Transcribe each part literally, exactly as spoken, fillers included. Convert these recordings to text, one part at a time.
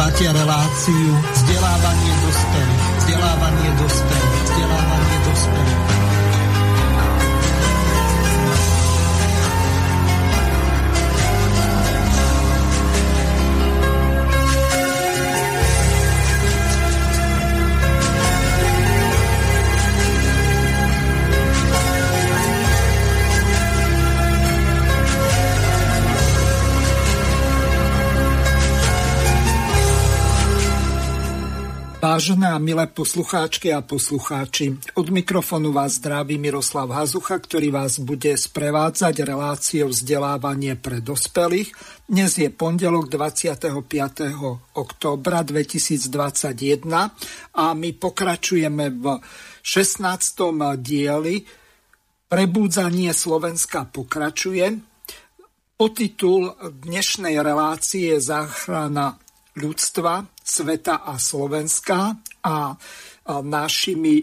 Počúvate reláciu Vzdelávanie dospelých, Vzdelávanie dospelých, Vzdelávanie dospelých. Vážené a milé poslucháčky a poslucháči, od mikrofónu vás zdraví Miroslav Hazucha, ktorý vás bude sprevádzať reláciou Vzdelávanie pre dospelých. Dnes je pondelok dvadsiateho piateho októbra dvetisícdvadsaťjeden a my pokračujeme v šestnástom dieli. Prebúdzanie Slovenska pokračuje. Podtitul dnešnej relácie je Záchrana ľudstva, sveta a Slovenska a našimi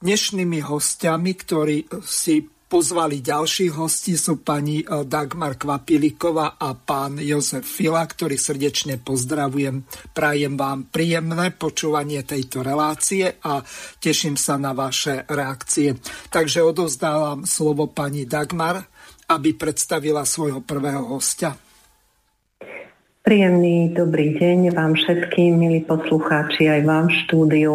dnešnými hostiami, ktorí si pozvali ďalších hostí, sú pani Dagmar Kvapilíková a pán Jozef Fila, ktorý srdečne pozdravujem. Prajem vám príjemné počúvanie tejto relácie a teším sa na vaše reakcie. Takže odovzdávam slovo pani Dagmar, aby predstavila svojho prvého hostia. Príjemný dobrý deň vám všetkým, milí poslucháči, aj vám v štúdiu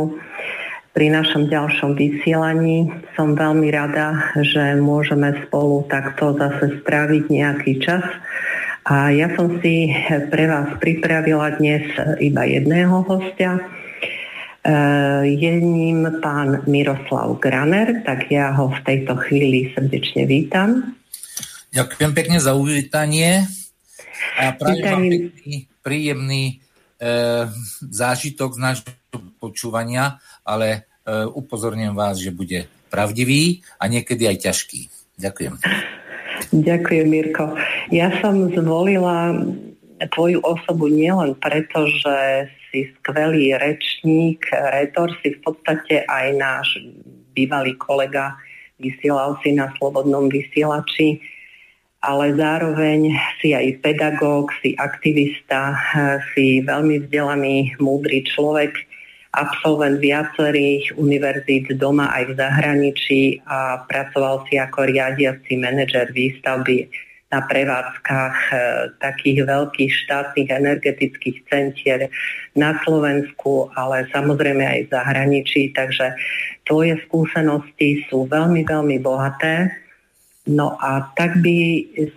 pri našom ďalšom vysielaní. Som veľmi rada, že môžeme spolu takto zase stráviť nejaký čas. A ja som si pre vás pripravila dnes iba jedného hostia. Je ním pán Miroslav Gráner, tak ja ho v tejto chvíli srdečne vítam. Ďakujem pekne za uvítanie. A práve vám pekný, príjemný e, zážitok z nášho počúvania, ale e, upozorním vás, že bude pravdivý a niekedy aj ťažký. Ďakujem. Ďakujem, Mirko. Ja som zvolila tvoju osobu nielen preto, že si skvelý rečník, rétor, si v podstate aj náš bývalý kolega, vysielal si na Slobodnom vysielači, ale zároveň si aj pedagóg, si aktivista, si veľmi vzdelaný, múdry človek, absolvent viacerých univerzít doma aj v zahraničí a pracoval si ako riadiaci manažer výstavby na prevádzkach takých veľkých štátnych energetických centier na Slovensku, ale samozrejme aj v zahraničí, takže tvoje skúsenosti sú veľmi, veľmi bohaté. No a tak by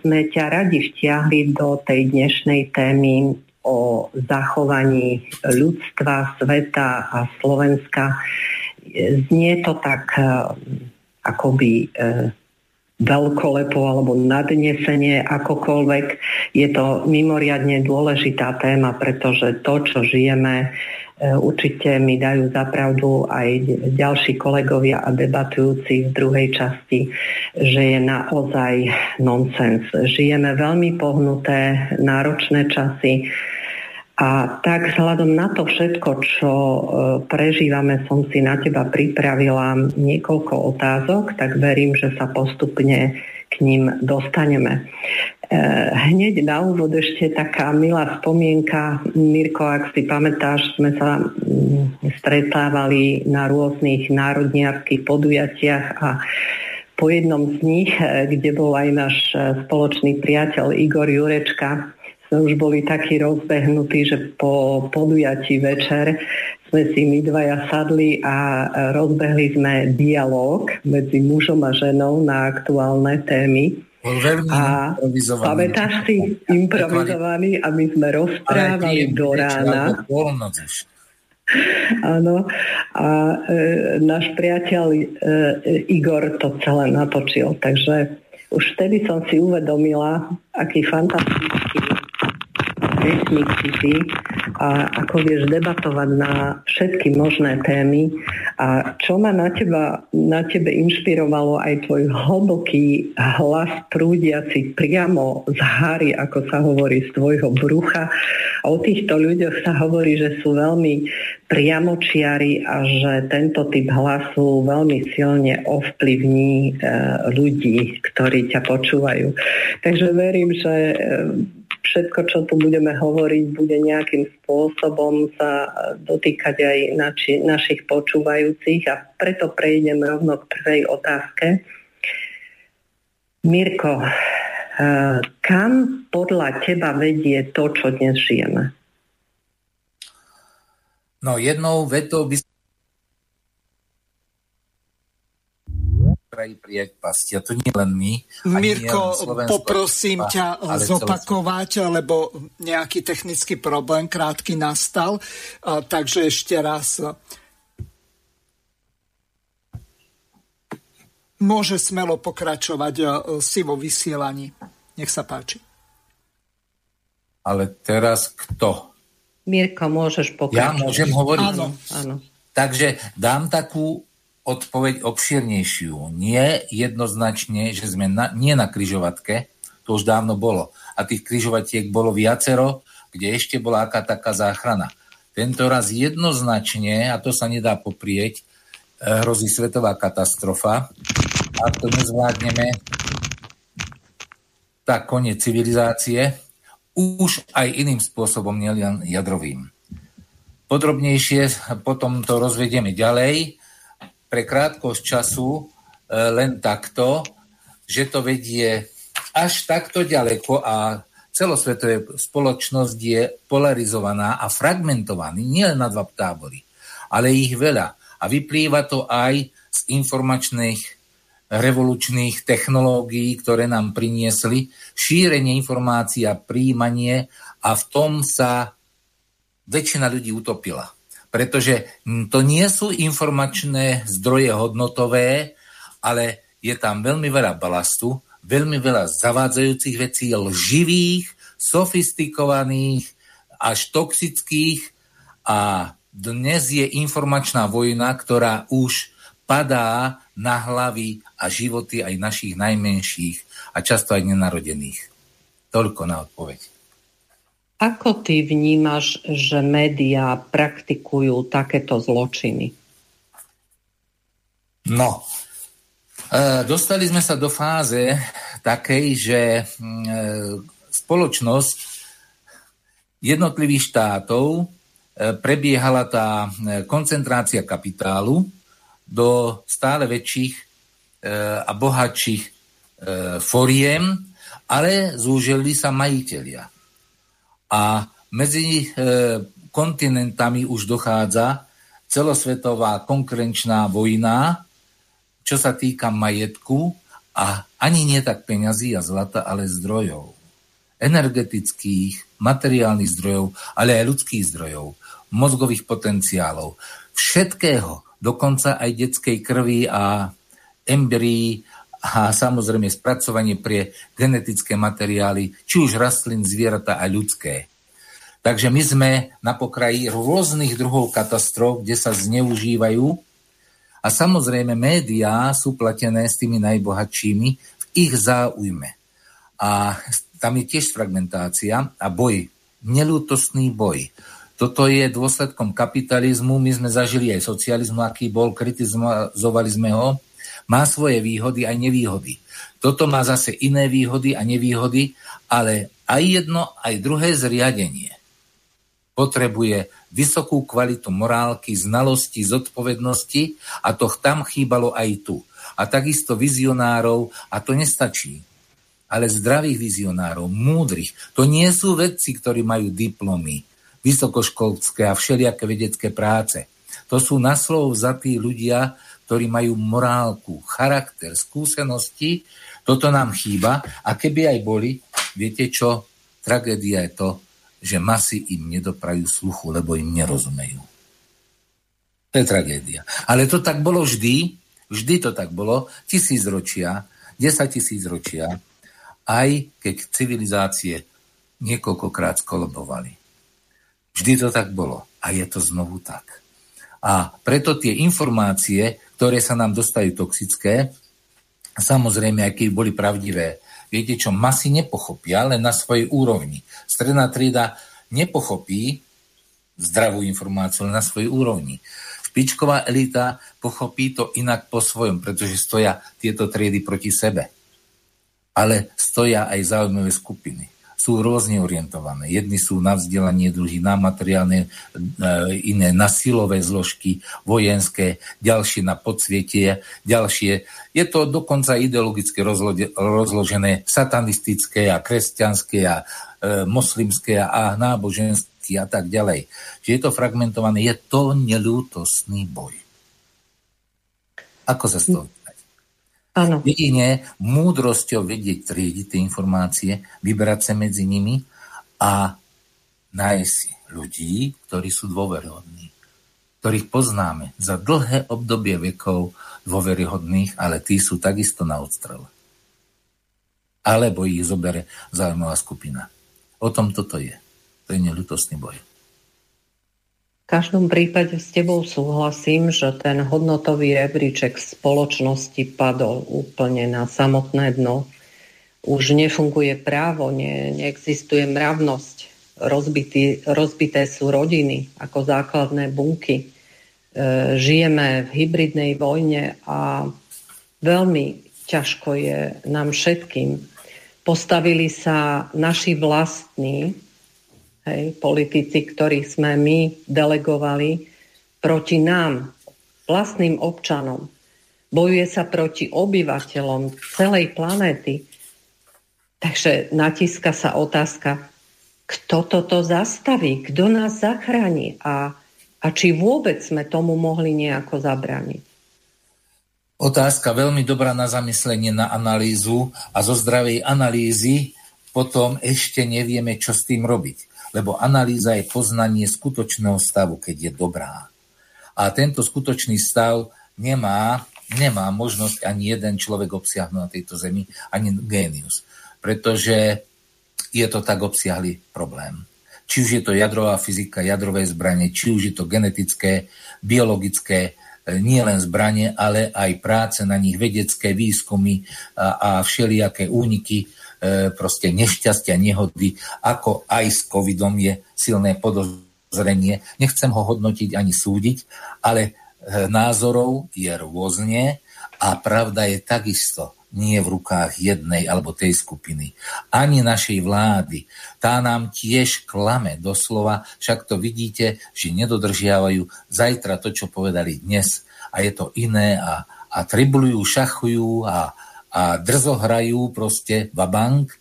sme ťa radi vtiahli do tej dnešnej témy o zachovaní ľudstva, sveta a Slovenska. Znie to tak akoby veľkolepo alebo nadnesenie, akokoľvek. Je to mimoriadne dôležitá téma, pretože to, čo žijeme, určite mi dajú zapravdu aj ďalší kolegovia a debatujúci v druhej časti, že je naozaj nonsens. Žijeme veľmi pohnuté, náročné časy a tak vzhľadom na to všetko, čo prežívame, som si na teba pripravila niekoľko otázok, tak verím, že sa postupne k ním dostaneme. Hneď na úvod ešte taká milá spomienka. Mirko, ak si pamätáš, sme sa stretávali na rôznych národniarských podujatiach a po jednom z nich, kde bol aj náš spoločný priateľ Igor Jurečka, sme už boli takí rozbehnutí, že po podujatí večer sme si my dvaja sadli a rozbehli sme dialóg medzi mužom a ženou na aktuálne témy. A pamätáš si, improvizovaný, a my sme rozprávali do rána. Áno, a e, náš priateľ e, Igor to celé natočil, takže už vtedy som si uvedomila, aký fantastický rečník si ty a ako vieš debatovať na všetky možné témy. A čo ma na, teba, na tebe inšpirovalo aj tvoj hlboký hlas prúdiaci priamo z hary, ako sa hovorí, z tvojho brucha. A o týchto ľuďoch sa hovorí, že sú veľmi priamočiari a že tento typ hlasu veľmi silne ovplyvní e, ľudí, ktorí ťa počúvajú. Takže verím, že e, všetko, čo tu budeme hovoriť, bude nejakým spôsobom sa dotýkať aj nači, našich počúvajúcich, a preto prejdeme rovno k prvej otázke. Mirko, kam podľa teba vedie to, čo dnes žijeme? No, jednou vetou by priepasti. A to nie len my. Mirko, len poprosím ťa zopakovať, celé... lebo nejaký technický problém krátky nastal. A, takže ešte raz. Môže smelo pokračovať a, si vo vysielaní. Nech sa páči. Ale teraz kto? Mirko, môžeš pokračovať. Ja môžem hovoriť? Áno. Áno. Takže dám takú odpoveď obširnejšiu. Nie jednoznačne, že sme na, nie na križovatke, to už dávno bolo. A tých križovatiek bolo viacero, kde ešte bola aká taká záchrana. Tento raz jednoznačne, a to sa nedá poprieť, hrozí svetová katastrofa. Ak to nezvládneme, tak koniec civilizácie, už aj iným spôsobom, nielen jadrovým. Podrobnejšie potom to rozvedieme ďalej. Pre krátkosť času e, len takto, že to vedie až takto ďaleko a celosvetová spoločnosť je polarizovaná a fragmentovaná, nie len na dva tábory, ale ich veľa. A vyplýva to aj z informačných revolučných technológií, ktoré nám priniesli, šírenie informácií a príjmanie, a v tom sa väčšina ľudí utopila. Pretože to nie sú informačné zdroje hodnotové, ale je tam veľmi veľa balastu, veľmi veľa zavádzajúcich vecí, lživých, sofistikovaných, až toxických, a dnes je informačná vojna, ktorá už padá na hlavy a životy aj našich najmenších a často aj nenarodených. Toľko na odpoveď. Ako ty vnímaš, že médiá praktikujú takéto zločiny? No, e, dostali sme sa do fáze takej, že e, spoločnosť jednotlivých štátov e, prebiehala tá koncentrácia kapitálu do stále väčších e, a bohatších e, foriem, ale zúžili sa majitelia. A medzi kontinentami už dochádza celosvetová konkurenčná vojna, čo sa týka majetku, a ani nie tak peňazí a zlata, ale zdrojov. Energetických, materiálnych zdrojov, ale aj ľudských zdrojov, mozgových potenciálov, všetkého, dokonca aj detskej krvi a embryí, a samozrejme spracovanie pre genetické materiály, či už rastlín, zvieratá a ľudské. Takže my sme na pokraji rôznych druhov katastrof, kde sa zneužívajú, a samozrejme médiá sú platené s tými najbohatšími v ich záujme. A tam je tiež fragmentácia a boj, neľútostný boj. Toto je dôsledkom kapitalizmu, my sme zažili aj socializmu, aký bol, kritizovali sme ho. Má svoje výhody aj nevýhody. Toto má zase iné výhody a nevýhody, ale aj jedno, aj druhé zriadenie potrebuje vysokú kvalitu morálky, znalosti, zodpovednosti, a to tam chýbalo aj tu. A takisto vizionárov, a to nestačí. Ale zdravých vizionárov, múdrych, to nie sú vedci, ktorí majú diplomy, vysokoškolské a všelijaké vedecké práce. To sú naslov vzatí ľudia, ktorí majú morálku, charakter, skúsenosti. Toto nám chýba, a keby aj boli, viete čo? Tragédia je to, že masy im nedoprajú sluchu, lebo im nerozumejú. To je tragédia. Ale to tak bolo vždy, vždy to tak bolo, tisícročia, desaťtisícročia, aj keď civilizácie niekoľkokrát skolobovali. Vždy to tak bolo a je to znovu tak. A preto tie informácie, ktoré sa nám dostajú toxické, samozrejme, aj keby boli pravdivé, viete čo, masy nepochopia, len na svojej úrovni. Stredná trieda nepochopí zdravú informáciu, len na svojej úrovni. Špičková elita pochopí to inak po svojom, pretože stoja tieto triedy proti sebe. Ale stoja aj záujmové skupiny. sú rôzne orientované. Jedni sú na vzdelanie, druhí na materiálne, iné na silové zložky, vojenské, ďalšie na podsvietie, ďalšie. Je to dokonca ideologicky rozlo- rozložené satanistické a kresťanské a e, moslimské a náboženské a tak ďalej. Čiže je to fragmentované, je to neľútostný boj. Ako sa z toho vydať? Jedine múdrosťou vedieť triediť tie informácie, vybrať sa medzi nimi a nájsť ľudí, ktorí sú dôveryhodní, ktorých poznáme za dlhé obdobie vekov dôveryhodných, ale tí sú takisto na odstrele. Alebo ich zobere záujmová skupina. O tom toto je. To je neľutostný boj. V každom prípade s tebou súhlasím, že ten hodnotový rebríček spoločnosti padol úplne na samotné dno. Už nefunguje právo, ne, neexistuje mravnosť, rozbitý, rozbité sú rodiny ako základné bunky. E, žijeme v hybridnej vojne a veľmi ťažko je nám všetkým. Postavili sa naši vlastní, hej, politici, ktorí sme my delegovali, proti nám, vlastným občanom. Bojuje sa proti obyvateľom celej planéty. Takže natíska sa otázka, kto toto zastaví, kto nás zachráni a, a či vôbec sme tomu mohli nejako zabrániť. Otázka veľmi dobrá na zamyslenie, na analýzu a zo zdravej analýzy potom ešte nevieme, čo s tým robiť. Lebo analýza je poznanie skutočného stavu, keď je dobrá. A tento skutočný stav nemá, nemá možnosť ani jeden človek obsiahnuť na tejto zemi, ani génius. Pretože je to tak obsiahlý problém. Či už je to jadrová fyzika, jadrové zbranie, či už je to genetické, biologické, nie len zbranie, ale aj práce na nich, vedecké výskumy a, a všelijaké úniky, proste nešťastia, nehody, ako aj s covidom je silné podozrenie. Nechcem ho hodnotiť ani súdiť, ale názorov je rôzne a pravda je takisto nie v rukách jednej alebo tej skupiny. Ani našej vlády. Tá nám tiež klame doslova, však to vidíte, že nedodržiavajú zajtra to, čo povedali dnes. A je to iné a, a tribulujú, šachujú a a drzo hrajú proste vabank.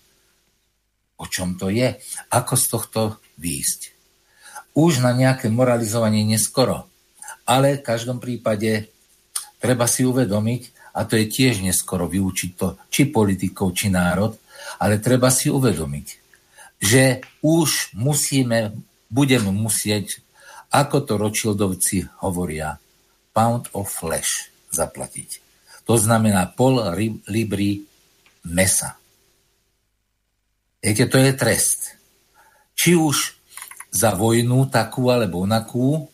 O čom to je? Ako z tohto výjsť? Už na nejaké moralizovanie neskoro. Ale v každom prípade treba si uvedomiť, a to je tiež neskoro vyučiť to, či politikov, či národ, ale treba si uvedomiť, že už musíme, budeme musieť, ako to Rothschildovci hovoria, pound of flesh zaplatiť. To znamená pol libry mesa. Viete, to je trest. Či už za vojnu takú alebo onakú.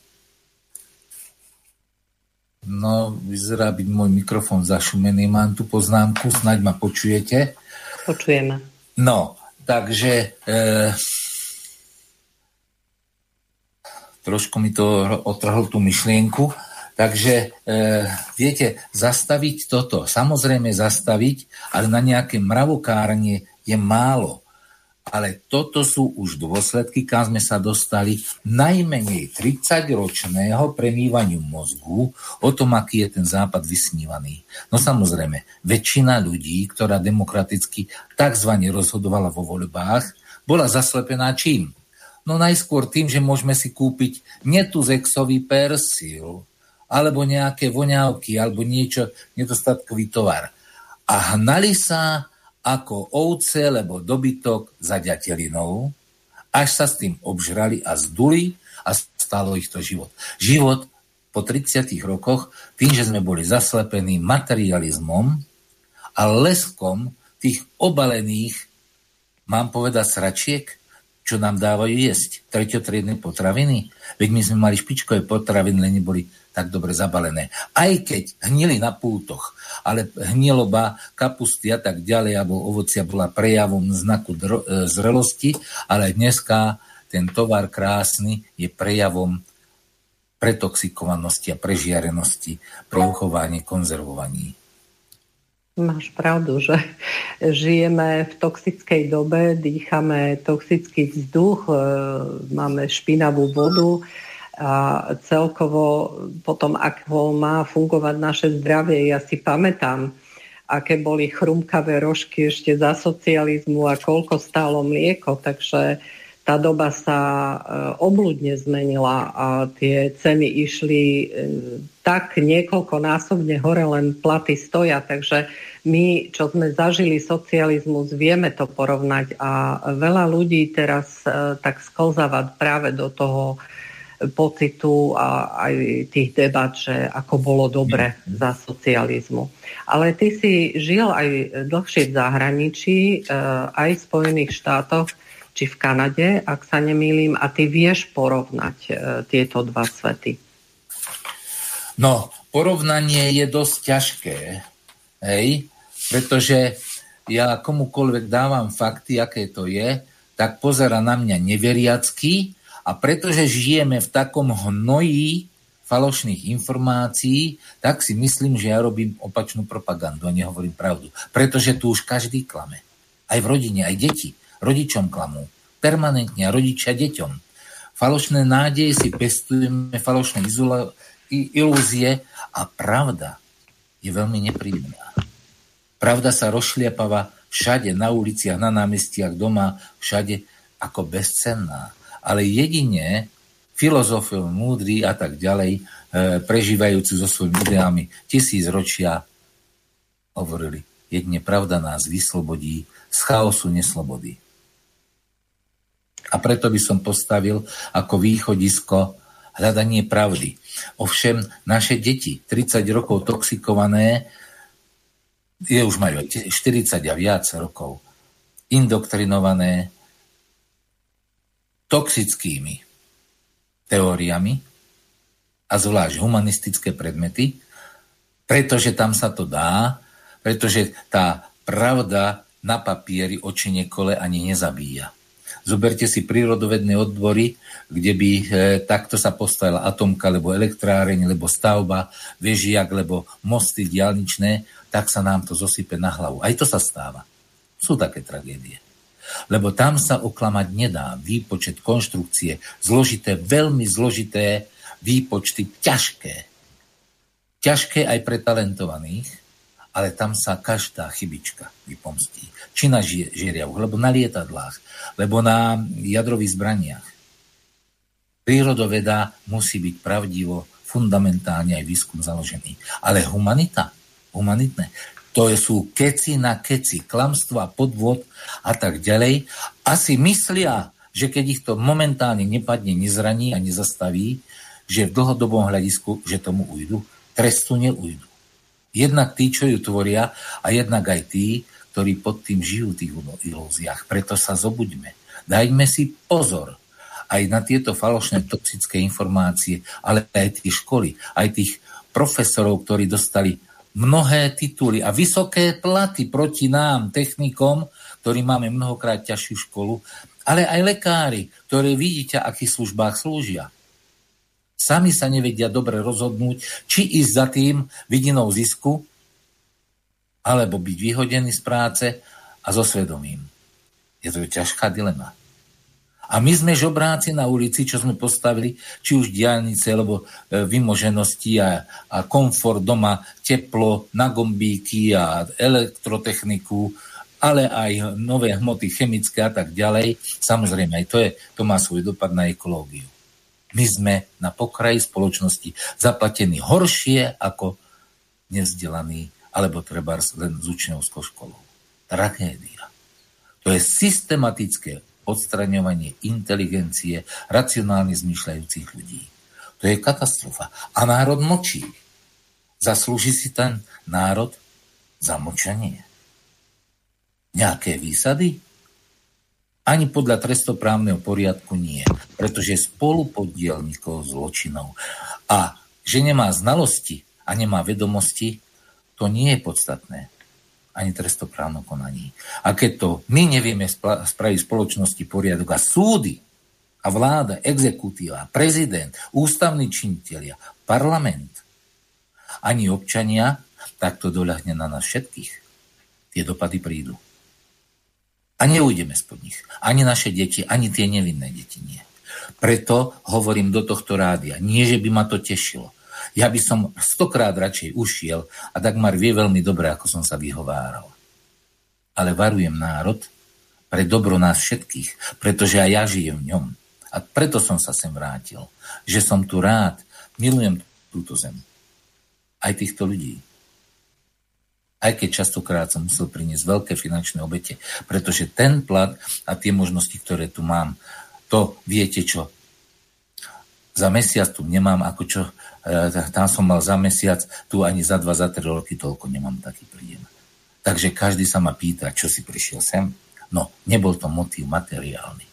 No, vyzerá byť môj mikrofón zašumený. Mám tu poznámku, snáď ma počujete. Počujeme. No, takže e, trošku mi to otrhol tú myšlienku. Takže, e, viete, zastaviť toto, samozrejme zastaviť, ale na nejaké mravokárne je málo. Ale toto sú už dôsledky, kam sme sa dostali, najmenej tridsaťročného premývaniu mozgu o tom, aký je ten Západ vysnívaný. No samozrejme, väčšina ľudí, ktorá demokraticky takzvané rozhodovala vo voľbách, bola zaslepená čím? No najskôr tým, že môžeme si kúpiť netuzexový persil, alebo nejaké voňavky, alebo niečo, nedostatkový tovar. A hnali sa ako ovce, lebo dobytok za ďatelinou, až sa s tým obžrali a zduli a stálo ich to život. Život po tridsiatich rokoch, tým, že sme boli zaslepení materializmom a leskom tých obalených, mám povedať, sračiek, čo nám dávajú jesť. Treťotriedne potraviny. Veď my sme mali špičkové potraviny, len neboli tak dobre zabalené. Aj keď hnili na pultoch, ale hniloba, kapusty a tak ďalej, alebo ovocia bola prejavom znaku dro- zrelosti, ale dneska ten tovar krásny je prejavom pretoxikovanosti a prežiarenosti pre uchovanie, konzervovaní. Máš pravdu, že žijeme v toxickej dobe, dýchame toxický vzduch, máme špinavú vodu a celkovo potom, ako má fungovať naše zdravie, ja si pamätám, aké boli chrumkavé rožky ešte za socializmu a koľko stálo mlieko, takže tá doba sa obľudne zmenila a tie ceny išli tak niekoľkonásobne hore, len platy stoja. Takže my, čo sme zažili socializmus, vieme to porovnať a veľa ľudí teraz tak sklzáva práve do toho pocitu a aj tých debat, že ako bolo dobre za socializmu. Ale ty si žil aj dlhšie v zahraničí, aj v Spojených štátoch, či v Kanade, ak sa nemýlim, a ty vieš porovnať e, tieto dva svety? No, porovnanie je dosť ťažké, hej, pretože ja komukoľvek dávam fakty, aké to je, tak pozera na mňa neveriacky a pretože žijeme v takom hnoji falošných informácií, tak si myslím, že ja robím opačnú propagandu a nehovorím pravdu. Pretože tu už každý klame. Aj v rodine, aj deti. Rodičom klamú. Permanentne a rodičia deťom. Falošné nádeje si pestujeme, falošné ilúzie a pravda je veľmi nepríjemná. Pravda sa rozšliapava všade, na uliciach, na námestiach, doma, všade ako bezcenná. Ale jedine filozofov múdri a tak ďalej, prežívajúci so svojimi ideami tisíc ročia hovorili, jedine pravda nás vyslobodí z chaosu neslobody. A preto by som postavil ako východisko hľadanie pravdy. Ovšem, naše deti, tridsať rokov toxikované, je už majú štyridsať a viac rokov, indoktrinované toxickými teóriami a zvlášť humanistické predmety, pretože tam sa to dá, pretože tá pravda na papieri oči nekole ani nezabíja. Zoberte si prírodovedné odbory, kde by e, takto sa postavila atomka, lebo elektráreň, lebo stavba, vežiak, lebo mosty diaľničné, tak sa nám to zosype na hlavu. Aj to sa stáva. Sú také tragédie. Lebo tam sa oklamať nedá. Výpočet konštrukcie, zložité, veľmi zložité výpočty, ťažké. Ťažké aj pre talentovaných, ale tam sa každá chybička vypomstí. Či na žiariavoch, lebo na lietadlách, lebo na jadrových zbraniach. Prírodoveda musí byť pravdivo, fundamentálne aj výskum založený. Ale humanita, humanitné, to sú keci na keci, klamstva, podvod a tak ďalej. Asi myslia, že keď ich to momentálne nepadne, nezraní a nezastaví, že v dlhodobom hľadisku, že tomu ujdu, trestu neujdu. Jednak tí, čo ju tvoria, a jednak aj tí, ktorí pod tým žijú v tých ilúziách. Preto sa zobuďme. Dajme si pozor aj na tieto falošné toxické informácie, ale aj tie školy, aj tých profesorov, ktorí dostali mnohé tituly a vysoké platy proti nám, technikom, ktorí máme mnohokrát ťažšiu školu, ale aj lekári, ktorí vidíte, v akých službách slúžia. Sami sa nevedia dobre rozhodnúť, či ísť za tým vidinou zisku, alebo byť vyhodený z práce a so svedomím. Je to ťažká dilema. A my sme žobráci na ulici, čo sme postavili, či už diaľnice, alebo vymoženosti a, a komfort doma, teplo, na gombíky a elektrotechniku, ale aj nové hmoty chemické a tak ďalej. Samozrejme, aj to, je, to má svoj dopad na ekológiu. My sme na pokraji spoločnosti zaplatení horšie ako nevzdelaní alebo treba len s učňovskou školou. Tragédia. To je systematické odstraňovanie inteligencie racionálne zmýšľajúcich ľudí. To je katastrofa. A národ močí. Zaslúži si ten národ za močanie. Nejaké výsady? Ani podľa trestoprávneho poriadku nie, pretože je spolupodielníkov zločinov. A že nemá znalosti a nemá vedomosti, to nie je podstatné. Ani trestoprávno konaní. A keď to my nevieme spra- spraviť spoločnosti poriadok a súdy a vláda, exekutíva, prezident, ústavní činitelia, parlament, ani občania, tak to doľahne na nás všetkých. tie dopady prídu. A neujdeme spod nich. Ani naše deti, ani tie nevinné deti nie. Preto hovorím do tohto rádia. Nie, že by ma to tešilo. Ja by som stokrát radšej ušiel a Dagmar vie veľmi dobre, ako som sa vyhováral. Ale varujem národ pre dobro nás všetkých, pretože aj ja žijem v ňom. A preto som sa sem vrátil. Že som tu rád. Milujem túto zem. Aj týchto ľudí. Aj keď častokrát som musel priniesť veľké finančné obete, pretože ten plat a tie možnosti, ktoré tu mám, to viete čo, za mesiac tu nemám, ako čo, tam som mal za mesiac, tu ani za dva, za tri roky toľko nemám taký príjem. Takže každý sa ma pýta, čo si prišiel sem. No, nebol to motív materiálny,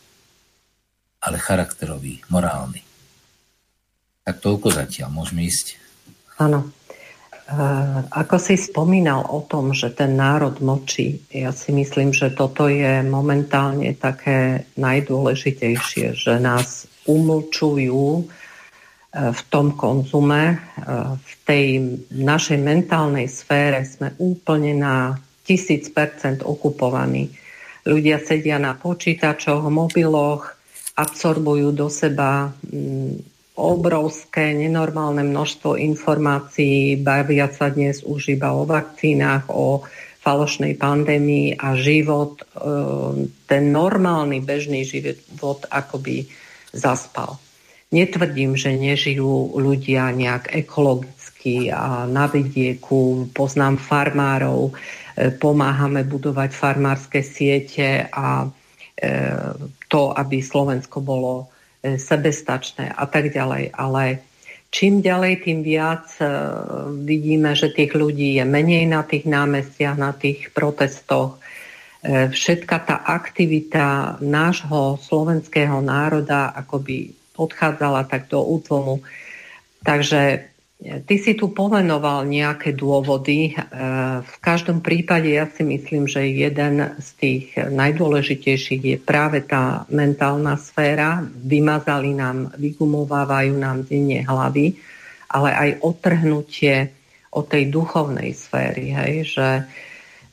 ale charakterový, morálny. Tak toľko zatiaľ, môžeme ísť. Áno. Ako si spomínal o tom, že ten národ mlčí, ja si myslím, že toto je momentálne také najdôležitejšie, že nás umlčujú v tom konzume. V tej našej mentálnej sfére sme úplne na tisíc percent okupovaní. Ľudia sedia na počítačoch, mobiloch, absorbujú do seba obrovské, nenormálne množstvo informácií, bavia sa dnes už iba o vakcínach, o falošnej pandémii a život, ten normálny bežný život akoby zaspal. Netvrdím, že nežijú ľudia nejak ekologicky a na vidieku, poznám farmárov, pomáhame budovať farmárske siete a to, aby Slovensko bolo sebestačné a tak ďalej, ale čím ďalej, tým viac vidíme, že tých ľudí je menej na tých námestiach, na tých protestoch. Všetka tá aktivita nášho slovenského národa akoby odchádzala tak do útlomu. Takže ty si tu pomenoval nejaké dôvody. V každom prípade ja si myslím, že jeden z tých najdôležitejších je práve tá mentálna sféra. Vymazali nám, vygumovávajú nám denne hlavy, ale aj odtrhnutie od tej duchovnej sféry. Hej? Že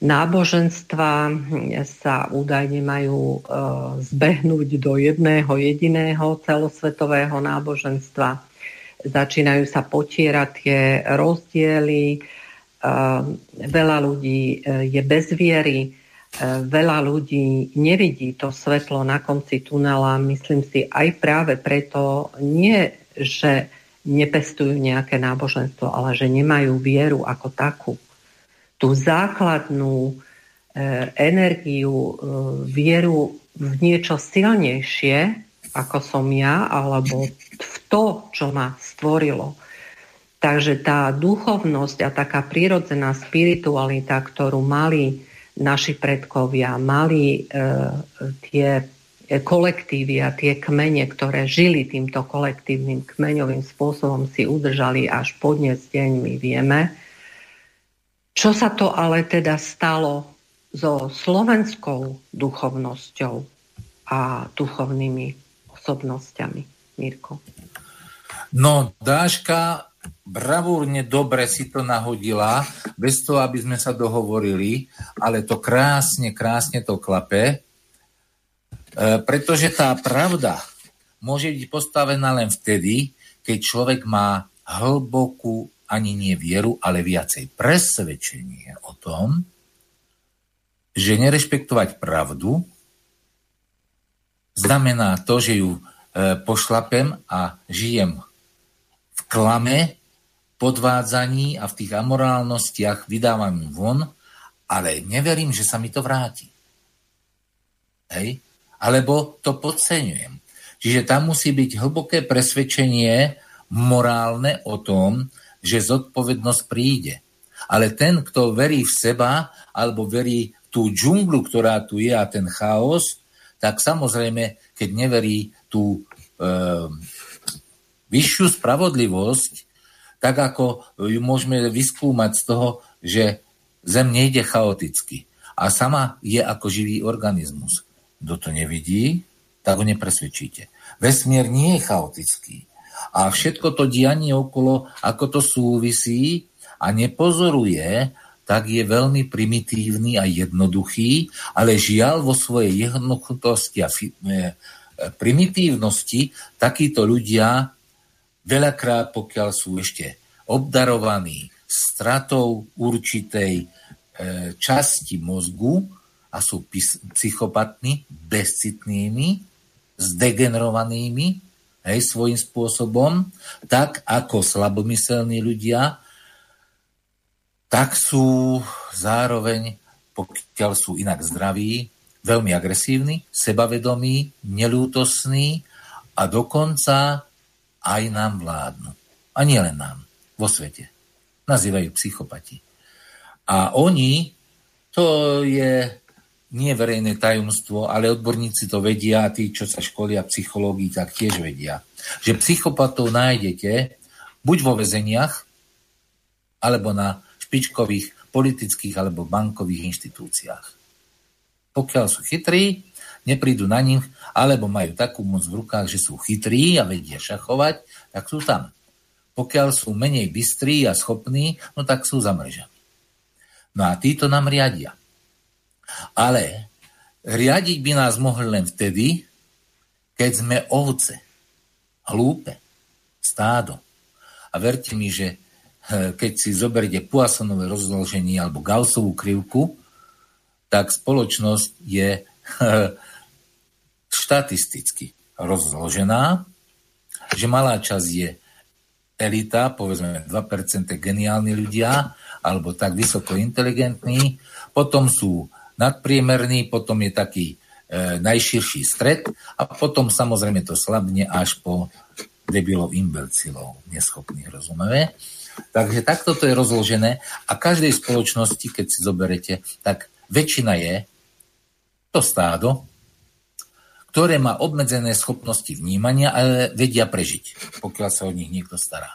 náboženstva sa údajne majú zbehnúť do jedného jediného celosvetového náboženstva. Začínajú sa potierať tie rozdiely, veľa ľudí je bez viery, veľa ľudí nevidí to svetlo na konci tunela, myslím si aj práve preto, nie že nepestujú nejaké náboženstvo, ale že nemajú vieru ako takú. Tú základnú energiu, vieru v niečo silnejšie, ako som ja, alebo v to, čo ma stvorilo. Takže tá duchovnosť a taká prirodzená spiritualita, ktorú mali naši predkovia, mali e, tie kolektívy a tie kmene, ktoré žili týmto kolektívnym kmeňovým spôsobom, si udržali až po dnes deň, my vieme. Čo sa to ale teda stalo so slovenskou duchovnosťou a duchovnými osobnostiami, Mirko? No, Dáška bravúrne dobre si to nahodila, bez toho, aby sme sa dohovorili, ale to krásne, krásne to klape, e, pretože tá pravda môže byť postavená len vtedy, keď človek má hlbokú, ani nie vieru, ale viacej presvedčenie o tom, že nerešpektovať pravdu znamená to, že ju e, pošlapem a žijem v klame, podvádzaní a v tých amorálnostiach vydávam ju von, ale neverím, že sa mi to vráti. Hej? Alebo to podceňujem. Čiže tam musí byť hlboké presvedčenie morálne o tom, že zodpovednosť príde. Ale ten, kto verí v seba alebo verí tú džunglu, ktorá tu je a ten chaos, tak samozrejme, keď neverí tú e, vyššiu spravodlivosť, tak ako ju môžeme vyskúmať z toho, že zem nejde chaoticky a sama je ako živý organizmus. Kto to nevidí, tak ho nepresvedčíte. Vesmier nie je chaotický a všetko to dianie okolo, ako to súvisí a nepozoruje, tak je veľmi primitívny a jednoduchý, ale žiaľ vo svojej jednoduchosti a primitívnosti takíto ľudia veľakrát, pokiaľ sú ešte obdarovaní stratou určitej časti mozgu a sú psychopatní, bezcitnými, zdegenerovanými hej, svojím spôsobom, tak ako slabomyselní ľudia, tak sú zároveň, pokiaľ sú inak zdraví, veľmi agresívni, sebavedomí, neľútosní a dokonca aj nám vládnu. A nie len nám, vo svete. Nazývajú psychopati. A oni, to je nie verejné tajomstvo, ale odborníci to vedia, tí, čo sa školia psychológii, tak tiež vedia, že psychopatov nájdete buď vo väzeniach, alebo na špičkových politických alebo bankových inštitúciách. Pokiaľ sú chytrí, neprídu na nich, alebo majú takú moc v rukách, že sú chytrí a vedia šachovať, tak sú tam. Pokiaľ sú menej bystrí a schopní, no tak sú za mrežami. No a títo nám riadia. Ale riadiť by nás mohli len vtedy, keď sme ovce, hlúpe, stádo. A verte mi, že keď si zoberiete Poissonové rozloženie alebo gaussovú krivku, tak spoločnosť je štatisticky rozložená, že malá časť je elita, povedzme dva percentá geniálni ľudia, alebo tak vysoko inteligentní, potom sú nadpriemerní, potom je taký e, najširší stred a potom samozrejme to slabne až po debilov, imbecilov, neschopných, rozumieme. Takže takto to je rozložené a každej spoločnosti, keď si zoberete, tak väčšina je to stádo, ktoré má obmedzené schopnosti vnímania, ale vedia prežiť, pokiaľ sa o nich niekto stará.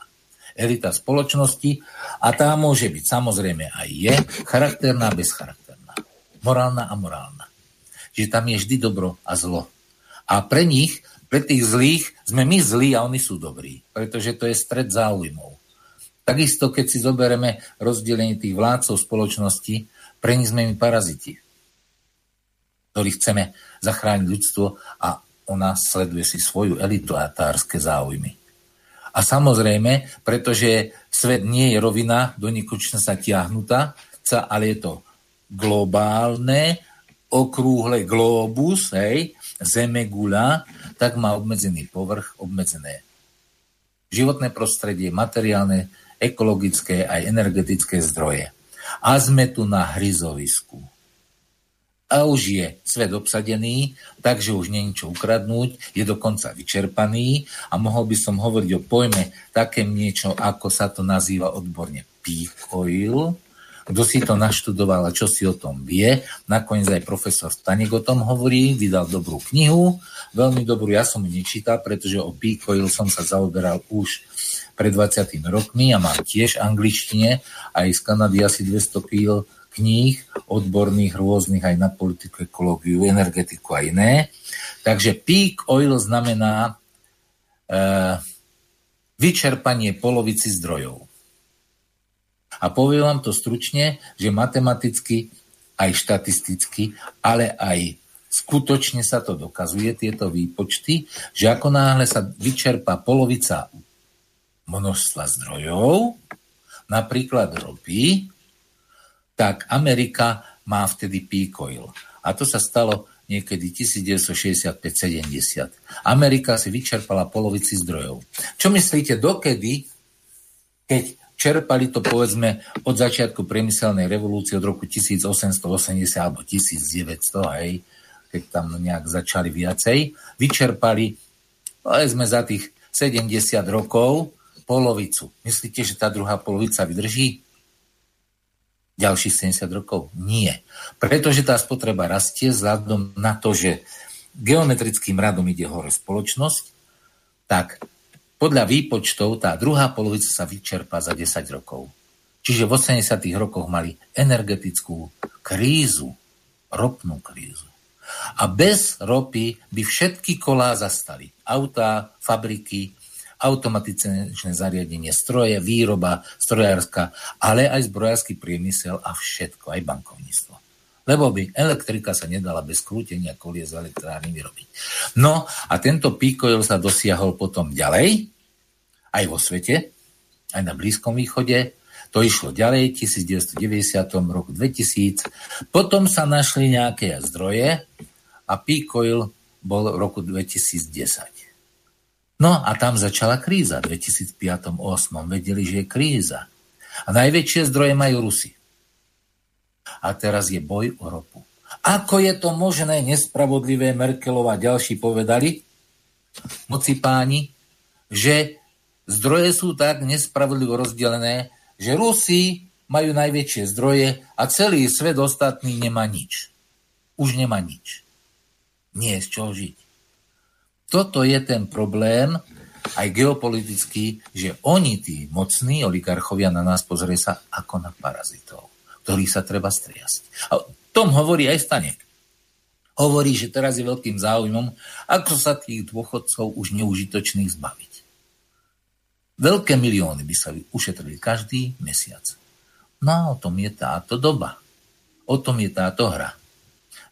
Elita spoločnosti a tá môže byť samozrejme aj je charakterná a bezcharakterná. Morálna a morálna. Čiže tam je vždy dobro a zlo. A pre nich, pre tých zlých, sme my zlí a oni sú dobrí, pretože to je stred záujmov. Takisto, keď si zoberieme rozdelenie tých vládcov spoločnosti, pre nich sme my paraziti, ktorí chceme zachrániť ľudstvo a ona sleduje si svoju elitárske záujmy. A samozrejme, pretože svet nie je rovina, do nekonečna sa tiahnutá, ale je to globálne, okrúhle globus, hej, zemeguľa, tak má obmedzený povrch, obmedzené životné prostredie, materiálne, ekologické aj energetické zdroje. A sme tu na hryzovisku. A už je svet obsadený, takže už nie je čo ukradnúť, je dokonca vyčerpaný a mohol by som hovoriť o pojme také niečo, ako sa to nazýva odborne peak oil. Kto si to naštudoval a čo si o tom vie, nakoniec aj profesor Stanek o tom hovorí, vydal dobrú knihu, veľmi dobrú, ja som ju nečítal, pretože o peak oil som sa zaoberal už pred dvadsiatimi rokmi a mám tiež v angličtine, aj z Kanady asi dvesto kíl kníh, odborných, rôznych aj na politiku, ekológiu, energetiku a iné. Takže peak oil znamená e, vyčerpanie polovici zdrojov. A poviem vám to stručne, že matematicky, aj štatisticky, ale aj skutočne sa to dokazuje, tieto výpočty, že ako náhle sa vyčerpa polovica množstva zdrojov, napríklad ropy, tak Amerika má vtedy peak oil. A to sa stalo niekedy devätnásťstošesťdesiatpäť sedemdesiat. Amerika si vyčerpala polovici zdrojov. Čo myslíte, dokedy, keď čerpali to, povedzme, od začiatku priemyselnej revolúcie od roku tisícosemstoosemdesiat alebo tisícdeväťsto, hej, keď tam nejak začali viacej, vyčerpali, povedzme, za tých sedemdesiat rokov polovicu. Myslíte, že tá druhá polovica vydrží ďalších sedemdesiat rokov? Nie. Pretože tá spotreba rastie vzhľadom na to, že geometrickým radom ide hore spoločnosť, tak podľa výpočtov tá druhá polovica sa vyčerpá za desať rokov. Čiže v osemdesiatych rokoch mali energetickú krízu, ropnú krízu. A bez ropy by všetky kolá zastali. Autá, fabriky a automatizačné zariadenie, stroje, výroba, strojárska, ale aj zbrojársky priemysel a všetko, aj bankovníctvo. Lebo by elektrika sa nedala bez krútenia kolies z elektrárny vyrobiť. No a tento peak oil sa dosiahol potom ďalej, aj vo svete, aj na Blízkom východe. To išlo ďalej, devätnásťstodeväťdesiat, roku dvetisíc. Potom sa našli nejaké zdroje a peak oil bol v roku dvetisícdesať. No a tam začala kríza. V dvetisícpäť, dvetisícosem vedeli, že je kríza. A najväčšie zdroje majú Rusy. A teraz je boj o ropu. Ako je to možné, nespravodlivé, Merkelová a ďalší povedali, moci páni, že zdroje sú tak nespravodlivo rozdelené, že Rusi majú najväčšie zdroje a celý svet ostatný nemá nič. Už nemá nič. Nie je z čoho žiť. Toto je ten problém, aj geopolitický, že oni, tí mocní oligarchovia, na nás pozrie sa ako na parazitov, ktorých sa treba striasť. A o tom hovorí aj Stanek. Hovorí, že teraz je veľkým záujmom, ako sa tých dôchodcov už neužitočných zbaviť. Veľké milióny by sa ušetrili každý mesiac. No a o tom je táto doba. O tom je táto hra.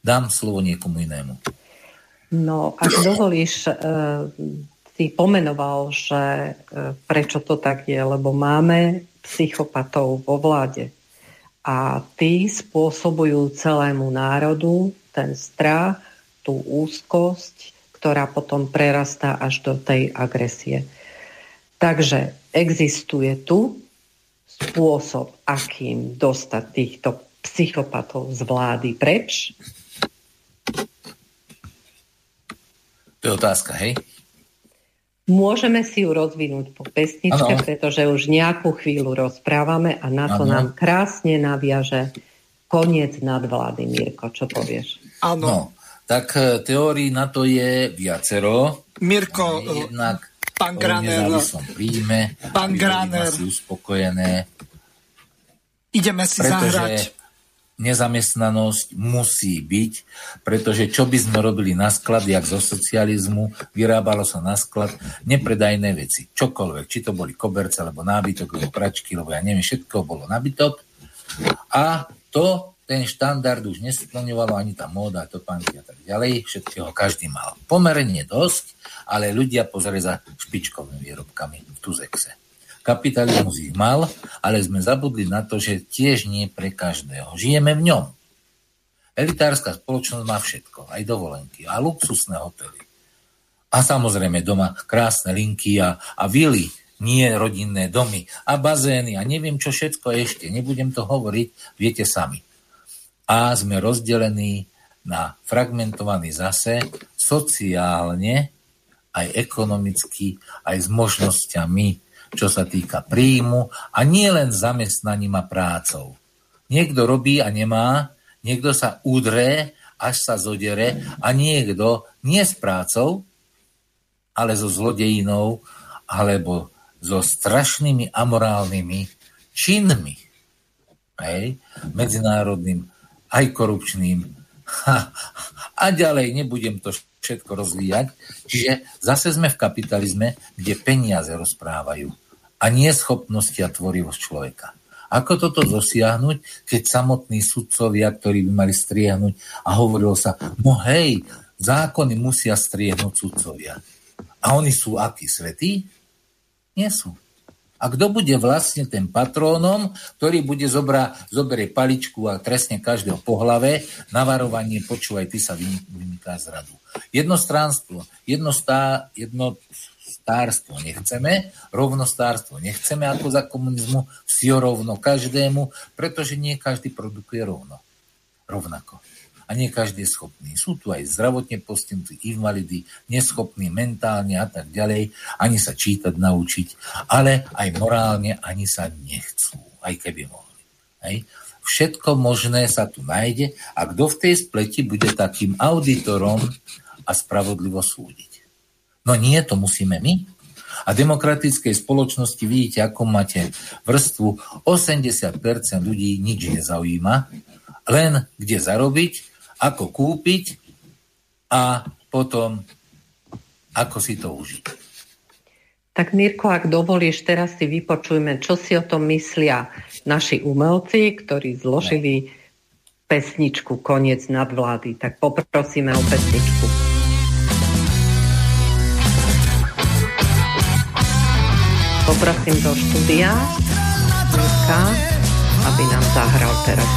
Dám slovo niekomu inému. No, ak dovolíš, ty pomenoval, že prečo to tak je, lebo máme psychopatov vo vláde. A tí spôsobujú celému národu ten strach, tú úzkosť, ktorá potom prerastá až do tej agresie. Takže existuje tu spôsob, akým dostať týchto psychopatov z vlády preč? To je otázka, hej? Môžeme si ju rozvinúť po pesničke, ano. Pretože už nejakú chvíľu rozprávame a na to ano. Nám krásne naviaže koniec nadvlády. Mirko, čo povieš? Áno. No, tak teórií na to je viacero. Mirko... Jednak Pán Gráner, príjme, pán Gráner, ideme si zahrať. Nezamestnanosť musí byť, pretože čo by sme robili na sklad, jak zo socializmu, vyrábalo sa na sklad nepredajné veci, čokoľvek, či to boli koberce, alebo nábytok, alebo pračky, alebo ja neviem, všetko bolo nábytok. A to ten štandard už nesplňovalo, ani tá móda, topánky a tak ďalej, všetkého každý mal pomerne dosť, ale ľudia pozrie za špičkovými výrobkami v Tuzexe. Kapitalizmus ich mal, ale sme zabudli na to, že tiež nie pre každého. Žijeme v ňom. Elitárska spoločnosť má všetko, aj dovolenky, a luxusné hotely. A samozrejme doma krásne linky a, a vily, nie rodinné domy a bazény a neviem čo všetko ešte. Nebudem to hovoriť, viete sami. A sme rozdelení na fragmentovaný zase sociálne, aj ekonomicky, aj s možnosťami, čo sa týka príjmu a nie len zamestnaním a prácou. Niekto robí a nemá, niekto sa udré, až sa zodere a niekto nie s prácou, ale so zlodejinou alebo so strašnými amorálnymi činmi. Hej? Medzinárodným aj korupčným. A ďalej nebudem to všetko rozvíjať. Čiže zase sme v kapitalizme, kde peniaze rozprávajú a nie schopnosti a tvorivosť človeka. Ako toto dosiahnuť, keď samotní sudcovia, ktorí by mali striehnuť a hovorilo sa, no hej, zákony musia striehnúť sudcovia. A oni sú akí? Svätí? Nie sú. A kto bude vlastne ten patrónom, ktorý bude zobra, zoberie paličku a trestne každého po hlave, navarovanie, počúvaj, ty sa vymyká z radu. Jednostránstvo, jednostá, jednostárstvo nechceme, rovnostárstvo nechceme, ako za komunizmu, si rovno každému, pretože nie každý produkuje rovno, rovnako. A nie každý je schopný. Sú tu aj zdravotne postihnutí, invalidy, neschopní mentálne a tak ďalej, ani sa čítať, naučiť, ale aj morálne ani sa nechcú, aj keby mohli. Hej. Všetko možné sa tu nájde a kto v tej spleti bude takým auditorom a spravodlivo súdiť. No nie, to musíme my. A demokratickej spoločnosti vidíte, ako máte vrstvu osemdesiat percent ľudí nič nezaujíma, len kde zarobiť, ako kúpiť a potom ako si to užiť. Tak Mirko, ak dovolíš, teraz si vypočujme, čo si o tom myslia naši umelci, ktorí zložili pesničku Koniec nadvlády. Tak poprosíme o pesničku. Poprosím do štúdia Mirka, aby nám zahral teraz.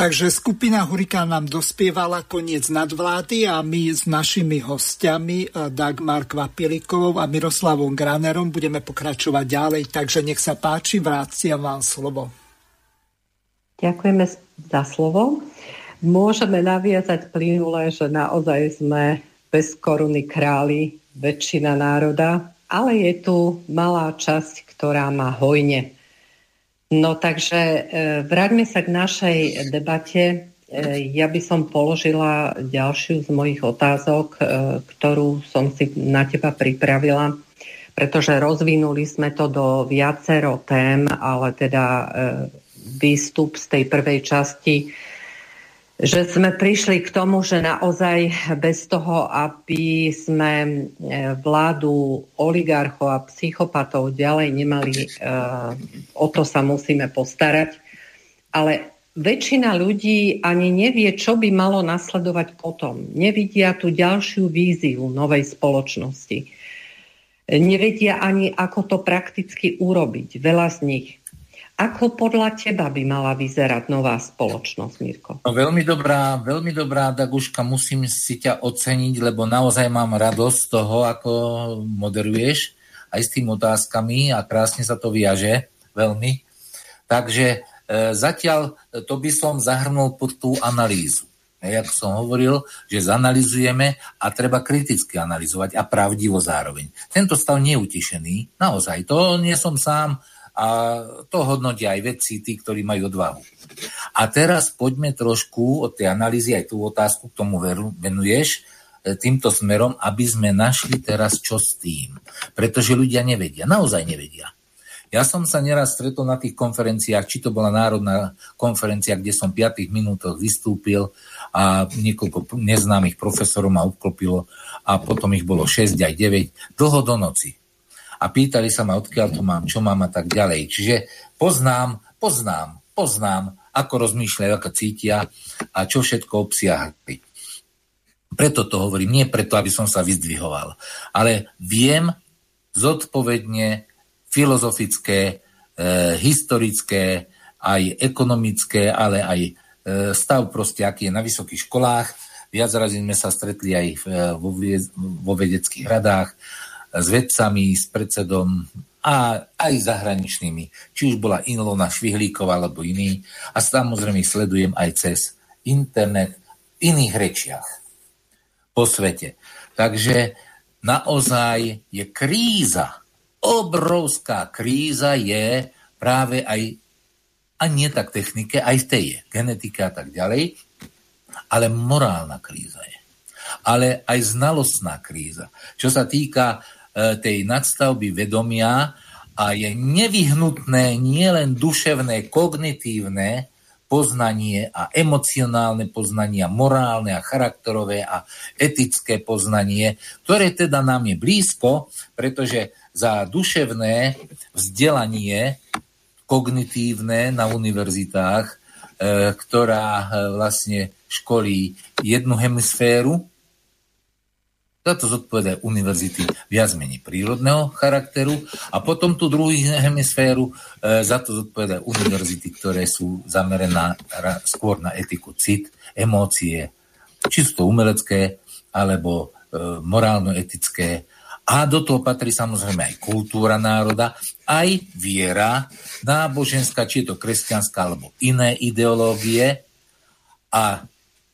Takže skupina Hurikán nám dospievala Koniec nadvlády a my s našimi hostiami Dagmar Kvapilíkovou a Miroslavom Gránerom budeme pokračovať ďalej. Takže nech sa páči, vraciam vám slovo. Ďakujeme za slovo. Môžeme naviazať plynule, že naozaj sme bez koruny králi, väčšina národa, ale je tu malá časť, ktorá má hojne. No takže e, vráťme sa k našej debate. E, ja by som položila ďalšiu z mojich otázok, e, ktorú som si na teba pripravila, pretože rozvinuli sme to do viacero tém, ale teda e, výstup z tej prvej časti, že sme prišli k tomu, že naozaj bez toho, aby sme e, vládu oligarchov a psychopatov ďalej nemali, e, o to sa musíme postarať. Ale väčšina ľudí ani nevie, čo by malo nasledovať potom. Nevidia tú ďalšiu víziu novej spoločnosti. Nevedia ani, ako to prakticky urobiť. Veľa z nich. Ako podľa teba by mala vyzerať nová spoločnosť, Mirko? No, veľmi dobrá, veľmi dobrá, Daguška, musím si ťa oceniť, lebo naozaj mám radosť z toho, ako moderuješ, aj s tými otázkami a krásne sa to viaže, veľmi. Takže e, zatiaľ to by som zahrnul pod tú analýzu. jak som hovoril, že zanalizujeme a treba kriticky analyzovať a pravdivo zároveň. Tento stav nie je utešený, naozaj, to nie som sám a to hodnotia aj vedci, tí, ktorí majú odvahu. A teraz poďme trošku od tej analýzy, aj tú otázku k tomu venuješ, týmto smerom, aby sme našli teraz čo s tým. Pretože ľudia nevedia, naozaj nevedia. Ja som sa neraz stretol na tých konferenciách, či to bola národná konferencia, kde som v piatich minútoch vystúpil a niekoľko neznámych profesorov ma obklopilo a potom ich bolo šesť aj deväť, dlho do noci. A pýtali sa ma, odkiaľ to mám, čo mám a tak ďalej. Čiže poznám, poznám, poznám, ako rozmýšľajú, ako cítia a čo všetko obsiahli. Preto to hovorím, nie preto, aby som sa vyzdvihoval. Ale viem zodpovedne filozofické, e, historické, aj ekonomické, ale aj e, stav proste, aký je na vysokých školách. Viac razy sme sa stretli aj v, vo, vo vedeckých radách s vedcami, s predsedom a aj zahraničnými. Či už bola Ilona Švihlíková alebo iný. A samozrejme sledujem aj cez internet v iných rečiach po svete. Takže naozaj je kríza. Obrovská kríza je práve aj, a nie tak technike, aj v tej je, genetika a tak ďalej, ale morálna kríza je. Ale aj znalostná kríza. Čo sa týka e, tej nadstavby vedomia a je nevyhnutné nielen duševné, kognitívne poznanie a emocionálne poznanie a morálne a charakterové a etické poznanie, ktoré teda nám je blízko, pretože za duševné vzdelanie kognitívne na univerzitách, e, ktorá e, vlastne školí jednu hemisféru. Za to zodpovedajú univerzity viac menej prírodného charakteru a potom tú druhú hemisféru e, za to zodpovedajú univerzity, ktoré sú zamerané skôr na etiku, cit, emócie, čisto umelecké alebo e, morálno-etické. A do toho patrí samozrejme aj kultúra národa, aj viera, náboženská, či je to kresťanská, alebo iné ideológie. A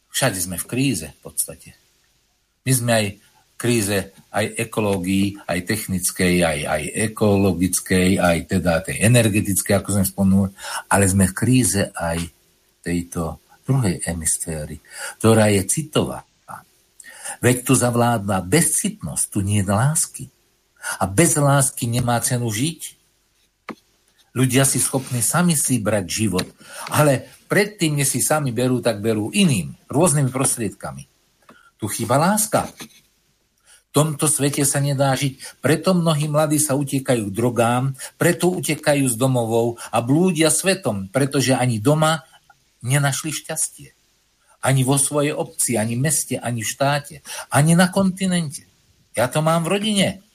všade sme v kríze v podstate. My sme aj v kríze aj ekológii, aj technickej, aj, aj ekologickej, aj teda tej energetickej, ako sme spomenuli, ale sme v kríze aj tejto druhej hemisféry, ktorá je citová. Veď tu zavládla bezcitnosť, tu nie je lásky. A bez lásky nemá cenu žiť. Ľudia si schopní sami si brať život, ale predtým, než si sami berú, tak berú iným, rôznymi prostriedkami. Tu chýba láska. V tomto svete sa nedá žiť, preto mnohí mladí sa utekajú k drogám, preto utekajú z domovov a blúdia svetom, pretože ani doma nenašli šťastie. Ani vo svojej obci, ani meste, ani v štáte, ani na kontinente. Ja to mám v rodine.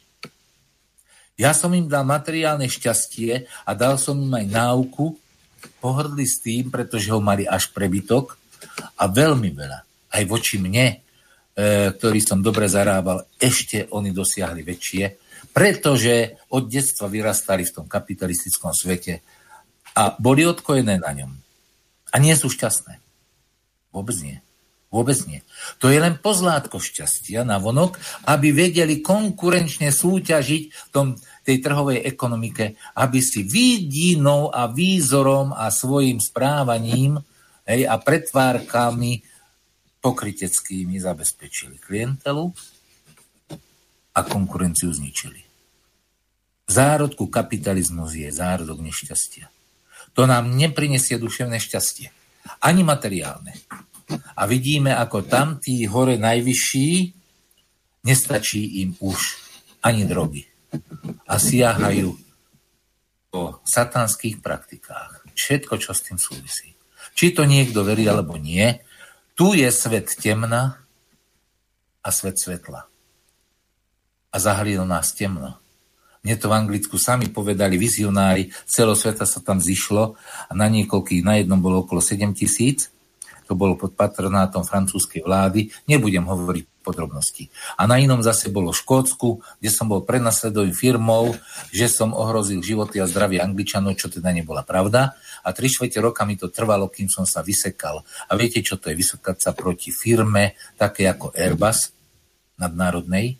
Ja som im dal materiálne šťastie a dal som im aj náuku. Pohrdli s tým, pretože ho mali až prebytok a veľmi veľa. Aj voči mne, e, ktorý som dobre zarábal, ešte oni dosiahli väčšie, pretože od detstva vyrastali v tom kapitalistickom svete a boli odkojené na ňom. A nie sú šťastné. Vôbec nie. Vôbec nie. To je len pozlátko šťastia na vonok, aby vedeli konkurenčne súťažiť v tom, tej trhovej ekonomike, aby si výdinou a výzorom a svojim správaním, hej, a pretvárkami pokryteckými zabezpečili klientelu a konkurenciu zničili. V zárodku kapitalizmus je zárodok nešťastia. To nám neprinesie duševné šťastie. Ani materiálne. A vidíme, ako tam tí hore najvyšší nestačí im už ani drogy. A siahajú po satanských praktikách. Všetko, čo s tým súvisí. Či to niekto verí, alebo nie. Tu je svet temna a svet svetla. A zahlílo nás temno. Mne to v Anglicku sami povedali vizionári, celosveta sa tam zišlo a na niekoľkých, na jednom bolo okolo sedem tisíc, to bolo pod patronátom francúzskej vlády, nebudem hovoriť podrobnosti. A na inom zase bolo v Škótsku, kde som bol prenasledovaný firmou, že som ohrozil životy a zdravie Angličanov, čo teda nebola pravda. A tri štvrte roka mi to trvalo, kým som sa vysekal. A viete, čo to je vysekať sa proti firme, také ako Airbus nadnárodnej,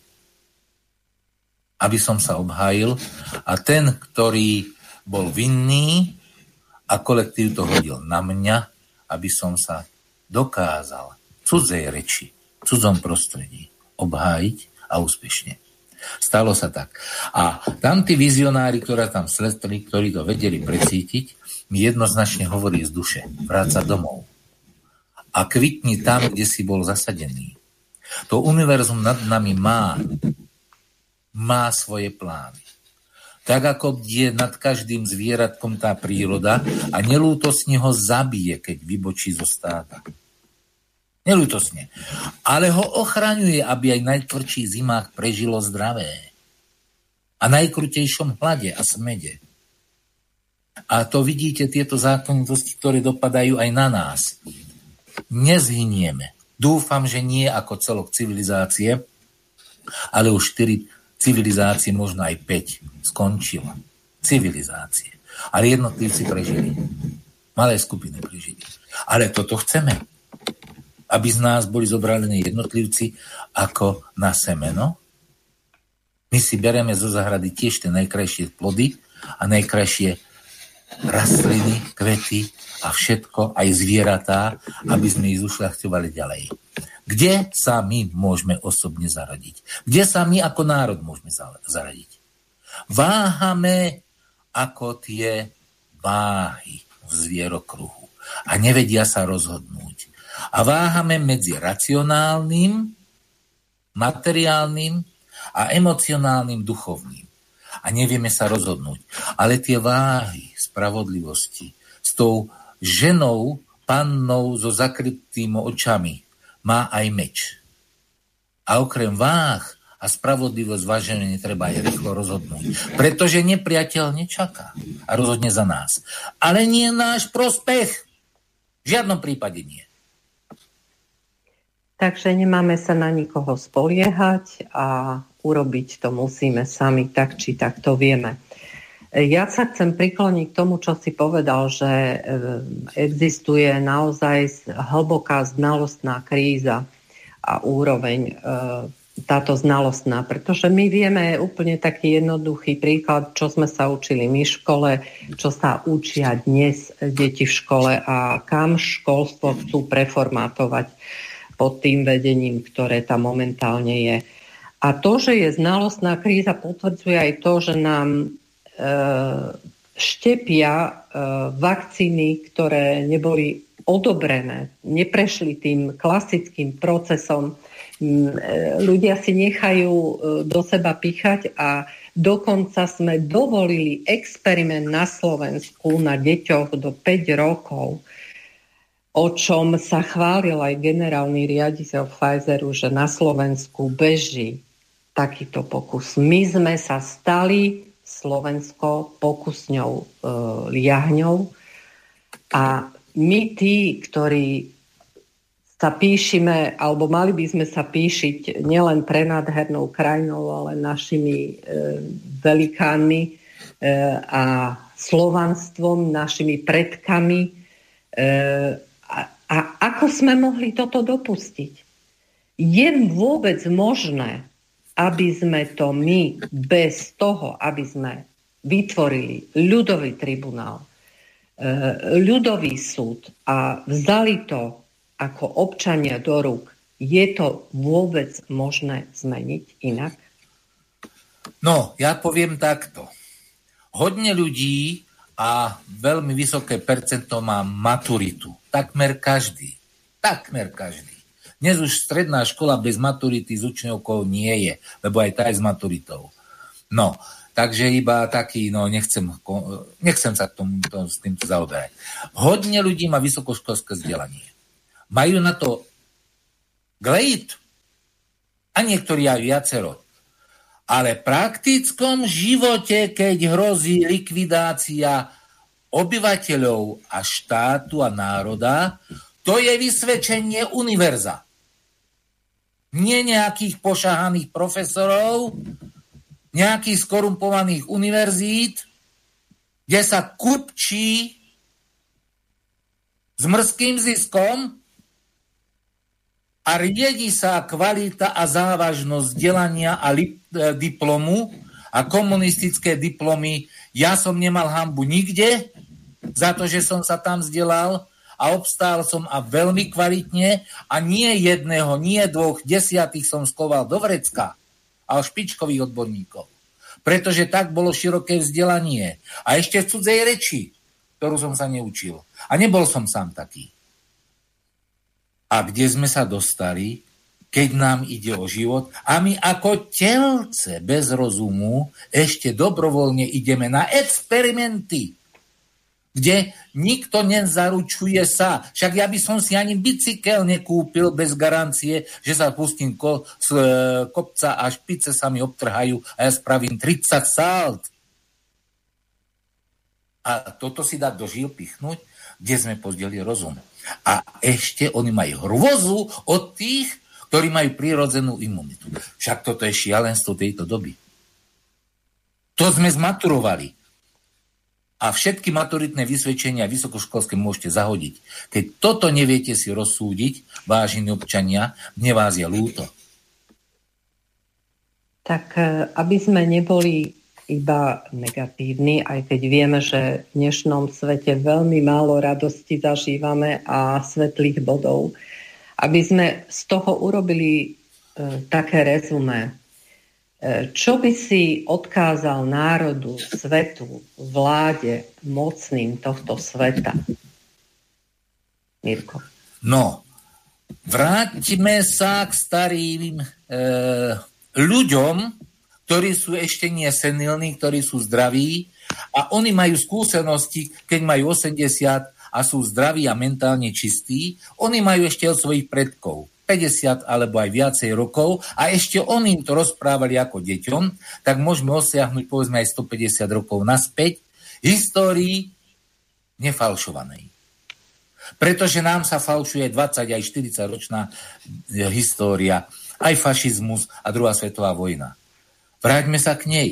aby som sa obhájil. A ten, ktorý bol vinný, a kolektív to hodil na mňa, aby som sa dokázal cudzej reči, v cudzom prostredí obhájiť a úspešne. Stalo sa tak. A tam tí vizionári, ktoré tam sledli, ktorí to vedeli precítiť, mi jednoznačne hovorí z duše, vráť sa domov. A kvitni tam, kde si bol zasadený. To univerzum nad nami má, má svoje plány. Tak ako je nad každým zvieratkom tá príroda a nelútosne ho zabije, keď vybočí zo stáda. Nelútosne. Ale ho ochraňuje, aby aj najtvrdší zimách prežilo zdravé. A najkrutejšom hlade a smede. A to vidíte tieto zákonitosti, ktoré dopadajú aj na nás. Nezhynieme. Dúfam, že nie ako celok civilizácie, ale už štyri civilizácie, možno aj päť, skončila. Civilizácie. Ale jednotlivci prežili. Malé skupiny prežili. Ale toto chceme. Aby z nás boli zobralení jednotlivci ako na semeno. My si bereme zo zahrady tiež tie najkrajšie plody a najkrajšie rastliny, kvety a všetko, aj zvieratá, aby sme ich zušľachtovali ďalej. Kde sa my môžeme osobne zaradiť? Kde sa my ako národ môžeme zaradiť? Váhame ako tie váhy v zvierokruhu a nevedia sa rozhodnúť. A váhame medzi racionálnym, materiálnym a emocionálnym duchovným. A nevieme sa rozhodnúť. Ale tie váhy spravodlivosti s tou ženou, pannou so zakrytými očami, má aj meč. A okrem váh a spravodlivosť vážené treba aj rýchlo rozhodnúť. Pretože nepriateľ nečaká a rozhodne za nás. Ale nie náš prospech. V žiadnom prípade nie. Takže nemáme sa na nikoho spoliehať a urobiť to musíme sami, tak či tak to vieme. Ja sa chcem prikloniť k tomu, čo si povedal, že existuje naozaj hlboká znalostná kríza a úroveň táto znalostná, pretože my vieme úplne taký jednoduchý príklad, čo sme sa učili my v škole, čo sa učia dnes deti v škole a kam školstvo chcú preformátovať pod tým vedením, ktoré tam momentálne je. A to, že je znalostná kríza, potvrdzuje aj to, že nám štepia vakcíny, ktoré neboli odobrené, neprešli tým klasickým procesom. Ľudia si nechajú do seba píchať a dokonca sme dovolili experiment na Slovensku na deťoch do päť rokov, o čom sa chválil aj generálny riaditeľ Pfizeru, že na Slovensku beží takýto pokus. My sme sa stali Slovensko pokusňou e, liahňou a my tí, ktorí sa píšime, alebo mali by sme sa píšiť nielen pre nádhernou krajinou, ale našimi e, velikánmi e, a slovanstvom, našimi predkami. E, a, a ako sme mohli toto dopustiť? Je vôbec možné, aby sme to my bez toho, aby sme vytvorili ľudový tribunál, ľudový súd a vzali to ako občania do rúk, je to vôbec možné zmeniť inak? No, ja poviem takto. Hodne ľudí a veľmi vysoké percento má maturitu. Takmer každý. Takmer každý. Dnes už stredná škola bez maturity z učňovkou nie je, lebo aj tá je s maturitou. No, takže iba taký, no nechcem, nechcem sa k tomu, to, s týmto zaoberať. Hodne ľudí má vysokoškolské vzdelanie. Majú na to glejt a niektorí aj viacero. Ale v praktickom živote, keď hrozí likvidácia obyvateľov a štátu a národa, To je vysvedčenie univerza. Nie nejakých pošahaných profesorov, nejakých skorumpovaných univerzít, kde sa kupčí s mrzkým ziskom a riedi sa kvalita a závažnosť delania a lip, e, diplomu a komunistické diplomy. Ja som nemal hanbu nikde za to, že som sa tam vzdelal a obstál som a veľmi kvalitne a nie jedného, nie dvoch desiatých som skoval do vrecka a špičkových odborníkov. Pretože tak bolo široké vzdelanie. A ešte v cudzej reči, ktorú som sa neučil. A nebol som sám taký. A kde sme sa dostali, keď nám ide o život a my ako telce bez rozumu ešte dobrovoľne ideme na experimenty, kde nikto nezaručuje sa. Však ja by som si ani bicykel nekúpil bez garancie, že sa pustím ko- z e, kopca a špice sa mi obtrhajú a ja spravím tridsať sált. A toto si dá do žil pichnúť, kde sme pozdeli rozum. A ešte oni majú hrôzu od tých, ktorí majú prírodzenú imunitu. Však toto je šialenstvo tejto doby. To sme zmaturovali. A všetky maturitné vysvedčenia vysokoškolské môžete zahodiť. Keď toto neviete si rozsúdiť, vážení občania, mne vás je ľúto. Tak aby sme neboli iba negatívni, aj keď vieme, že v dnešnom svete veľmi málo radosti zažívame a svetlých bodov, aby sme z toho urobili e, také rezumé. E, čo by si odkázal národu, svetu, vláde, mocným tohto sveta? Mirko. No, vráťme sa k starým e, ľuďom, ktorí sú ešte nie senilní, ktorí sú zdraví a oni majú skúsenosti, keď majú osemdesiat a sú zdraví a mentálne čistí, oni majú ešte od svojich predkov päťdesiat alebo aj viacej rokov a ešte oni im to rozprávali ako deťom, tak môžeme osiahnuť povedzme aj stopäťdesiat rokov naspäť histórii nefalšovanej. Pretože nám sa falšuje dvadsať aj štyridsať ročná história, aj fašizmus a druhá svetová vojna. Vráťme sa k nej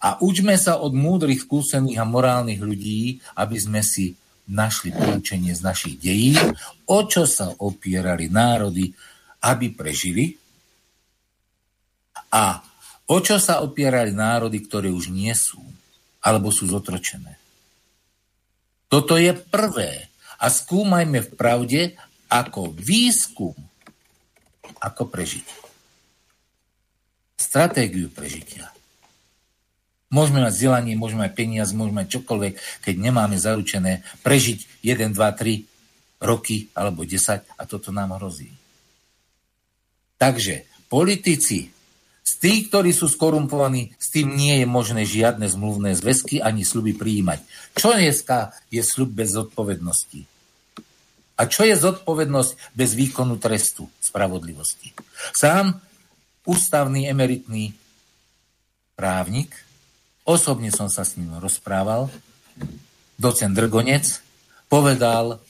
a učme sa od múdrych, skúsených a morálnych ľudí, aby sme si našli poučenie z našich dejín, o čo sa opierali národy, aby prežili a o čo sa opierali národy, ktoré už nie sú alebo sú zotročené. Toto je prvé a skúmajme v pravde ako výskum, ako prežiť. Stratégiu prežitia. Môžeme mať vzdelanie, môžeme mať peniaz, môžeme mať čokoľvek, keď nemáme zaručené prežiť jeden, dva, tri roky alebo desať a toto nám hrozí. Takže politici, z tých, ktorí sú skorumpovaní, s tým nie je možné žiadne zmluvné zväzky ani sľuby prijímať. Čo dneska je sľub bez zodpovednosti? A čo je zodpovednosť bez výkonu trestu spravodlivosti? Sám ústavný emeritný právnik, osobne som sa s ním rozprával, docent Drgonec, povedal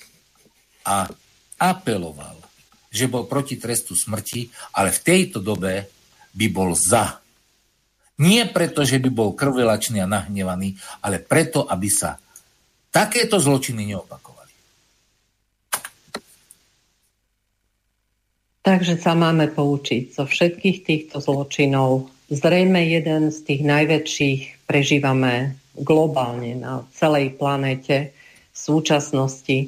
a apeloval, že bol proti trestu smrti, ale v tejto dobe by bol za. Nie preto, že by bol krvelačný a nahnevaný, ale preto, aby sa takéto zločiny neopakovali. Takže sa máme poučiť zo všetkých týchto zločinov. Zrejme jeden z tých najväčších prežívame globálne na celej planéte v súčasnosti.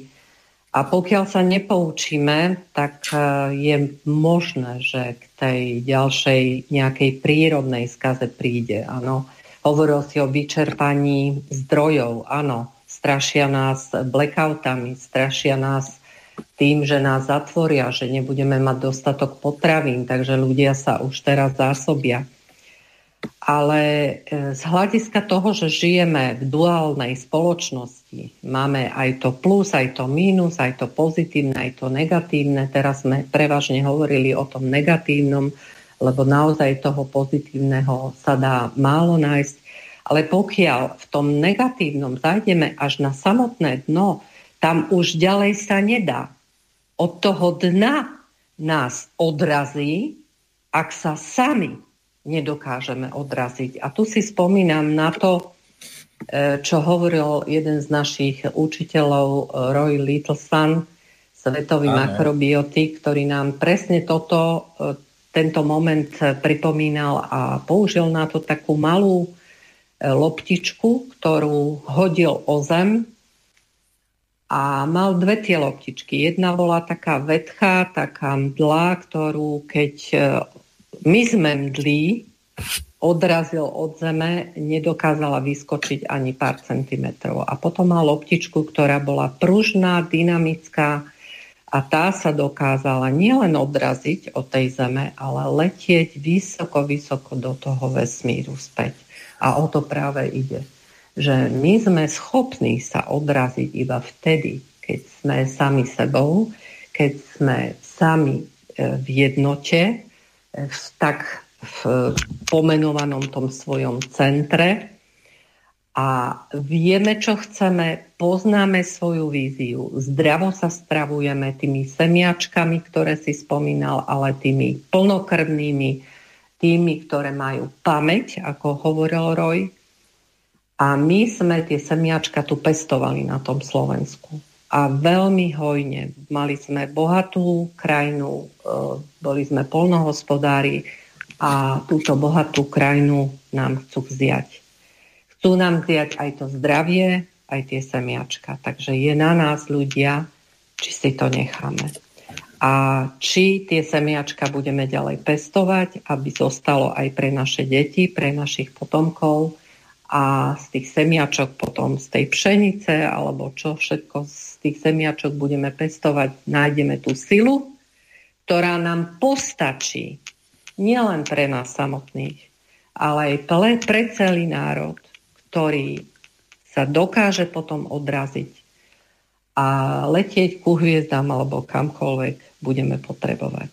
A pokiaľ sa nepoučíme, tak je možné, že k tej ďalšej nejakej prírodnej skaze príde. Áno. Hovoril si o vyčerpaní zdrojov. Áno, strašia nás blackoutami, strašia nás tým, že nás zatvoria, že nebudeme mať dostatok potravín, takže ľudia sa už teraz zásobia. Ale z hľadiska toho, že žijeme v duálnej spoločnosti, máme aj to plus, aj to mínus, aj to pozitívne, aj to negatívne. Teraz sme prevažne hovorili o tom negatívnom, lebo naozaj toho pozitívneho sa dá málo nájsť. Ale pokiaľ v tom negatívnom zajdeme až na samotné dno, tam už ďalej sa nedá. Od toho dna nás odrazí, ak sa sami nedokážeme odraziť. A tu si spomínam na to, čo hovoril jeden z našich učiteľov, Roy Littleson, svetový Amen. Makrobiotik, ktorý nám presne toto, tento moment pripomínal a použil na to takú malú loptičku, ktorú hodil o zem a mal dve tie loptičky. Jedna bola taká vetchá, taká mdla, ktorú keď my sme mdlí, odrazil od zeme, nedokázala vyskočiť ani pár centimetrov. A potom mal loptičku, ktorá bola pružná, dynamická a tá sa dokázala nielen odraziť od tej zeme, ale letieť vysoko, vysoko do toho vesmíru späť. A o to práve ide. Že my sme schopní sa odraziť iba vtedy, keď sme sami sebou, keď sme sami v jednote, tak v pomenovanom tom svojom centre a vieme, čo chceme, poznáme svoju víziu, zdravo sa stravujeme tými semiačkami, ktoré si spomínal, ale tými plnokrvnými, tými, ktoré majú pamäť, ako hovoril Roy. A my sme tie semiačka tu pestovali na tom Slovensku. A veľmi hojne. Mali sme bohatú krajinu, boli sme poľnohospodári a túto bohatú krajinu nám chcú vziať. Chcú nám vziať aj to zdravie, aj tie semiačka. Takže je na nás ľudia, či si to necháme. A či tie semiačka budeme ďalej pestovať, aby zostalo aj pre naše deti, pre našich potomkov, a z tých semiačok potom z tej pšenice alebo čo všetko z tých semiačok budeme pestovať, nájdeme tú silu, ktorá nám postačí nielen pre nás samotných, ale aj pre, pre celý národ, ktorý sa dokáže potom odraziť a letieť ku hviezdám alebo kamkoľvek budeme potrebovať.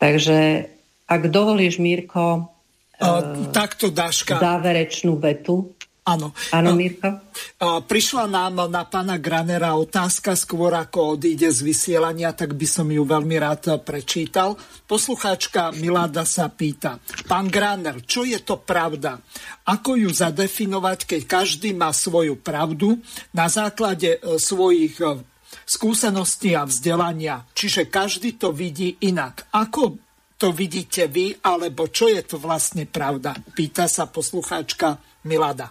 Takže ak dovolíš, Mirko, Uh, takto, Dáška. Záverečnú vetu. Áno. Áno, Mirko? Uh, prišla nám na pána Granera otázka, skôr ako odíde z vysielania, tak by som ju veľmi rád prečítal. Poslucháčka Miláda sa pýta. Pán Graner, čo je to pravda? Ako ju zadefinovať, keď každý má svoju pravdu na základe svojich skúseností a vzdelania? Čiže každý to vidí inak. Ako to vidíte vy, alebo čo je to vlastne pravda? Pýta sa poslucháčka Milada.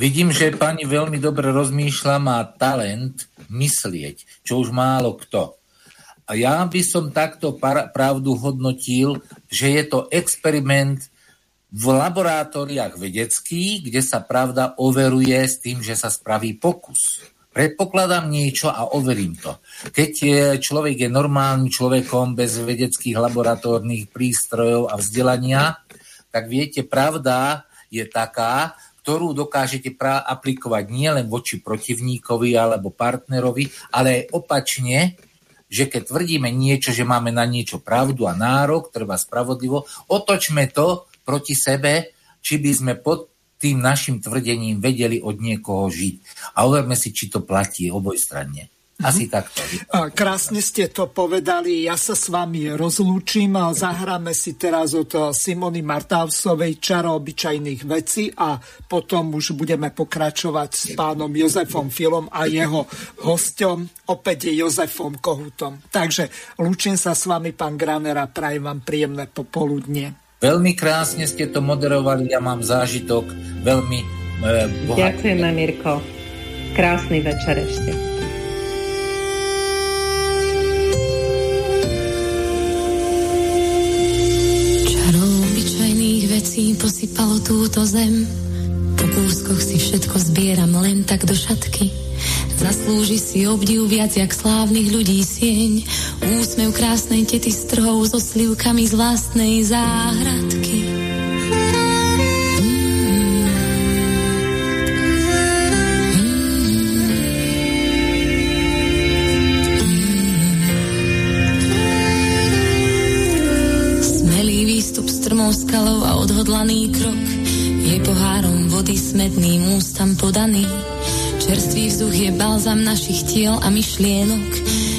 Vidím, že pani veľmi dobre rozmýšľa, má talent myslieť, čo už málo kto. A ja by som takto pravdu hodnotil, že je to experiment v laboratóriách vedeckých, kde sa pravda overuje s tým, že sa spraví pokus. Predpokladám niečo a overím to. Keď človek je normálnym človekom bez vedeckých laboratórnych prístrojov a vzdelania, tak viete, pravda je taká, ktorú dokážete pra- aplikovať nielen voči protivníkovi alebo partnerovi, ale aj opačne, že keď tvrdíme niečo, že máme na niečo pravdu a nárok, treba spravodlivo, otočme to proti sebe, či by sme pod tým našim tvrdením vedeli od niekoho žiť. A overme si, či to platí obojstranne. Asi takto. Krásne ste to povedali. Ja sa s vami rozlúčim. Zahráme si teraz od Simony Martávsovej Čaro obyčajných vecí a potom už budeme pokračovať s pánom Jozefom Filom a jeho hosťom, opäť Jozefom Kohútom. Takže lúčim sa s vami, pán Graner, a prajem vám príjemné popoludnie. Veľmi krásne ste to moderovali, ja mám zážitok veľmi eh, bohatý. Ďakujeme, Mirko. Krásny večer ešte. Čaro obyčajných vecí posypalo túto zem. Po kúskoch si všetko zbieram len tak do šatky. Zaslúži si obdiv viac jak slávnych ľudí sieň. Úsmev krásnej tety s trhou so slivkami z vlastnej záhradky. Mm. Mm. Mm. Smelý výstup strmou skalou a odhodlaný krok je pohárom vody smedným ústam podaný. Čerstvý vzduch je balzam našich tiel a myšlienok.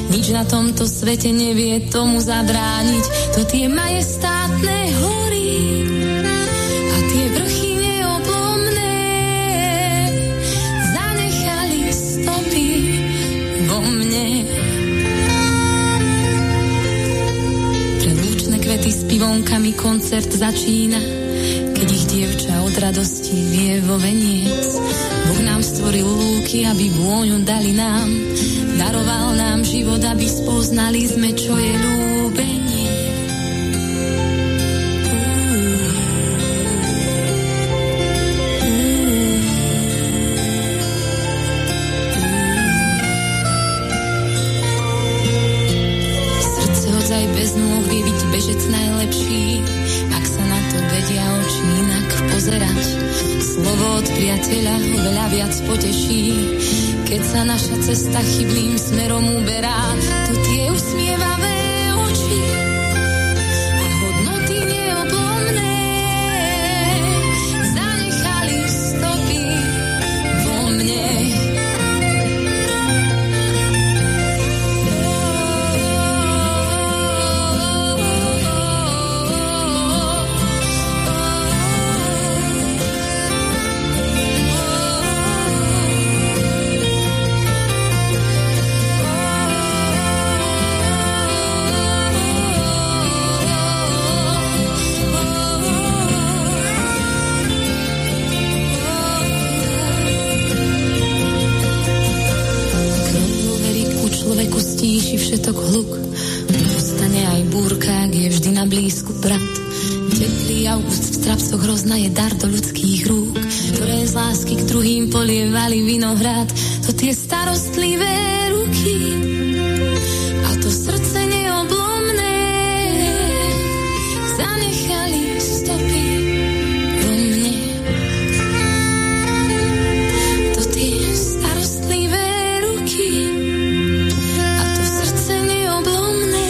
Nič na tomto svete nevie tomu zabrániť. To tie majestátne hory a tie vrchy neoblomné zanechali stopy vo mne. Pre lúčne kvety s pivonkami koncert začína. Keď ich dievča od radosti vie vo veniec. Boh nám stvoril lúky, aby vôňu dali nám. Daroval nám život, aby spoznali sme, čo je ľúbenie. Srdce hodzaj bez nôh vie byť bežec najlepší. Pozerať. Slovo od priateľa veľa viac poteší, keď sa naša cesta chybným smerom uberá. Tu tie usmievavé oči a hodnoty neoblomné zanechali stopy vo mne. Hrozná je dar do ľudských rúk, ktoré z lásky k druhým polievali vinohrad. To tie starostlivé ruky a to srdce neoblomné zanechali stopy vo mne. To tie starostlivé ruky a to srdce neoblomné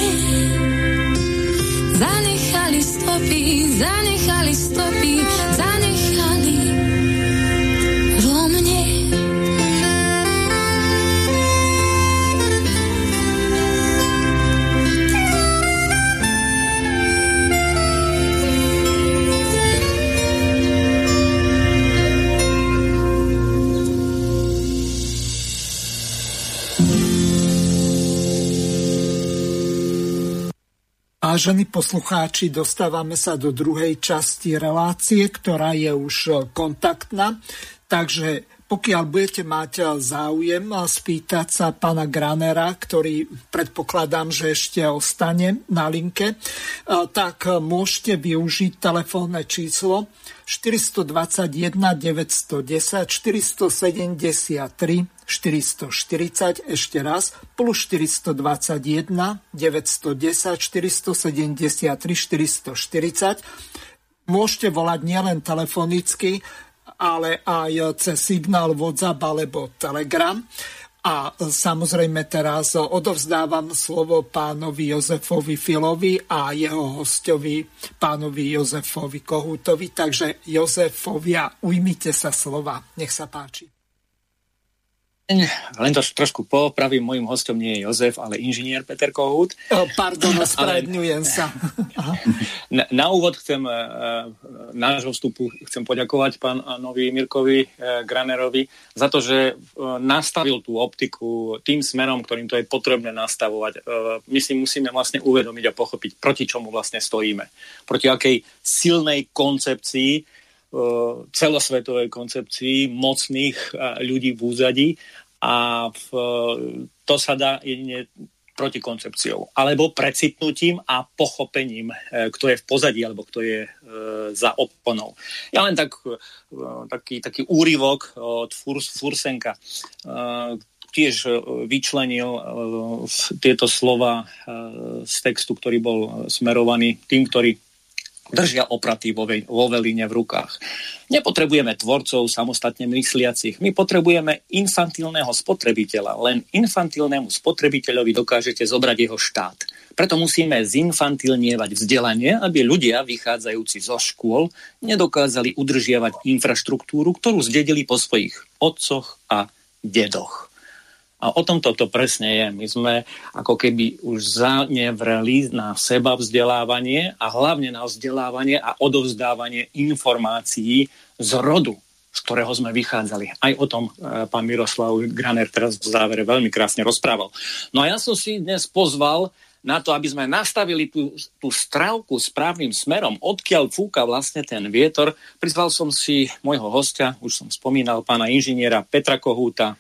zanechali stopy, zanechali stopy. Vážení poslucháči, dostávame sa do druhej časti relácie, ktorá je už kontaktná, takže pokiaľ budete mať záujem spýtať sa pána Gránera, ktorý predpokladám, že ešte ostane na linke, tak môžete využiť telefónne číslo štyri dva jeden deväť jedna nula, štyri sedem tri štyristoštyridsať, ešte raz, plus štyri dva jeden deväť jedna nula, štyri sedem tri, štyristoštyridsať. Môžete volať nielen telefonicky, ale aj cez signál WhatsApp alebo Telegram. A samozrejme teraz odovzdávam slovo pánovi Jozefovi Filovi a jeho hostovi pánovi Jozefovi Kohútovi. Takže Jozefovia, ujmite sa slova. Nech sa páči. Len to trošku popravím, mojím hostom nie je Jozef, ale inžinier Peter Kohút. Oh, pardon, ospravedlňujem sa. na, na úvod chcem nášho vstupu chcem poďakovať pánovi Mirkovi Granerovi za to, že nastavil tú optiku tým smerom, ktorým to je potrebné nastavovať. My si musíme vlastne uvedomiť a pochopiť, proti čomu vlastne stojíme. Proti akej silnej koncepcii, celosvetovej koncepcii mocných ľudí v úzadí, a v, to sa dá jedine protikoncepciou alebo precitnutím a pochopením, kto je v pozadí alebo kto je za oponou. Ja len tak, taký, taký úryvok od Fursenka tiež vyčlenil tieto slova z textu, ktorý bol smerovaný tým, ktorí držia opraty vo, ve- vo veline v rukách. Nepotrebujeme tvorcov samostatne mysliacich. My potrebujeme infantilného spotrebiteľa. Len infantilnému spotrebiteľovi dokážete zobrať jeho štát. Preto musíme zinfantilnievať vzdelanie, aby ľudia vychádzajúci zo škôl nedokázali udržiavať infraštruktúru, ktorú zdedili po svojich otcoch a dedoch. A o tom toto presne je. My sme ako keby už zanevreli na seba vzdelávanie a hlavne na vzdelávanie a odovzdávanie informácií z rodu, z ktorého sme vychádzali. Aj o tom pán Miroslav Gráner teraz v závere veľmi krásne rozprával. No a ja som si dnes pozval na to, aby sme nastavili tú, tú strávku správnym smerom, odkiaľ fúka vlastne ten vietor. Prizval som si môjho hostia, už som spomínal, pána inžiniera Petra Kohúta,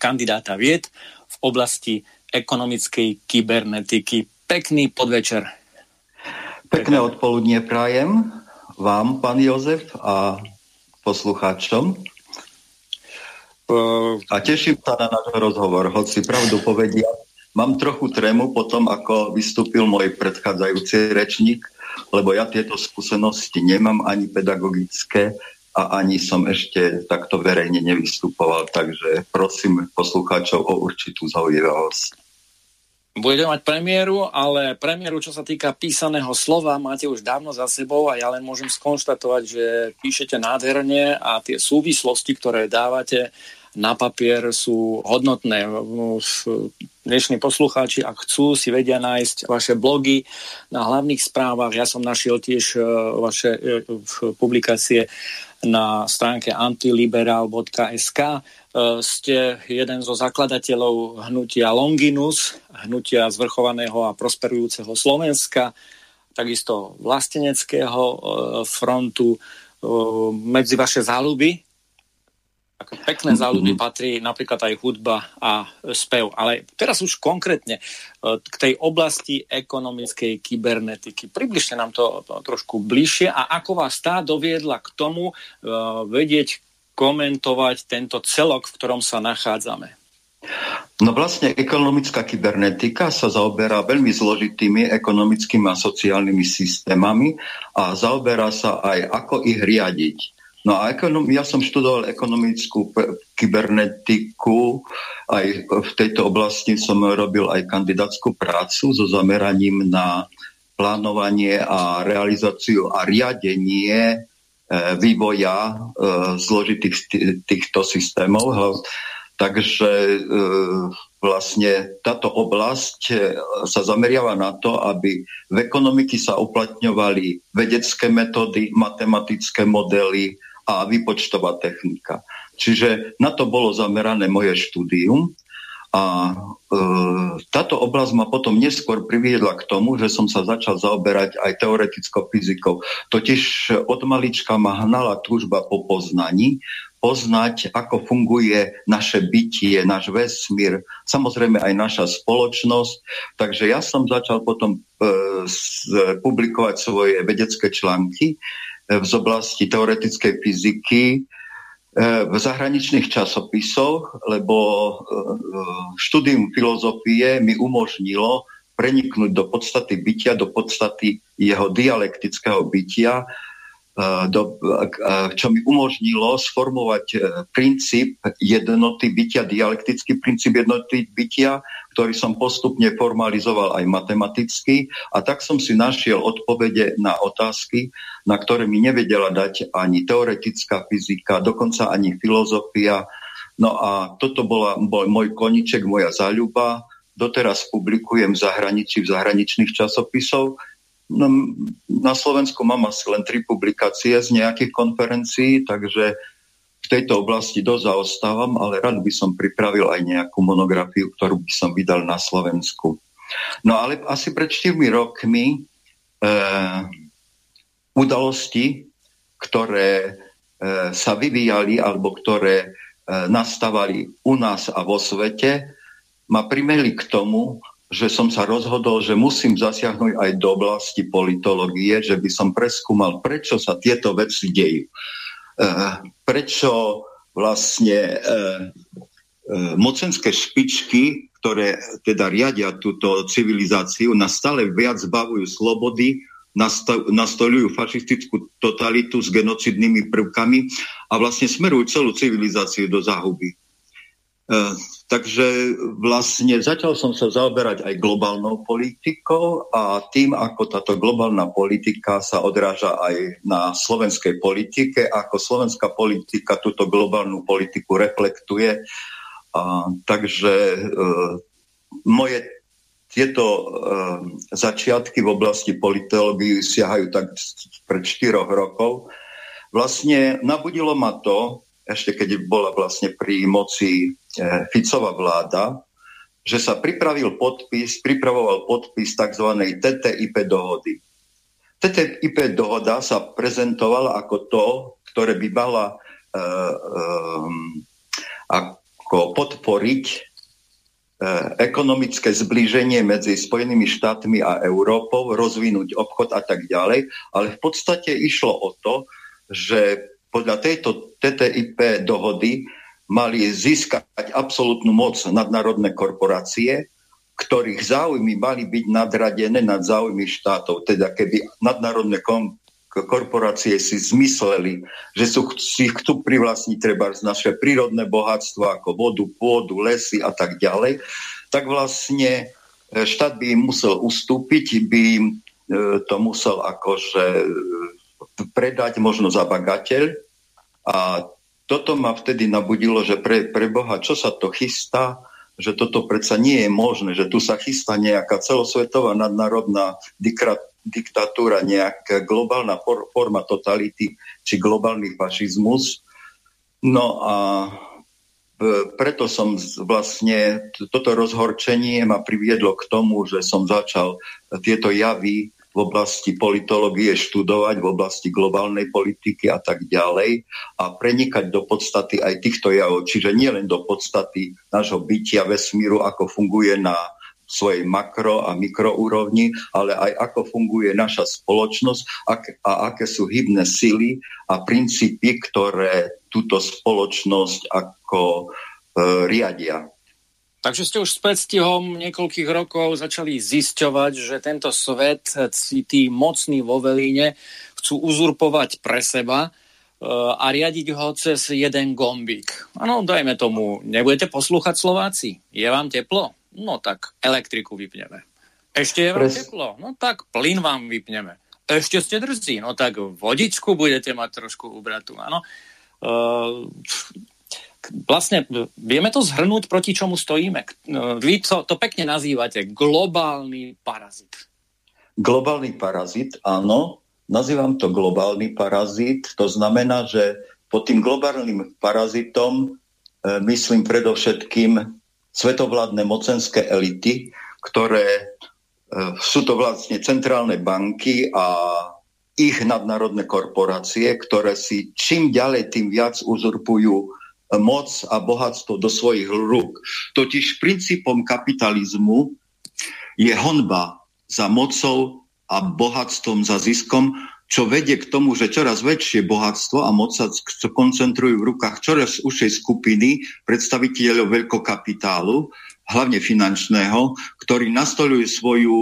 kandidáta vied v oblasti ekonomickej kybernetiky. Pekný podvečer. Pekné odpoludnie prajem vám, pán Jozef, a poslucháčom. A teším sa na náš rozhovor, hoci pravdu povedia, mám trochu trému po tom, ako vystúpil môj predchádzajúci rečník, lebo ja tieto skúsenosti nemám ani pedagogické a ani som ešte takto verejne nevystupoval, takže prosím poslucháčov o určitú zaujímavosť. Budete mať premiéru, ale premiéru, čo sa týka písaného slova, máte už dávno za sebou a ja len môžem skonštatovať, že píšete nádherne a tie súvislosti, ktoré dávate na papier, sú hodnotné. Dnešní poslucháči, ak chcú, si vedia nájsť vaše blogy na hlavných správach. Ja som našiel tiež vaše publikácie na stránke antiliberal bodka es ká. Ste jeden zo zakladateľov hnutia Longinus, hnutia zvrchovaného a prosperujúceho Slovenska, takisto vlasteneckého frontu. Medzi vaše záľuby, ako pekné záľuby, mm-hmm, patrí napríklad aj hudba a spev. Ale teraz už konkrétne k tej oblasti ekonomickej kybernetiky. Približte nám to trošku bližšie a ako vás tá doviedla k tomu uh, vedieť, komentovať tento celok, v ktorom sa nachádzame. No vlastne ekonomická kybernetika sa zaoberá veľmi zložitými ekonomickými a sociálnymi systémami a zaoberá sa aj, ako ich riadiť. No a ekonom, ja som študoval ekonomickú kybernetiku, aj v tejto oblasti som robil aj kandidátskú prácu so zameraním na plánovanie a realizáciu a riadenie vývoja zložitých týchto systémov. Takže vlastne táto oblasť sa zameriava na to, aby v ekonomiky sa uplatňovali vedecké metódy, matematické modely a výpočtová technika. Čiže na to bolo zamerané moje štúdium a e, táto oblasť ma potom neskôr priviedla k tomu, že som sa začal zaoberať aj teoretickou fyzikou. Totiž od malička ma hnala túžba po poznaní, poznať, ako funguje naše bytie, náš vesmír, samozrejme aj naša spoločnosť. Takže ja som začal potom e, s, publikovať svoje vedecké články v oblasti teoretickej fyziky v zahraničných časopisoch, lebo štúdium filozofie mi umožnilo preniknúť do podstaty bytia, do podstaty jeho dialektického bytia, čo mi umožnilo sformovať princíp jednoty bytia, dialektický princíp jednoty bytia, ktorý som postupne formalizoval aj matematicky a tak som si našiel odpovede na otázky, na ktoré mi nevedela dať ani teoretická fyzika, dokonca ani filozofia. No a toto bola, bol môj koníček, moja záľuba. Doteraz publikujem v zahraničí, v zahraničných časopisoch. No, na Slovensku mám asi len tri publikácie z nejakých konferencií, takže v tejto oblasti dosť zaostávam, ale rád by som pripravil aj nejakú monografiu, ktorú by som vydal na Slovensku. No ale asi pred štyrmi rokmi e, udalosti, ktoré e, sa vyvíjali alebo ktoré e, nastávali u nás a vo svete, ma primeli k tomu, že som sa rozhodol, že musím zasiahnuť aj do oblasti politológie, že by som preskúmal, prečo sa tieto veci dejú. Prečo vlastne mocenské špičky, ktoré teda riadia túto civilizáciu, nás stále viac zbavujú slobody, nastoľujú fašistickú totalitu s genocidnými prvkami a vlastne smerujú celú civilizáciu do záhuby. Takže vlastne začal som sa zaoberať aj globálnou politikou a tým, ako táto globálna politika sa odráža aj na slovenskej politike, ako slovenská politika túto globálnu politiku reflektuje A, takže e, moje tieto e, začiatky v oblasti politológie siahajú tak pred štyroch rokov. Vlastne nabudilo ma to, ešte keď bola vlastne pri moci e, Ficova vláda, že sa pripravil podpis, pripravoval podpis tzv. té té í pé dohody. té té í pé dohoda sa prezentovala ako to, ktoré by mala e, e, ako podporiť e, ekonomické zblíženie medzi Spojenými štátmi a Európou, rozvinúť obchod a tak ďalej, ale v podstate išlo o to, že podľa tejto té té í pé dohody mali získať absolútnu moc nadnárodné korporácie, ktorých záujmy mali byť nadradené nad záujmy štátov. Teda keby nadnárodné kom- korporácie si zmysleli, že sú, si chcú privlastniť treba naše prírodné bohatstvo ako vodu, pôdu, lesy a tak ďalej, tak vlastne štát by im musel ustúpiť, by im to musel akože predať možno za bagateľ. A toto ma vtedy nabudilo, že pre, pre Boha, čo sa to chystá, že toto predsa nie je možné, že tu sa chystá nejaká celosvetová nadnárodná diktatúra, nejaká globálna for, forma totality či globálny fašizmus. No a preto som vlastne, toto rozhorčenie ma priviedlo k tomu, že som začal tieto javy v oblasti politológie študovať, v oblasti globálnej politiky a tak ďalej a prenikať do podstaty aj týchto javov, čiže nielen do podstaty nášho bytia vesmíru, ako funguje na svojej makro- a mikroúrovni, ale aj ako funguje naša spoločnosť a aké sú hybné sily a princípy, ktoré túto spoločnosť ako e, riadia. Takže ste už s predstihom niekoľkých rokov začali zisťovať, že tento svet si tí mocní vo Velíne chcú uzurpovať pre seba a riadiť ho cez jeden gombík. Áno, dajme tomu, nebudete poslúchať Slováci? Je vám teplo? No tak elektriku vypneme. Ešte je vám Prez... teplo? No tak plyn vám vypneme. Ešte ste drzí? No tak vodičku budete mať trošku ubratú. Áno. Uh... Vlastne vieme to zhrnúť, proti čomu stojíme. Vy to, to pekne nazývate globálny parazit. Globálny parazit, áno. Nazývam to globálny parazit. To znamená, že pod tým globálnym parazitom e, myslím predovšetkým svetovládne mocenské elity, ktoré e, sú to vlastne centrálne banky a ich nadnárodné korporácie, ktoré si čím ďalej, tým viac uzurpujú moc a bohatstvo do svojich rúk. Totiž princípom kapitalizmu je honba za mocou a bohatstvom, za ziskom, čo vedie k tomu, že čoraz väčšie bohatstvo a moc sa koncentrujú v rukách čoraz užšej skupiny predstaviteľov veľkokapitálu, hlavne finančného, ktorí nastoľujú svoju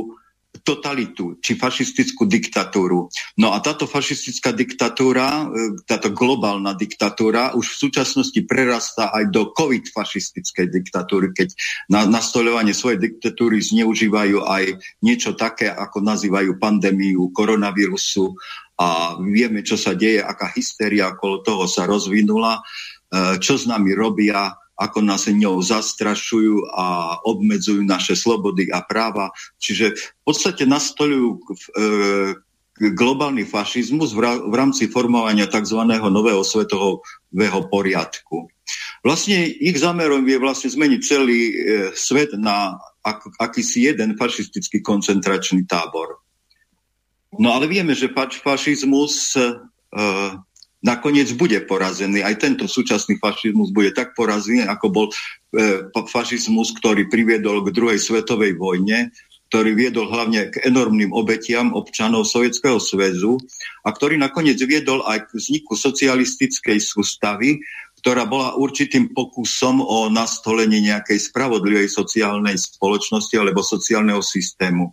totalitu, či fašistickú diktatúru. No a táto fašistická diktatúra, táto globálna diktatúra už v súčasnosti prerastá aj do covid-fašistickej diktatúry, keď na nastoľovanie svojej diktatúry zneužívajú aj niečo také, ako nazývajú pandémiu koronavírusu a vieme, čo sa deje, aká hysteria okolo toho sa rozvinula, čo s nami robia, ako nás ňou zastrašujú a obmedzujú naše slobody a práva. Čiže v podstate nastoľujú e, globálny fašizmus v, ra, v rámci formovania tzv. Nového svetového poriadku. Vlastne ich zámerom je vlastne zmeniť celý e, svet na ak, akýsi jeden fašistický koncentračný tábor. No ale vieme, že faš, fašizmus... E, nakoniec bude porazený. Aj tento súčasný fašizmus bude tak porazený, ako bol e, fašizmus, ktorý priviedol k druhej svetovej vojne, ktorý viedol hlavne k enormným obetiam občanov Sovietskeho zväzu a ktorý nakoniec viedol aj k vzniku socialistickej sústavy, ktorá bola určitým pokusom o nastolenie nejakej spravodlivej sociálnej spoločnosti alebo sociálneho systému.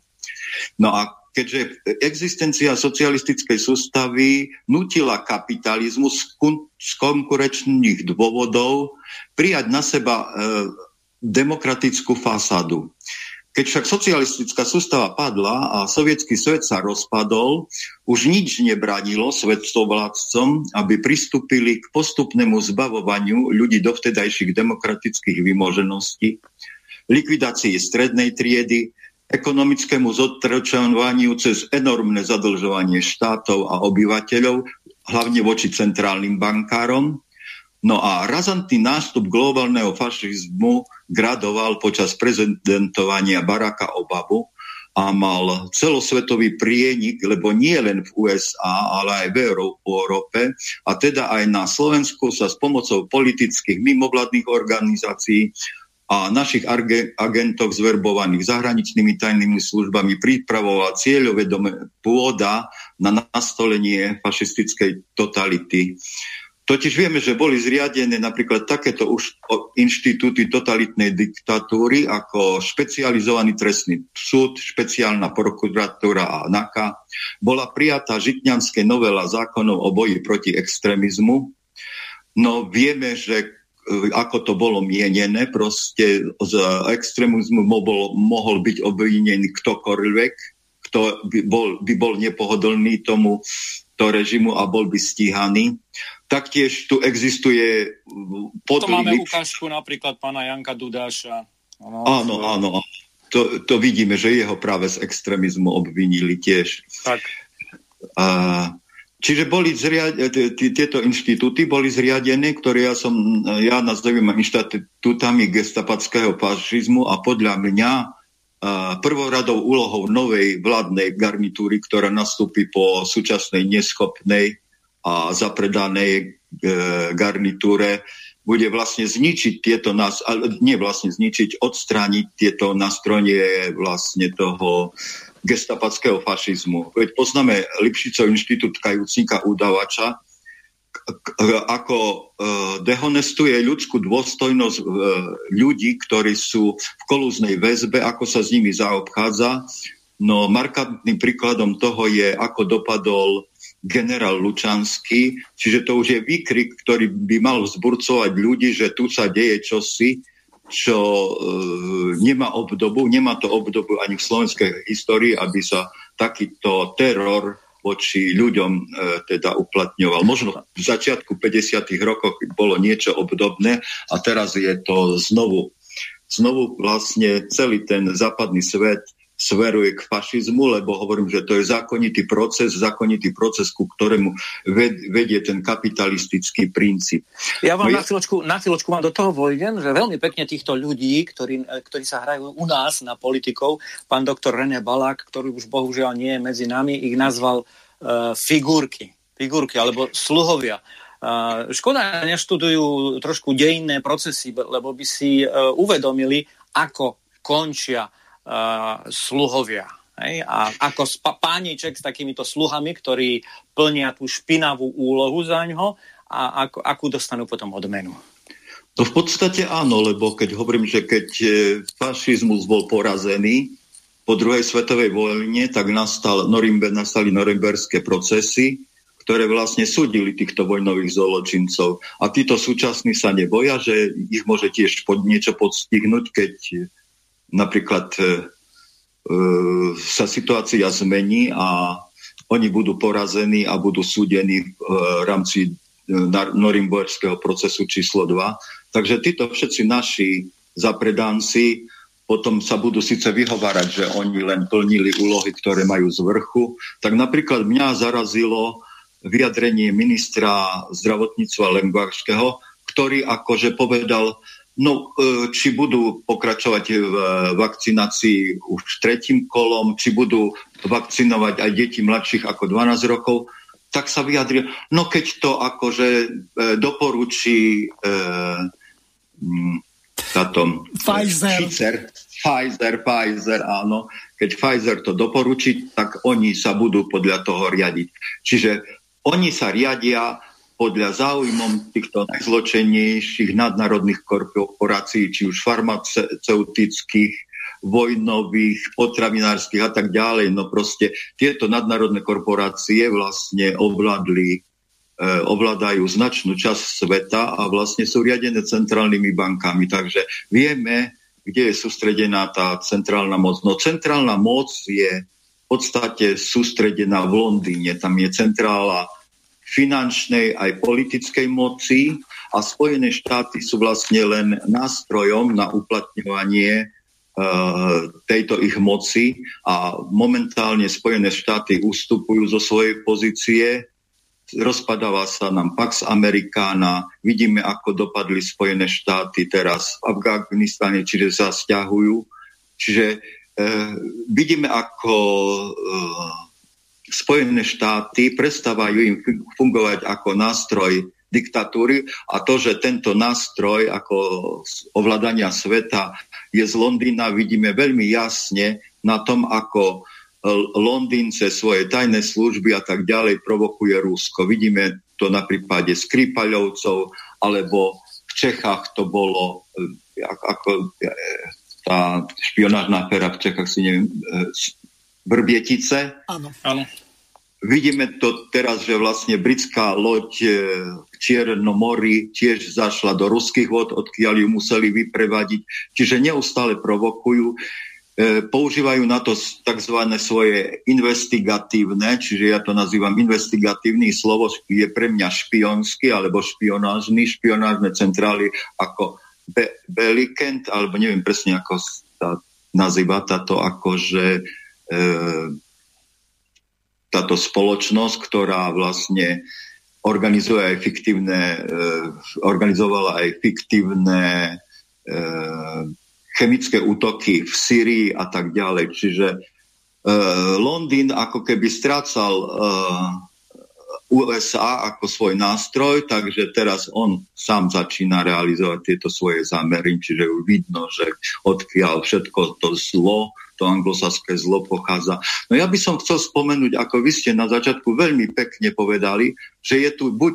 No a keďže existencia socialistickej sústavy nutila kapitalizmus z konkurenčných dôvodov prijať na seba e, demokratickú fasádu. Keď však socialistická sústava padla a sovietský svet sa rozpadol, už nič nebránilo svetovládcom, aby pristúpili k postupnému zbavovaniu ľudí dovtedajších demokratických vymožeností, likvidácii strednej triedy, ekonomickému zotročovaniu cez enormné zadlžovanie štátov a obyvateľov, hlavne voči centrálnym bankárom. No a razantný nástup globálneho fašizmu gradoval počas prezidentovania Baracka Obamu a mal celosvetový prienik, lebo nie len v U S A, ale aj v Európe, a teda aj na Slovensku sa s pomocou politických mimovládnych organizácií a našich agentov zverbovaných zahraničnými tajnými službami pripravovala cieľovedome pôda na nastolenie fašistickej totality. Totiž vieme, že boli zriadené napríklad takéto už inštitúty totalitnej diktatúry ako špecializovaný trestný súd, špeciálna prokuratúra a NAKA. Bola prijatá žitňanská novela zákonov o boji proti extrémizmu. No vieme, že ako to bolo mienené, proste z extrémizmu bol, mohol byť obvinený ktokoľvek, kto by bol, by bol nepohodlný tomu to režimu a bol by stíhaný. Taktiež tu existuje podlík. To máme ukážku napríklad pána Janka Dudáša. No, áno, to... áno. To, to vidíme, že jeho práve z extrémizmu obvinili tiež. Tak. A, čiže boli zriadené, tieto inštitúty boli zriadené, ktoré ja som, ja nazývam inštitútami gestapackého fašizmu a podľa mňa prvoradou úlohou novej vládnej garnitúry, ktorá nastúpi po súčasnej neschopnej a zapredanej e, garnitúre, bude vlastne zničiť tieto nás, ale nie vlastne zničiť, odstrániť tieto nástroje vlastne toho gestapackého fašizmu. Veď poznáme Lipšicov inštitút kajúcnika udavača, k- k- ako e, dehonestuje ľudskú dôstojnosť e, ľudí, ktorí sú v kolúznej väzbe, ako sa s nimi zaobchádza. No markantným príkladom toho je, ako dopadol generál Lučanský, čiže to už je výkrik, ktorý by mal vzburcovať ľudí, že tu sa deje čosi, čo e, nemá obdobu, nemá to obdobu ani v slovenskej histórii, aby sa takýto teror voči ľuďom e, teda uplatňoval. Možno v začiatku päťdesiatych rokoch bolo niečo obdobné a teraz je to znovu. Znovu vlastne celý ten západný svet sveruje k fašizmu, lebo hovorím, že to je zákonitý proces, zákonitý proces, ku ktorému vedie ten kapitalistický princíp. Ja vám no ja... na chvíľočku, na chvíľočku vám do toho vojdem, že veľmi pekne týchto ľudí, ktorí, ktorí sa hrajú u nás na politikov, pán doktor Rene Balák, ktorý už bohužiaľ nie je medzi nami, ich nazval uh, figurky, figurky alebo sluhovia. Uh, škoda, neštudujú trošku dejinné procesy, lebo by si uh, uvedomili, ako končia Uh, sluhovia. Hej? A ako spa- pániček s takýmito sluhami, ktorí plnia tú špinavú úlohu zaňho a ako, akú dostanú potom odmenu. No v podstate áno, lebo keď hovorím, že keď fašizmus bol porazený po druhej svetovej vojne, tak nastal Norimber, nastali norimberské procesy, ktoré vlastne súdili týchto vojnových zločincov. A títo súčasní sa neboja, že ich môže tiež pod niečo podstihnúť, keď napríklad e, sa situácia zmení a oni budú porazení a budú súdení v rámci norimberského procesu číslo dva. Takže títo všetci naši zapredánci potom sa budú síce vyhovárať, že oni len plnili úlohy, ktoré majú z vrchu. Tak napríklad mňa zarazilo vyjadrenie ministra zdravotníctva Lengvarského, ktorý akože povedal, no, či budú pokračovať v vakcinácii už tretím kolom, či budú vakcinovať aj deti mladších ako dvanásť rokov, tak sa vyjadril. No keď to akože doporučí eh, táto Pfizer. Pfizer, Pfizer, Pfizer, áno. Keď Pfizer to doporučí, tak oni sa budú podľa toho riadiť. Čiže oni sa riadia podľa záujmom týchto najzločenejších nadnárodných korporácií, či už farmaceutických, vojnových, potravinárskych a tak ďalej. No proste tieto nadnárodné korporácie vlastne ovládli, eh, ovládajú značnú časť sveta a vlastne sú riadené centrálnymi bankami. Takže vieme, kde je sústredená tá centrálna moc. No centrálna moc je v podstate sústredená v Londýne. Tam je centrála finančnej aj politickej moci a Spojené štáty sú vlastne len nástrojom na uplatňovanie e, tejto ich moci a momentálne Spojené štáty ustupujú zo svojej pozície. Rozpadáva sa nám Pax Americana, vidíme, ako dopadli Spojené štáty teraz v Afganistane, čiže sa sťahujú. Čiže e, vidíme, ako... E, Spojené štáty prestávajú im fungovať ako nástroj diktatúry a to, že tento nástroj ako ovládania sveta je z Londýna, vidíme veľmi jasne na tom, ako Londýn cez svoje tajné služby a tak ďalej provokuje Rusko. Vidíme to na prípade Skripaľovcov, alebo v Čechách to bolo ako tá špionážna aféra v Čechách, si neviem, Vrbietice. Áno, áno. Vidíme to teraz, že vlastne britská loď v Čiernom mori tiež zašla do ruských vod, odkiaľ ju museli vyprevadiť. Čiže neustále provokujú. Používajú na to tzv. Svoje investigatívne, čiže ja to nazývam investigatívny, slovo je pre mňa špionský alebo špionážny, špionážne centrály ako Be- Belikent, alebo neviem presne, ako sa nazýva táto akože táto spoločnosť, ktorá vlastne organizuje aj fiktívne, organizovala aj fiktívne chemické útoky v Syrii a tak ďalej. Čiže Londýn ako keby strácal ú es á ako svoj nástroj, takže teraz on sám začína realizovať tieto svoje zámery, čiže už vidno, že odkiaľ všetko to zlo, to anglosaské zlo pochádza. No ja by som chcel spomenúť, ako vy ste na začiatku veľmi pekne povedali, že je tu buď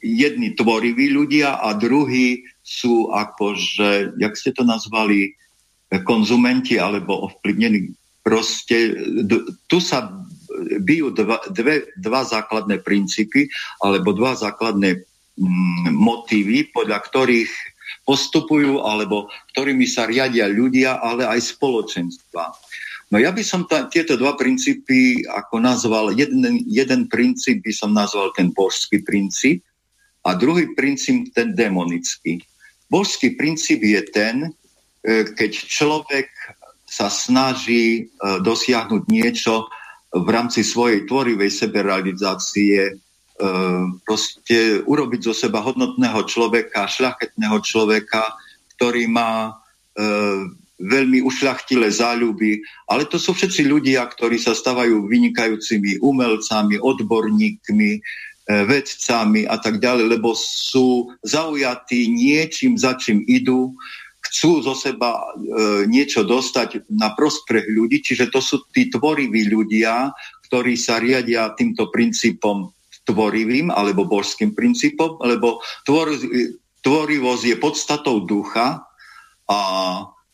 jedni tvoriví ľudia a druhí sú akože, jak ste to nazvali, konzumenti alebo ovplyvnení. Proste d- tu sa bijú dva, dve, dva základné princípy alebo dva základné mm, motívy, podľa ktorých postupujú, alebo ktorými sa riadia ľudia, ale aj spoločenstva. No ja by som ta, tieto dva princípy ako nazval, jeden, jeden princíp by som nazval ten božský princíp a druhý princíp ten demonický. Božský princíp je ten, keď človek sa snaží dosiahnuť niečo v rámci svojej tvorivej seberealizácie, proste urobiť zo seba hodnotného človeka, šľachetného človeka, ktorý má e, veľmi ušľachtilé záľuby. Ale to sú všetci ľudia, ktorí sa stávajú vynikajúcimi umelcami, odborníkmi, e, vedcami a tak ďalej, lebo sú zaujatí niečím, za čím idú, chcú zo seba e, niečo dostať na prospech ľudí, čiže to sú tí tvoriví ľudia, ktorí sa riadia týmto princípom tvorivým alebo božským princípom, lebo tvor, tvorivosť je podstatou ducha, a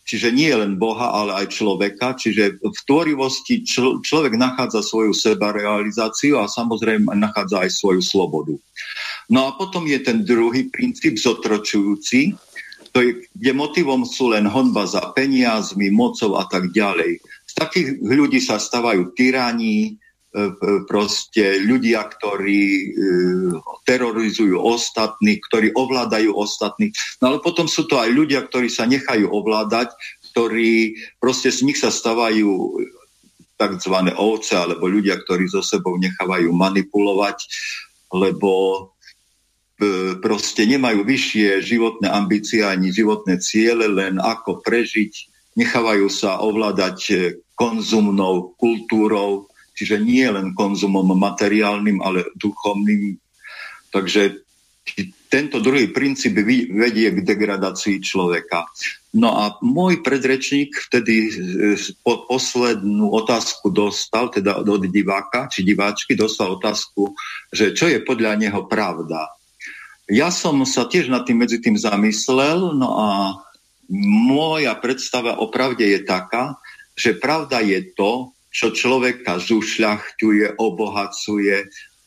čiže nie len Boha, ale aj človeka. Čiže v tvorivosti čl- človek nachádza svoju sebarealizáciu a samozrejme nachádza aj svoju slobodu. No a potom je ten druhý princíp zotročujúci, to je, kde motivom sú len honba za peniazmi, mocou a tak ďalej. Z takých ľudí sa stávajú tyrani, proste ľudia, ktorí terorizujú ostatných, ktorí ovládajú ostatných. No ale potom sú to aj ľudia, ktorí sa nechajú ovládať, ktorí proste z nich sa stávajú takzvané ovce, alebo ľudia, ktorí so sebou nechávajú manipulovať, lebo proste nemajú vyššie životné ambície ani životné ciele, len ako prežiť. Nechávajú sa ovládať konzumnou kultúrou, čiže nie len konzumom materiálnym, ale duchovným. Takže tento druhý princíp vedie k degradácii človeka. No a môj predrečník vtedy poslednú otázku dostal, teda od diváka či diváčky, dostal otázku, že čo je podľa neho pravda. Ja som sa tiež nad tým medzi tým zamyslel, no a moja predstava o pravde je taká, že pravda je to, čo človeka zušľachťuje, obohacuje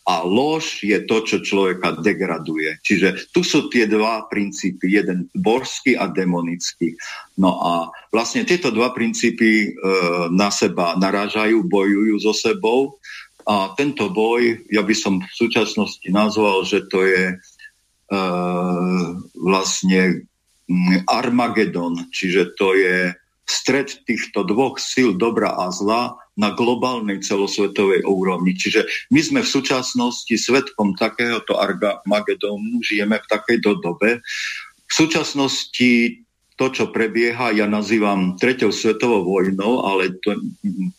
a a lož je to, čo človeka degraduje. Čiže tu sú tie dva princípy, jeden božský a demonický. No a vlastne tieto dva princípy e, na seba narážajú, bojujú so sebou a tento boj, ja by som v súčasnosti nazval, že to je e, vlastne Armagedon, čiže to je stred týchto dvoch síl dobra a zla na globálnej celosvetovej úrovni. Čiže my sme v súčasnosti svedkom takéhoto Armagedonu, žijeme v takejto dobe. V súčasnosti to, čo prebieha, ja nazývam treťou svetovou vojnou, ale to,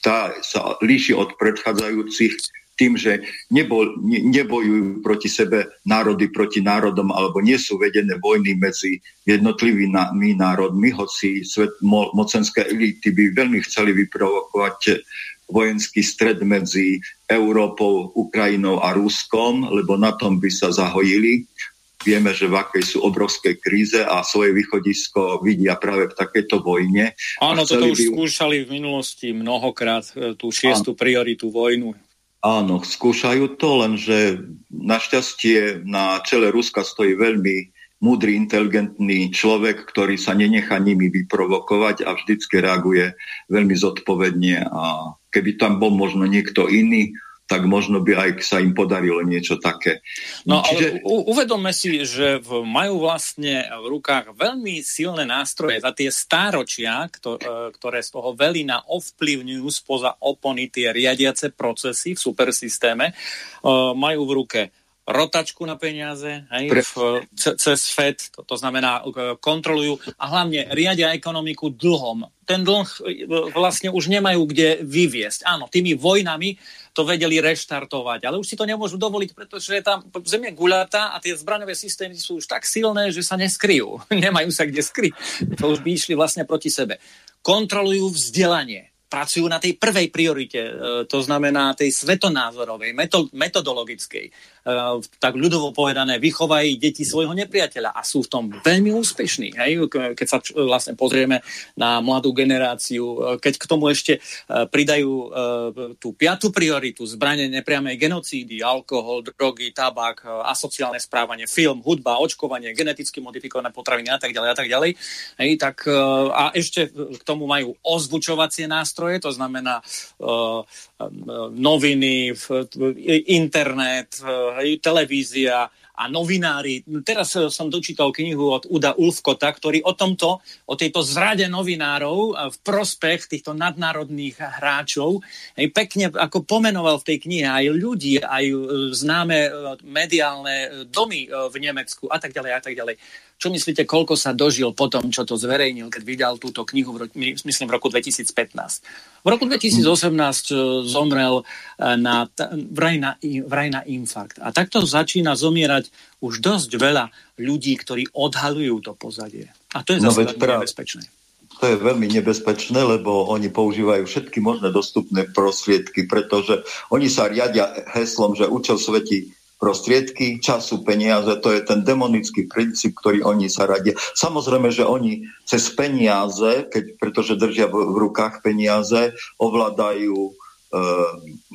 tá sa líši od predchádzajúcich tým, že nebol, ne, nebojujú proti sebe národy proti národom alebo nie sú vedené vojny medzi jednotlivými národmi, hoci svet, mo, mocenské elity by veľmi chceli vyprovokovať vojenský stred medzi Európou, Ukrajinou a Ruskom, lebo na tom by sa zahojili. Vieme, že v akej sú obrovskej kríze a svoje východisko vidia práve v takejto vojne. Áno, toto už by... skúšali v minulosti mnohokrát tú šiestu Áno. prioritu vojnu. Áno, skúšajú to, lenže našťastie na čele Ruska stojí veľmi múdry, inteligentný človek, ktorý sa nenechá nimi vyprovokovať a vždycky reaguje veľmi zodpovedne. A keby tam bol možno niekto iný, tak možno by aj sa im podarilo niečo také. No Čiže... ale u- uvedomme si, že v, majú vlastne v rukách veľmi silné nástroje za tie stáročia, ktor- ktoré z toho veľina ovplyvňujú spoza opony tie riadiace procesy v supersystéme. E, majú v ruke rotačku na peniaze, hej, Pre... v, ce, cez FED, to, to znamená kontrolujú a hlavne riadia ekonomiku dlhom. Ten dlh vlastne už nemajú kde vyviesť. Áno, tými vojnami to vedeli reštartovať, ale už si to nemôžu dovoliť, pretože tam zem je guľatá a tie zbraňové systémy sú už tak silné, že sa neskryjú. Nemajú sa kde skryť. To už by išli vlastne proti sebe. Kontrolujú vzdelanie. Pracujú na tej prvej priorite, to znamená tej svetonázorovej, metodologickej, tak ľudovo povedané, vychovajú deti svojho nepriateľa a sú v tom veľmi úspešní. Hej? Keď sa vlastne pozrieme na mladú generáciu, keď k tomu ešte pridajú tú piatú prioritu, zbrane nepriamej genocídy, alkohol, drogy, tabak, asociálne správanie, film, hudba, očkovanie, geneticky modifikované potraviny a tak ďalej a tak ďalej. Hej? Tak, a ešte k tomu majú ozvučovacie nástroje, to znamená uh, noviny, internet, hej, televízia a novinári. Teraz som dočítal knihu od Uda Ulfkota, ktorý o tomto, o tejto zrade novinárov v prospech týchto nadnárodných hráčov hej, pekne ako pomenoval v tej knihe aj ľudí, aj známe mediálne domy v Nemecku a tak ďalej a tak ďalej. Čo myslíte, koľko sa dožil po tom, čo to zverejnil, keď vydal túto knihu, v, myslím, v roku dvetisícpätnásť. V roku dvetisícosemnásť zomrel na, vraj, na, vraj na infarkt. A takto začína zomierať už dosť veľa ľudí, ktorí odhaľujú to pozadie. A to je zase no, veľmi nebezpečné. To je veľmi nebezpečné, lebo oni používajú všetky možné dostupné prostriedky, pretože oni sa riadia heslom, že účel svetí prostriedky, času, peniaze, to je ten demonický princíp, ktorý oni sa radia. Samozrejme, že oni cez peniaze, keď, pretože držia v, v rukách peniaze, ovládajú e,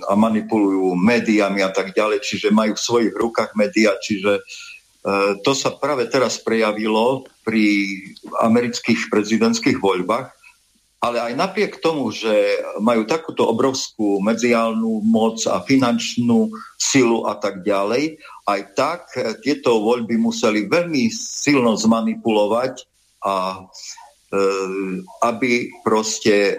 a manipulujú médiami a tak ďalej, čiže majú v svojich rukách médiá, čiže e, to sa práve teraz prejavilo pri amerických prezidentských voľbách, ale aj napriek tomu, že majú takúto obrovskú mediálnu moc a finančnú silu a tak ďalej, aj tak tieto voľby museli veľmi silno zmanipulovať, a, e, aby proste e,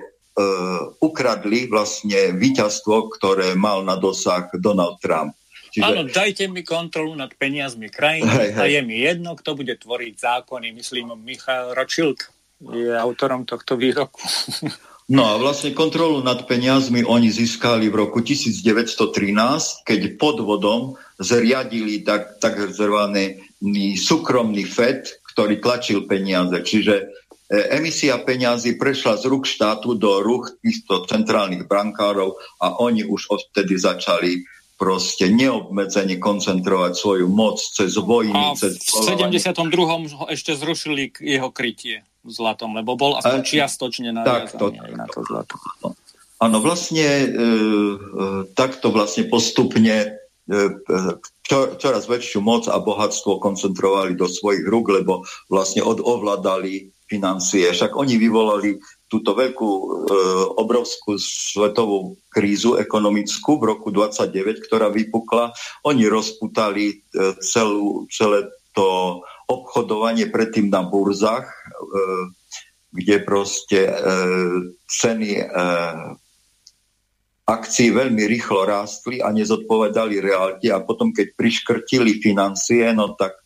ukradli vlastne víťazstvo, ktoré mal na dosah Donald Trump. Čiže... Áno, dajte mi kontrolu nad peniazmi krajiny hej, hej. a je mi jedno, kto bude tvoriť zákony, myslím Michael Rothschild. Je autorom tohto výroku. No a vlastne kontrolu nad peniazmi oni získali v roku devätnásť trinásť, keď podvodom zriadili tak, takzvaný súkromný FED, ktorý tlačil peniaze. Čiže emisia peniazy prešla z rúk štátu do rúk týchto centrálnych bankárov a oni už odtedy začali proste neobmedzenie koncentrovať svoju moc cez vojny. A cez v sedemdesiatom druhom ho ešte zrušili jeho krytie zlatom, lebo bol aspoň čiastočne naviazaný aj na to zlato. Áno, vlastne e, e, takto vlastne postupne čoraz väčšiu moc a bohatstvo koncentrovali do svojich rúk, lebo vlastne odovládali financie. Však oni vyvolali túto veľkú, e, obrovskú svetovú krízu ekonomickú v roku dvadsaťdeväť, ktorá vypukla. Oni rozputali celú, celé to obchodovanie predtým na burzách, e, kde proste e, ceny e, akcií veľmi rýchlo rástli a nezodpovedali realite. A potom, keď priškrtili financie, no tak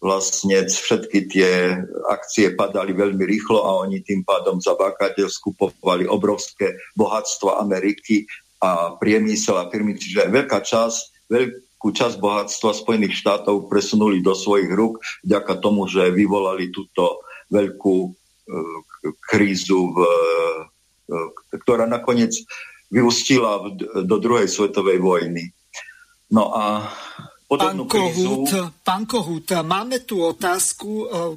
vlastne všetky tie akcie padali veľmi rýchlo a oni tým pádom za bakateľ skupovali obrovské bohatstvo Ameriky a priemysel a firmy. Čiže veľká časť, veľkú časť bohatstva Spojených štátov presunuli do svojich rúk vďaka tomu, že vyvolali túto veľkú krízu, v, ktorá nakoniec vyústila do druhej svetovej vojny. No a Pán Kohút, pán Kohút, máme tu otázku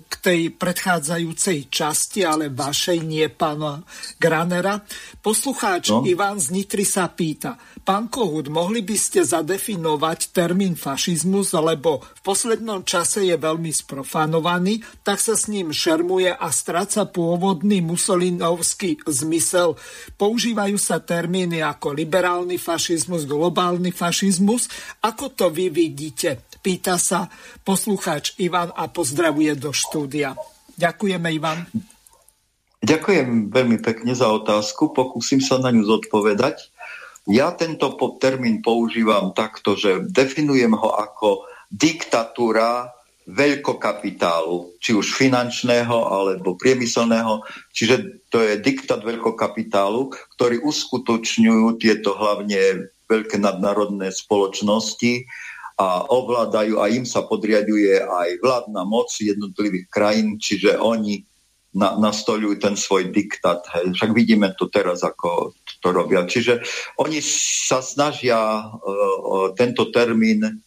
k tej predchádzajúcej časti, ale vašej, nie pána Gránera. Poslucháč no. Ivan z Nitry sa pýta, pán Kohút, mohli by ste zadefinovať termín fašizmus, lebo v poslednom čase je veľmi sprofanovaný, tak sa s ním šermuje a stráca pôvodný musolinovský zmysel. Používajú sa termíny ako liberálny fašizmus, globálny fašizmus. Ako to vy vidíte? Pýta sa poslucháč Ivan a pozdravuje do štúdia. Ďakujeme, Ivan. Ďakujem veľmi pekne za otázku. Pokúsim sa na ňu zodpovedať. Ja tento termín používam takto, že definujem ho ako diktatúra veľkokapitálu, či už finančného alebo priemyselného. Čiže to je diktát veľkokapitálu, ktorý uskutočňujú tieto hlavne veľké nadnárodné spoločnosti a ovládajú a im sa podriaduje aj vládna moc jednotlivých krajín, čiže oni na, nastoľujú ten svoj diktát. Hej. Však vidíme to teraz, ako to robia. Čiže oni sa snažia uh, tento termín uh,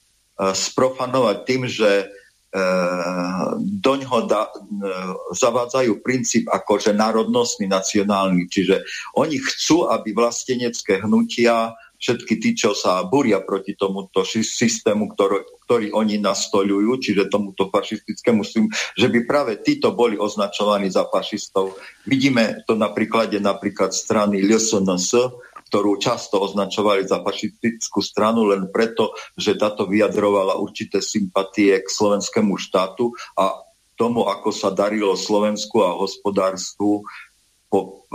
sprofanovať tým, že uh, doňho da, uh, zavádzajú princíp akože národnostný, nacionálny. Čiže oni chcú, aby vlastenecké hnutia, všetky tí, čo sa búria proti tomuto systému, ktorý, ktorý oni nastoľujú, čiže tomuto fašistickému systému, že by práve títo boli označovaní za fašistov. Vidíme to na príklade napríklad strany el es en es, ktorú často označovali za fašistickú stranu len preto, že táto vyjadrovala určité sympatie k slovenskému štátu a tomu, ako sa darilo Slovensku a hospodárstvu Po,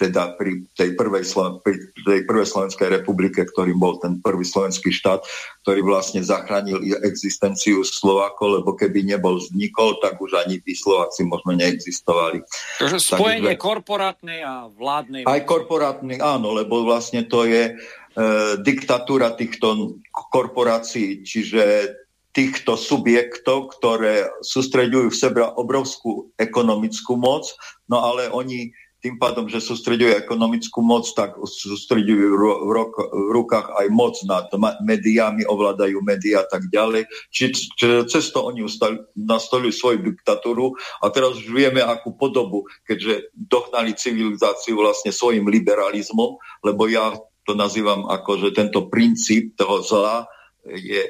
teda pri tej, prvej, pri tej prvej Slovenskej republike, ktorým bol ten prvý slovenský štát, ktorý vlastne zachránil existenciu Slovákov, lebo keby nebol vznikol, tak už ani tí Slováci možno neexistovali. Takže spojenie Takže, korporátnej a vládnej. Aj korporátnej, áno, lebo vlastne to je e, diktatúra týchto korporácií, čiže týchto subjektov, ktoré sústreďujú v sebe obrovskú ekonomickú moc, no ale oni tým pádom, že sústreďujú ekonomickú moc, tak sústreďujú v, ruk- v rukách aj moc nad médiami, ovládajú médiá a tak ďalej. Či, či cez to oni ustali, nastolili svoju diktatúru a teraz už vieme, akú podobu, keďže dohnali civilizáciu vlastne svojim liberalizmom, lebo ja to nazývam ako, že tento princíp toho zla, je e,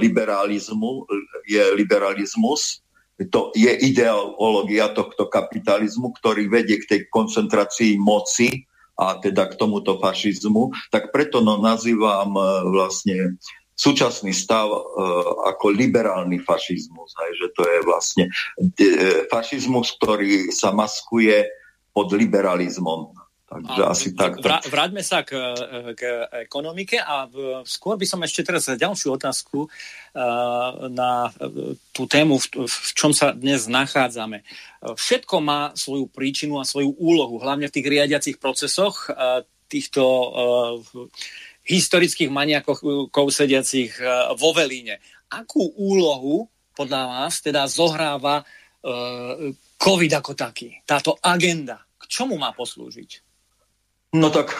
liberalizmu, je liberalizmus, to je ideológia tohto kapitalizmu, ktorý vedie k tej koncentrácii moci a teda k tomuto fašizmu, tak preto no, nazývam e, vlastne súčasný stav e, ako liberálny fašizmus, aj, že to je vlastne e, fašizmus, ktorý sa maskuje pod liberalizmom. Takže a, asi tak, tak. Vráťme sa k, k ekonomike a v, skôr by som ešte teraz ďalšiu otázku uh, na tú tému, v, v čom sa dnes nachádzame. Všetko má svoju príčinu a svoju úlohu, hlavne v tých riadiacich procesoch uh, týchto uh, historických maniakov sediacich uh, vo Velíne. Akú úlohu podľa vás teda zohráva uh, COVID ako taký, táto agenda? K čomu má poslúžiť? No tak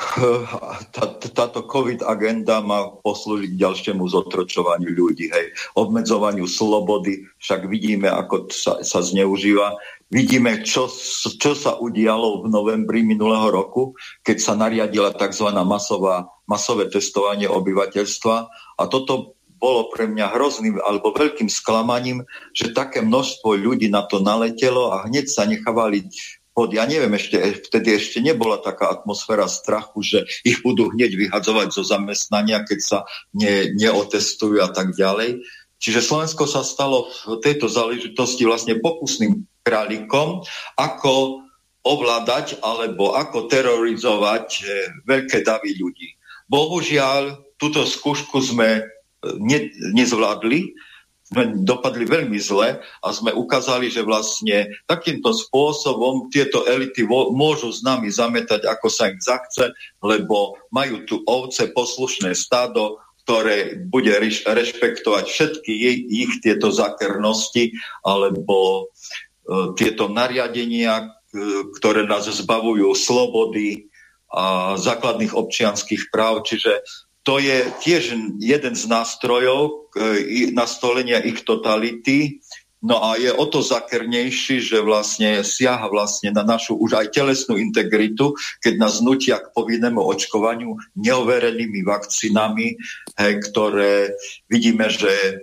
tá, táto COVID agenda má poslúžiť ďalšiemu zotročovaniu ľudí, hej, obmedzovaniu slobody, však vidíme, ako sa, sa zneužíva. Vidíme, čo, čo sa udialo v novembri minulého roku, keď sa nariadila tzv. masová, masové testovanie obyvateľstva, a toto bolo pre mňa hrozným alebo veľkým sklamaním, že také množstvo ľudí na to naletelo a hneď sa nechávali pod, ja neviem, ešte, vtedy ešte nebola taká atmosféra strachu, že ich budú hneď vyhadzovať zo zamestnania, keď sa ne, neotestujú a tak ďalej. Čiže Slovensko sa stalo v tejto záležitosti vlastne pokusným králikom, ako ovládať alebo ako terorizovať veľké davy ľudí. Bohužiaľ, túto skúšku sme Ne, nezvládli, sme dopadli veľmi zle a sme ukázali, že vlastne takýmto spôsobom tieto elity vo, môžu s nami zametať, ako sa im zachce, lebo majú tu ovce, poslušné stádo, ktoré bude reš, rešpektovať všetky jej, ich tieto zakernosti alebo e, tieto nariadenia, ktoré nás zbavujú slobody a základných občianskych práv, čiže to je tiež jeden z nástrojov e, nastolenia ich totality. No a je o to zakernejší, že vlastne siaha vlastne na našu už aj telesnú integritu, keď nás nutia k povinnému očkovaniu neoverenými vakcínami, he, ktoré vidíme, že e,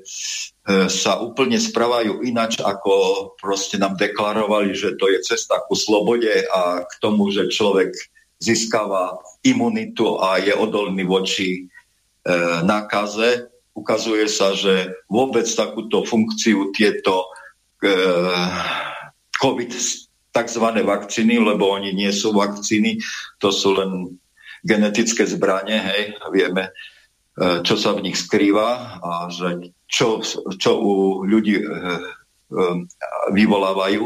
sa úplne správajú ináč, ako proste nám deklarovali, že to je cesta ku slobode a k tomu, že človek získava imunitu a je odolný voči nákaze. Ukazuje sa, že vôbec takúto funkciu tieto e, COVID takzvané vakcíny, lebo oni nie sú vakcíny, to sú len genetické zbranie, hej, a vieme, e, čo sa v nich skrýva a že čo, čo u ľudí e, vyvolávajú.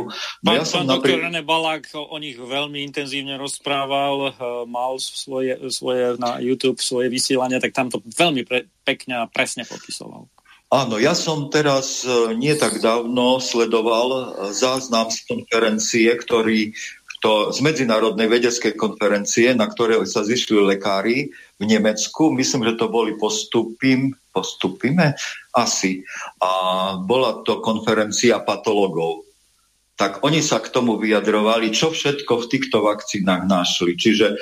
No pán ja pán napríklad... doktor Rene Balák o nich veľmi intenzívne rozprával, mal svoje, svoje na YouTube svoje vysielania, tak tam to veľmi pre, pekne a presne popisoval. Áno, ja som teraz nie tak dávno sledoval záznam z konferencie, ktorý to, z medzinárodnej vedeckej konferencie, na ktorej sa zišli lekári v Nemecku. Myslím, že to boli postupím, postupíme? Asi. A bola to konferencia patológov. Tak oni sa k tomu vyjadrovali, čo všetko v týchto vakcínach našli. Čiže e,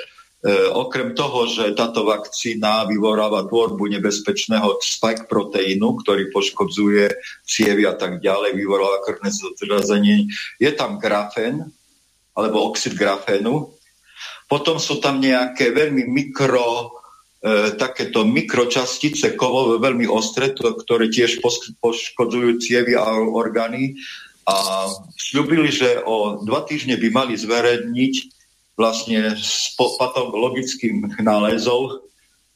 okrem toho, že táto vakcína vyvoláva tvorbu nebezpečného spike proteínu, ktorý poškodzuje cievy a tak ďalej, vyvoláva krvné zrazenie, je tam grafén, alebo oxid grafénu. Potom sú tam nejaké veľmi mikro, e, takéto mikročastice kovové, veľmi ostré, ktoré tiež poškodzujú cievy a orgány. A sľúbili, že o dva týždne by mali zverejniť vlastne s patologickým nálezom,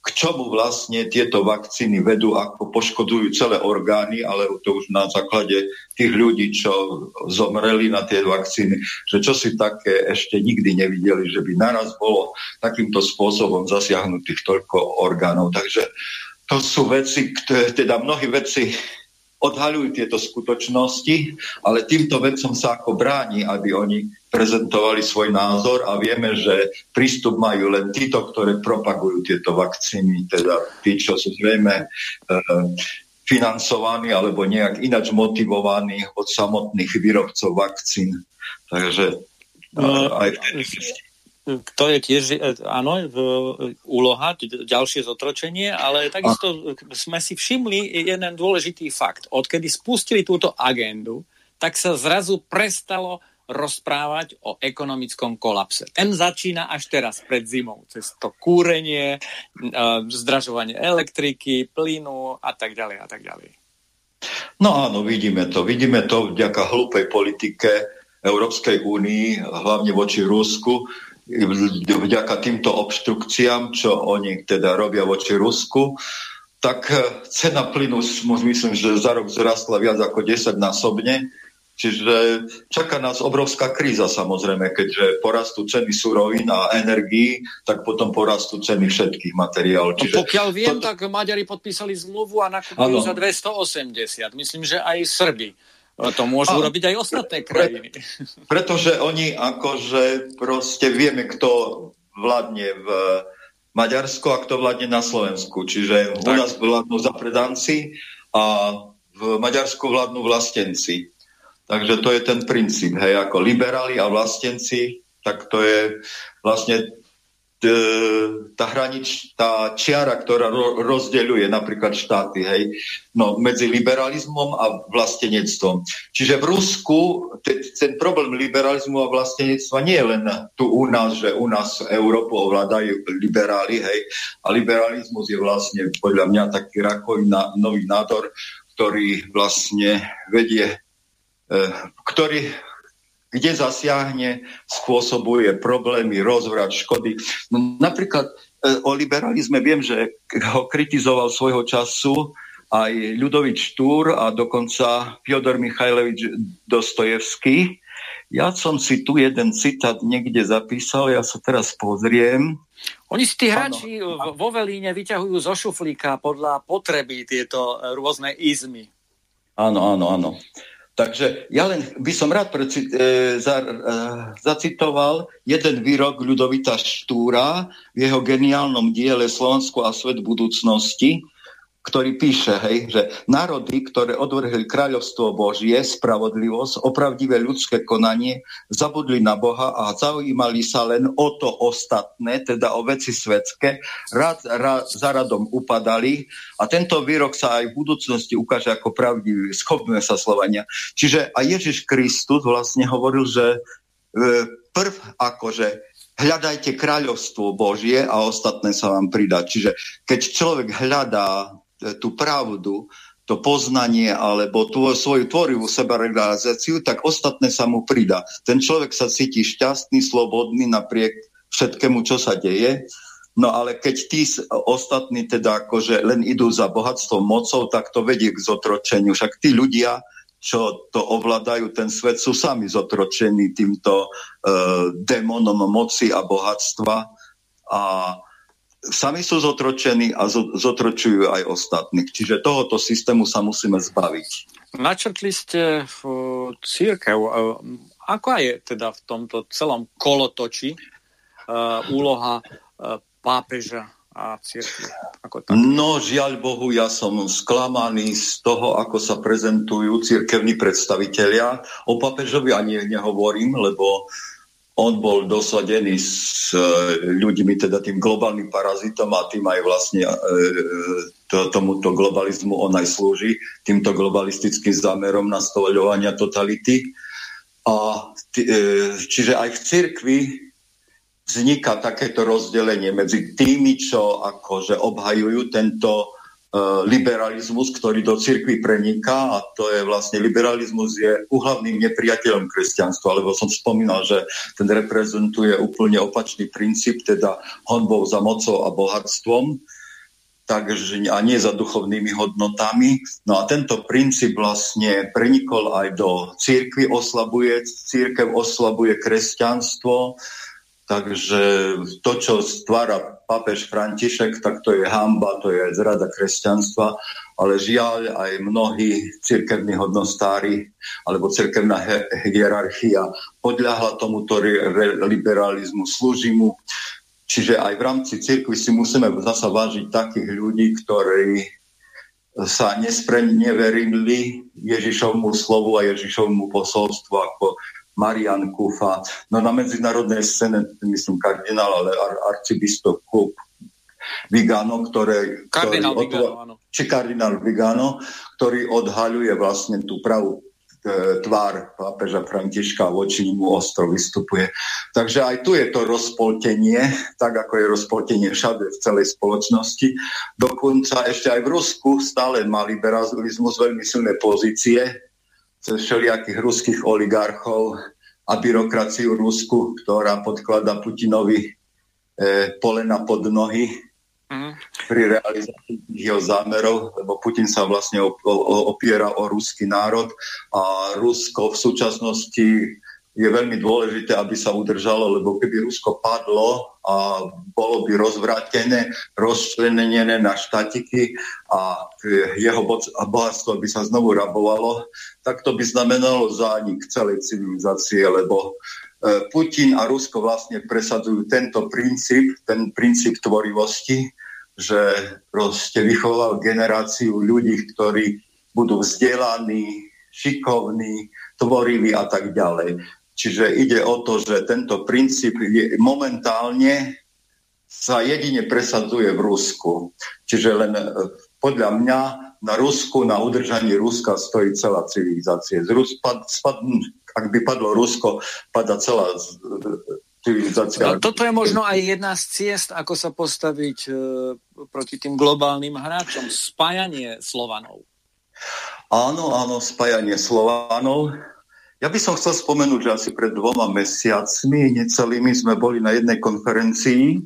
k čomu vlastne tieto vakcíny vedú, ako poškodujú celé orgány, ale to už na základe tých ľudí, čo zomreli na tie vakcíny, že čo si také ešte nikdy nevideli, že by naraz bolo takýmto spôsobom zasiahnutých toľko orgánov. Takže to sú veci, ktoré, teda mnohí veci odhaľujú tieto skutočnosti, ale týmto vecom sa ako bráni, aby oni prezentovali svoj názor, a vieme, že prístup majú len títo, ktoré propagujú tieto vakcíny, teda tí, čo sú zrejme e, financovaní alebo nejak ináč motivovaní od samotných výrobcov vakcín. Takže no, aj to je tiež, áno, úloha, ďalšie zotročenie, ale takisto a... sme si všimli jeden dôležitý fakt. Odkedy spustili túto agendu, tak sa zrazu prestalo rozprávať o ekonomickom kolapse. Ten začína až teraz pred zimou, cez to kúrenie, zdražovanie elektriky, plynu a tak ďalej a tak ďalej. No áno, vidíme to. Vidíme to vďaka hlúpej politike Európskej únii, hlavne voči Rusku, vďaka týmto obštrukciám, čo oni teda robia voči Rusku. Tak cena plynu, myslím, že za rok zrastla viac ako desaťnásobne. Čiže čaká nás obrovská kríza, samozrejme, keďže porastú ceny surovín a energií, tak potom porastú ceny všetkých materiálov. Čiže... No, pokiaľ viem, to... tak Maďari podpísali zmluvu a nakupujú za dvesto osemdesiat. Myslím, že aj Srby. To môžu a... robiť aj ostatné krajiny. Pre... Pretože oni akože proste vieme, kto vládne v Maďarsku a kto vládne na Slovensku. Čiže tak. U nás vládnu zapredanci a v Maďarsku vládnu vlastenci. Takže to je ten princíp. Hej, ako liberáli a vlastenci, tak to je vlastne tá hranič, tá čiara, ktorá ro- rozdeľuje napríklad štáty, hej, no, medzi liberalizmom a vlastenectvom. Čiže v Rusku te- ten problém liberalizmu a vlastenectva nie je len tu u nás, že u nás Európu ovládajú liberáli, hej, a liberalizmus je vlastne podľa mňa taký rakový na- nový nádor, ktorý vlastne vedie, e, ktorý kde zasiahne, spôsobuje problémy, rozvrat, škody. No, napríklad o liberalizme viem, že ho kritizoval svojho času aj Ľudovít Štúr a dokonca Fjodor Michajlovič Dostojevský. Ja som si tu jeden citát niekde zapísal, ja sa teraz pozriem. Oni si tí hráči vo Velíne vyťahujú zo šuflíka podľa potreby tieto rôzne izmy. Áno, áno, áno. Takže ja len by som rád preci- e, za, e, zacitoval jeden výrok Ľudovita Štúra v jeho geniálnom diele Slovensko a svet budúcnosti, ktorý píše, hej, že národy, ktoré odvrhli kráľovstvo Božie, spravodlivosť, opravdivé ľudské konanie, zabudli na Boha a zaujímali sa len o to ostatné, teda o veci svetské, rád, rád za radom upadali a tento výrok sa aj v budúcnosti ukáže ako pravdivý, schopné sa Slovania. Čiže aj Ježiš Kristus vlastne hovoril, že prv akože hľadajte kráľovstvo Božie a ostatné sa vám pridá. Čiže keď človek hľadá tú pravdu, to poznanie alebo tú svoju tvorivú sebarealizáciu, tak ostatné sa mu pridá. Ten človek sa cíti šťastný, slobodný napriek všetkému, čo sa deje. No ale keď tí ostatní teda akože len idú za bohatstvom, mocou, tak to vedie k zotročeniu. Však tí ľudia, čo to ovládajú ten svet, sú sami zotročení týmto e, démonom moci a bohatstva a sami sú zotročení a zotročujú aj ostatných. Čiže tohoto systému sa musíme zbaviť. Načrtli ste cirkev. Aká je teda v tomto celom kolotoči uh, úloha uh, pápeža a cirkev? No, žiaľ Bohu, ja som sklamaný z toho, ako sa prezentujú cirkevní predstavitelia. O pápežovi ani nehovorím, lebo on bol dosadený s ľuďmi, teda tým globálnym parazitom a tým aj vlastne e, to, tomuto globalizmu on aj slúži, týmto globalistickým zámerom nastoľovania totality. A, e, čiže aj v cirkvi vzniká takéto rozdelenie medzi tými, čo akože obhajujú tento liberalizmus, ktorý do cirkvi preniká, a to je vlastne liberalizmus je úhlavným nepriateľom kresťanstva, lebo som spomínal, že ten reprezentuje úplne opačný princíp, teda honbou za mocou a bohatstvom, takže, a nie za duchovnými hodnotami. No a tento princíp vlastne prenikol aj do cirkvi, oslabuje, cirkev oslabuje kresťanstvo. Takže to, čo stvára pápež František, tak to je hanba, to je zrada kresťanstva, ale žiaľ aj mnohí cirkevní hodnostári alebo cirkevná he- hierarchia podľahla tomuto re- re- liberalizmu, slúži mu. Čiže aj v rámci cirkvi si musíme zasa vážiť takých ľudí, ktorí sa nespreneverili Ježišovmu slovu a Ježišovmu posolstvu, ako Marian Kufa, no na medzinárodnej scéne, myslím kardinál, ale arcibiskup Vigáno, ktoré, kardinál ktorý Vigáno, odva- áno. či kardinál Vigáno, ktorý odhaľuje vlastne tú pravú e, tvár pápeža Františka, voči mu ostro vystupuje. Takže aj tu je to rozpoltenie, tak ako je rozpoltenie všade v celej spoločnosti. Dokonca ešte aj v Rusku stále má liberalizmus veľmi silné pozície, cez všelijakých ruských oligarchov a byrokraciu Rusku, ktorá podkladá Putinovi eh, polena pod nohy mm. pri realizácii jeho zámerov, lebo Putin sa vlastne op- opiera o ruský národ a Rusko v súčasnosti je veľmi dôležité, aby sa udržalo, lebo keby Rusko padlo a bolo by rozvrátené, rozčlenené na štátiky a jeho bohatstvo by sa znovu rabovalo, tak to by znamenalo zánik celej civilizácie, lebo Putin a Rusko vlastne presadzujú tento princíp, ten princíp tvorivosti, že proste vychoval generáciu ľudí, ktorí budú vzdelaní, šikovní, tvoriví a tak ďalej. Čiže ide o to, že tento princíp je momentálne sa jedine presadzuje v Rusku. Čiže len podľa mňa na Rusku, na udržaní Ruska stojí celá civilizácia. Z Rus, pad, spad, ak by padlo Rusko, padá celá civilizácia. Toto je možno aj jedna z ciest, ako sa postaviť e, proti tým globálnym hráčom. Spájanie Slovanov. Áno, áno, spájanie Slovanov. Ja by som chcel spomenúť, že asi pred dvoma mesiacmi necelými sme boli na jednej konferencii.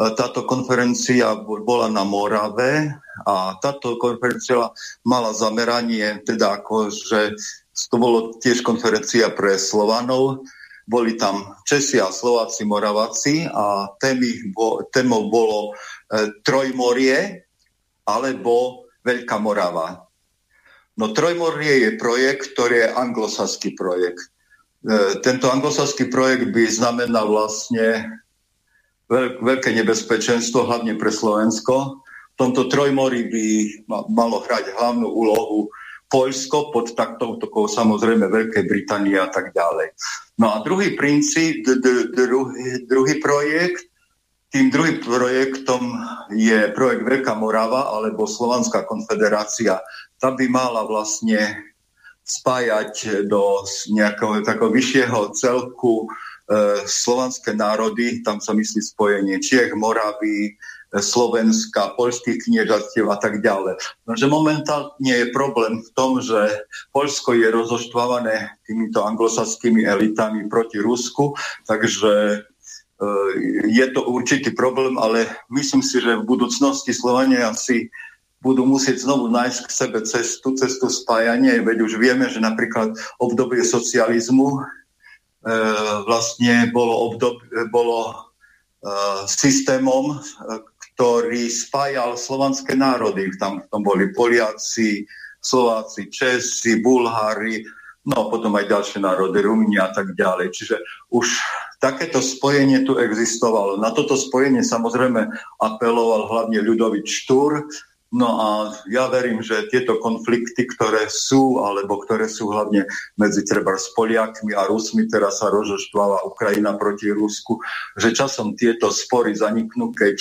Táto konferencia bola na Morave a táto konferencia mala zameranie, teda ako, že to bolo tiež konferencia pre Slovanov. Boli tam Česi a Slováci, Moravaci a témy, bo, témou bolo e, Trojmorie alebo Veľká Morava. No Trojmorie je projekt, ktorý je anglosaský projekt. E, tento anglosaský projekt by znamenal vlastne veľké nebezpečenstvo, hlavne pre Slovensko. V tomto Trojmorí by malo hrať hlavnú úlohu Poľsko pod taktovkou samozrejme Veľkej Británie a tak ďalej. No a druhý princíp, druhý, druhý projekt, tým druhým projektom je projekt Veľká Morava alebo Slovanská konfederácia. Tá by mala vlastne spájať do nejakého takého vyššieho celku slovanské národy, tam sa myslí spojenie Čiech, Moravy, Slovenska, poľských kniežatiev a tak ďalej. Takže momentálne je problém v tom, že Poľsko je rozoštvávané týmito anglosaskými elitami proti Rusku, takže je to určitý problém, ale myslím si, že v budúcnosti Slovania asi budú musieť znovu nájsť k sebe cestu, cestu spájania, veď už vieme, že napríklad obdobie socializmu vlastne bolo, obdob, bolo uh, systémom, ktorý spájal slovanské národy. Tam, tam boli Poliaci, Slováci, Česi, Bulhári, no a potom aj ďalšie národy, Rumíni a tak ďalej. Čiže už takéto spojenie tu existovalo. Na toto spojenie samozrejme apeloval hlavne Ľudovít Štúr. No a ja verím, že tieto konflikty, ktoré sú, alebo ktoré sú hlavne medzi treba s Poliakmi a Rusmi, teraz sa rozoštváva Ukrajina proti Rusku, že časom tieto spory zaniknú, keď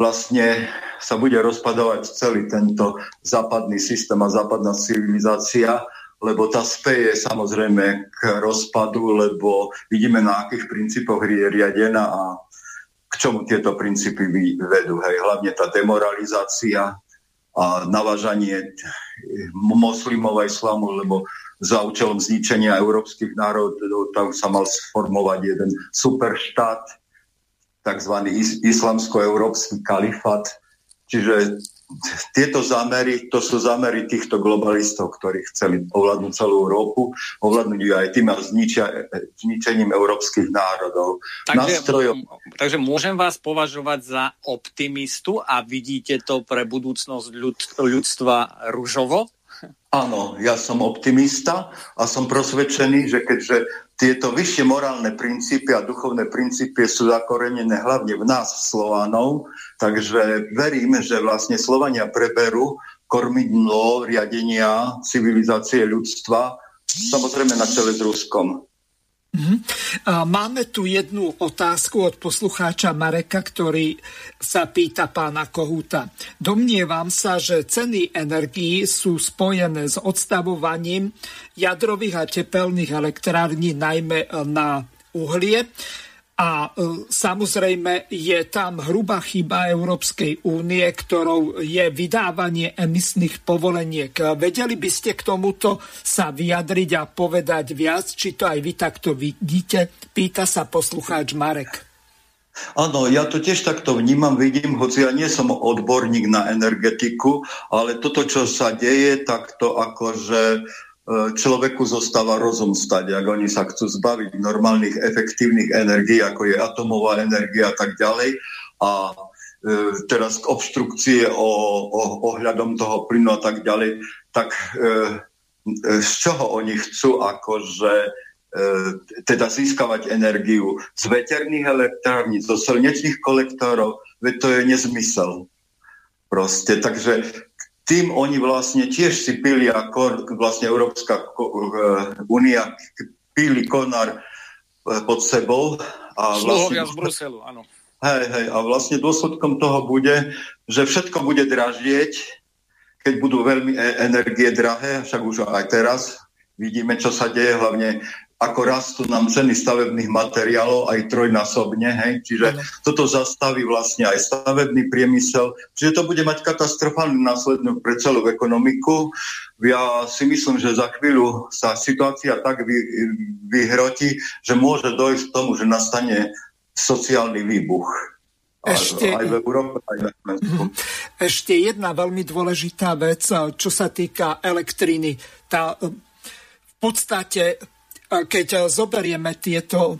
vlastne sa bude rozpadovať celý tento západný systém a západná civilizácia, lebo tá speje samozrejme k rozpadu, lebo vidíme, na akých princípoch je riadená a k čomu tieto princípy vedú. Hej. Hlavne tá demoralizácia a navážanie moslimov a islamu, lebo za účelom zničenia európskych národov tam sa mal sformovať jeden superštát, takzvaný islamsko-európsky kalifát. Čiže tieto zámery, to sú zámery týchto globalistov, ktorí chceli ovládnuť celú Európu, ovládnuť ju aj tým a zničia, zničením európskych národov. Takže, nástrojom... takže môžem vás považovať za optimistu a vidíte to pre budúcnosť ľud, ľudstva ružovo? Áno, ja som optimista a som presvedčený, že keďže tieto vyššie morálne princípy a duchovné princípy sú zakorenené hlavne v nás, Slovanov, takže verím, že vlastne Slovania preberú kormidlo riadenia civilizácie ľudstva, samozrejme na čele s Ruskom. Máme tu jednu otázku od poslucháča Mareka, ktorý sa pýta pána Kohúta. Domnievam sa, že ceny energií sú spojené s odstavovaním jadrových a tepelných elektrární, najmä na uhlie. A samozrejme je tam hrubá chyba Európskej únie, ktorou je vydávanie emisných povoleniek. Vedeli by ste k tomuto sa vyjadriť a povedať viac, či to aj vy takto vidíte? Pýta sa poslucháč Marek. Áno, ja to tiež takto vnímam, vidím, hoci ja nie som odborník na energetiku, ale toto, čo sa deje, tak to akože človeku zostáva rozum stať, ak oni sa chcú zbaviť normálnych efektívnych energií, ako je atomová energia a tak ďalej. A e, teraz k obštrukcie o, o, ohľadom toho plynu a tak ďalej, tak e, e, z čoho oni chcú akože teda získavať energiu z veterných elektrární, zo slnečných kolektorov, veď to je nezmysel. Proste, takže tým oni vlastne tiež si pili akord, vlastne Európska únia pili konár pod sebou. A vlastne, z Bruselu, áno. Hej, hej, a vlastne dôsledkom toho bude, že všetko bude draždieť, keď budú veľmi energie drahé, však už aj teraz vidíme, čo sa deje, hlavne ako rastú nám ceny stavebných materiálov aj trojnásobne, hej? Čiže toto zastaví vlastne aj stavebný priemysel, čiže to bude mať katastrofálny následok pre celú ekonomiku. Ja si myslím, že za chvíľu sa situácia tak vy, vyhroti, že môže dojsť k tomu, že nastane sociálny výbuch. Ešte, aj v Európe, aj v Európe. Ešte jedna veľmi dôležitá vec, čo sa týka elektriny. Tá, v podstate, keď zoberieme tieto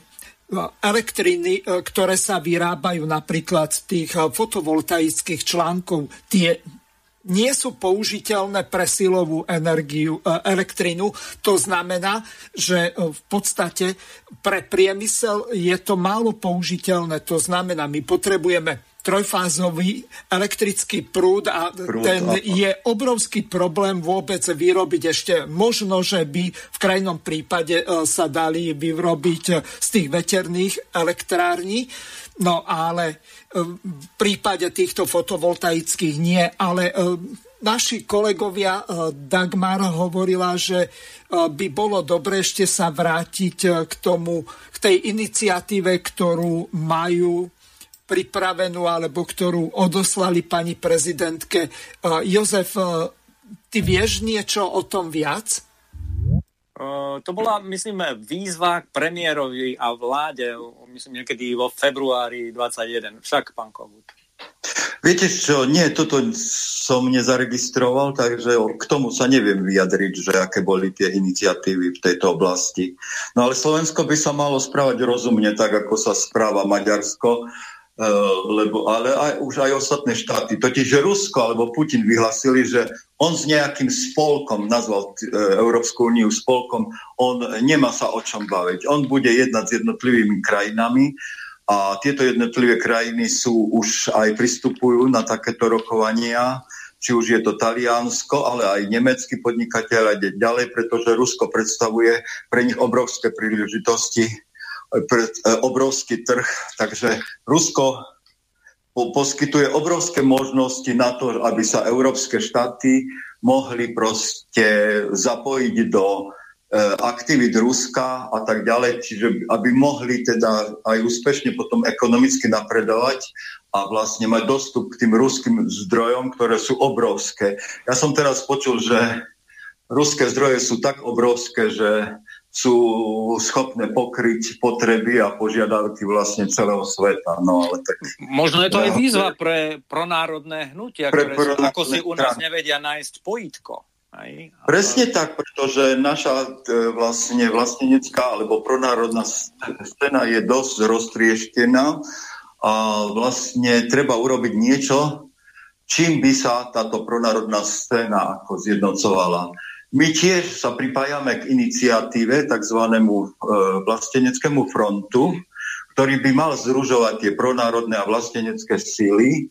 elektriny, ktoré sa vyrábajú napríklad z tých fotovoltaických článkov, tie nie sú použiteľné pre silovú energiu, elektrinu. To znamená, že v podstate pre priemysel je to málo použiteľné. To znamená, my potrebujeme trojfázový elektrický prúd a prúd, ten áno. Je obrovský problém vôbec vyrobiť ešte. Možno, že by v krajnom prípade sa dali vyrobiť z tých veterných elektrární, no ale v prípade týchto fotovoltaických nie, ale naši kolegovia, Dagmar hovorila, že by bolo dobre ešte sa vrátiť k tomu, k tej iniciatíve, ktorú majú pripravenú, alebo ktorú odoslali pani prezidentke. Jozef, ty vieš niečo o tom viac? To bola, myslím, výzva k premiérovi a vláde, myslím, niekedy vo februári dvadsaťjeden. Však, pán Kohút. Viete čo, nie, toto som nezaregistroval, takže k tomu sa neviem vyjadriť, že aké boli tie iniciatívy v tejto oblasti. No ale Slovensko by sa malo správať rozumne, tak ako sa správa Maďarsko, lebo ale aj, už aj ostatné štáty, totiž Rusko alebo Putin vyhlasili, že on s nejakým spolkom, nazval Európsku úniu spolkom, on nemá sa o čom baviť. On bude jednať s jednotlivými krajinami a tieto jednotlivé krajiny sú už aj pristupujú na takéto rokovania, či už je to Taliansko, ale aj nemeckí podnikatelia ide ďalej, pretože Rusko predstavuje pre nich obrovské príležitosti, obrovský trh, takže Rusko poskytuje obrovské možnosti na to, aby sa európske štáty mohli proste zapojiť do aktivít Ruska a tak ďalej, čiže aby mohli teda aj úspešne potom ekonomicky napredovať a vlastne mať dostup k tým ruským zdrojom, ktoré sú obrovské. Ja som teraz počul, že ruské zdroje sú tak obrovské, že sú schopné pokryť potreby a požiadavky vlastne celého sveta. No, ale tak, možno je to aj výzva pre pronárodné hnutia, pre ktoré pronárodné, ako si u nás nevedia nájsť pojitko. Aj? Presne tak, pretože naša vlastne vlastenecká alebo pronárodná scéna je dosť roztrieštená a vlastne treba urobiť niečo, čím by sa táto pronárodná scéna ako zjednocovala. My tiež sa pripájame k iniciatíve takzvanému vlasteneckému frontu, ktorý by mal združovať tie pronárodné a vlastenecké síly.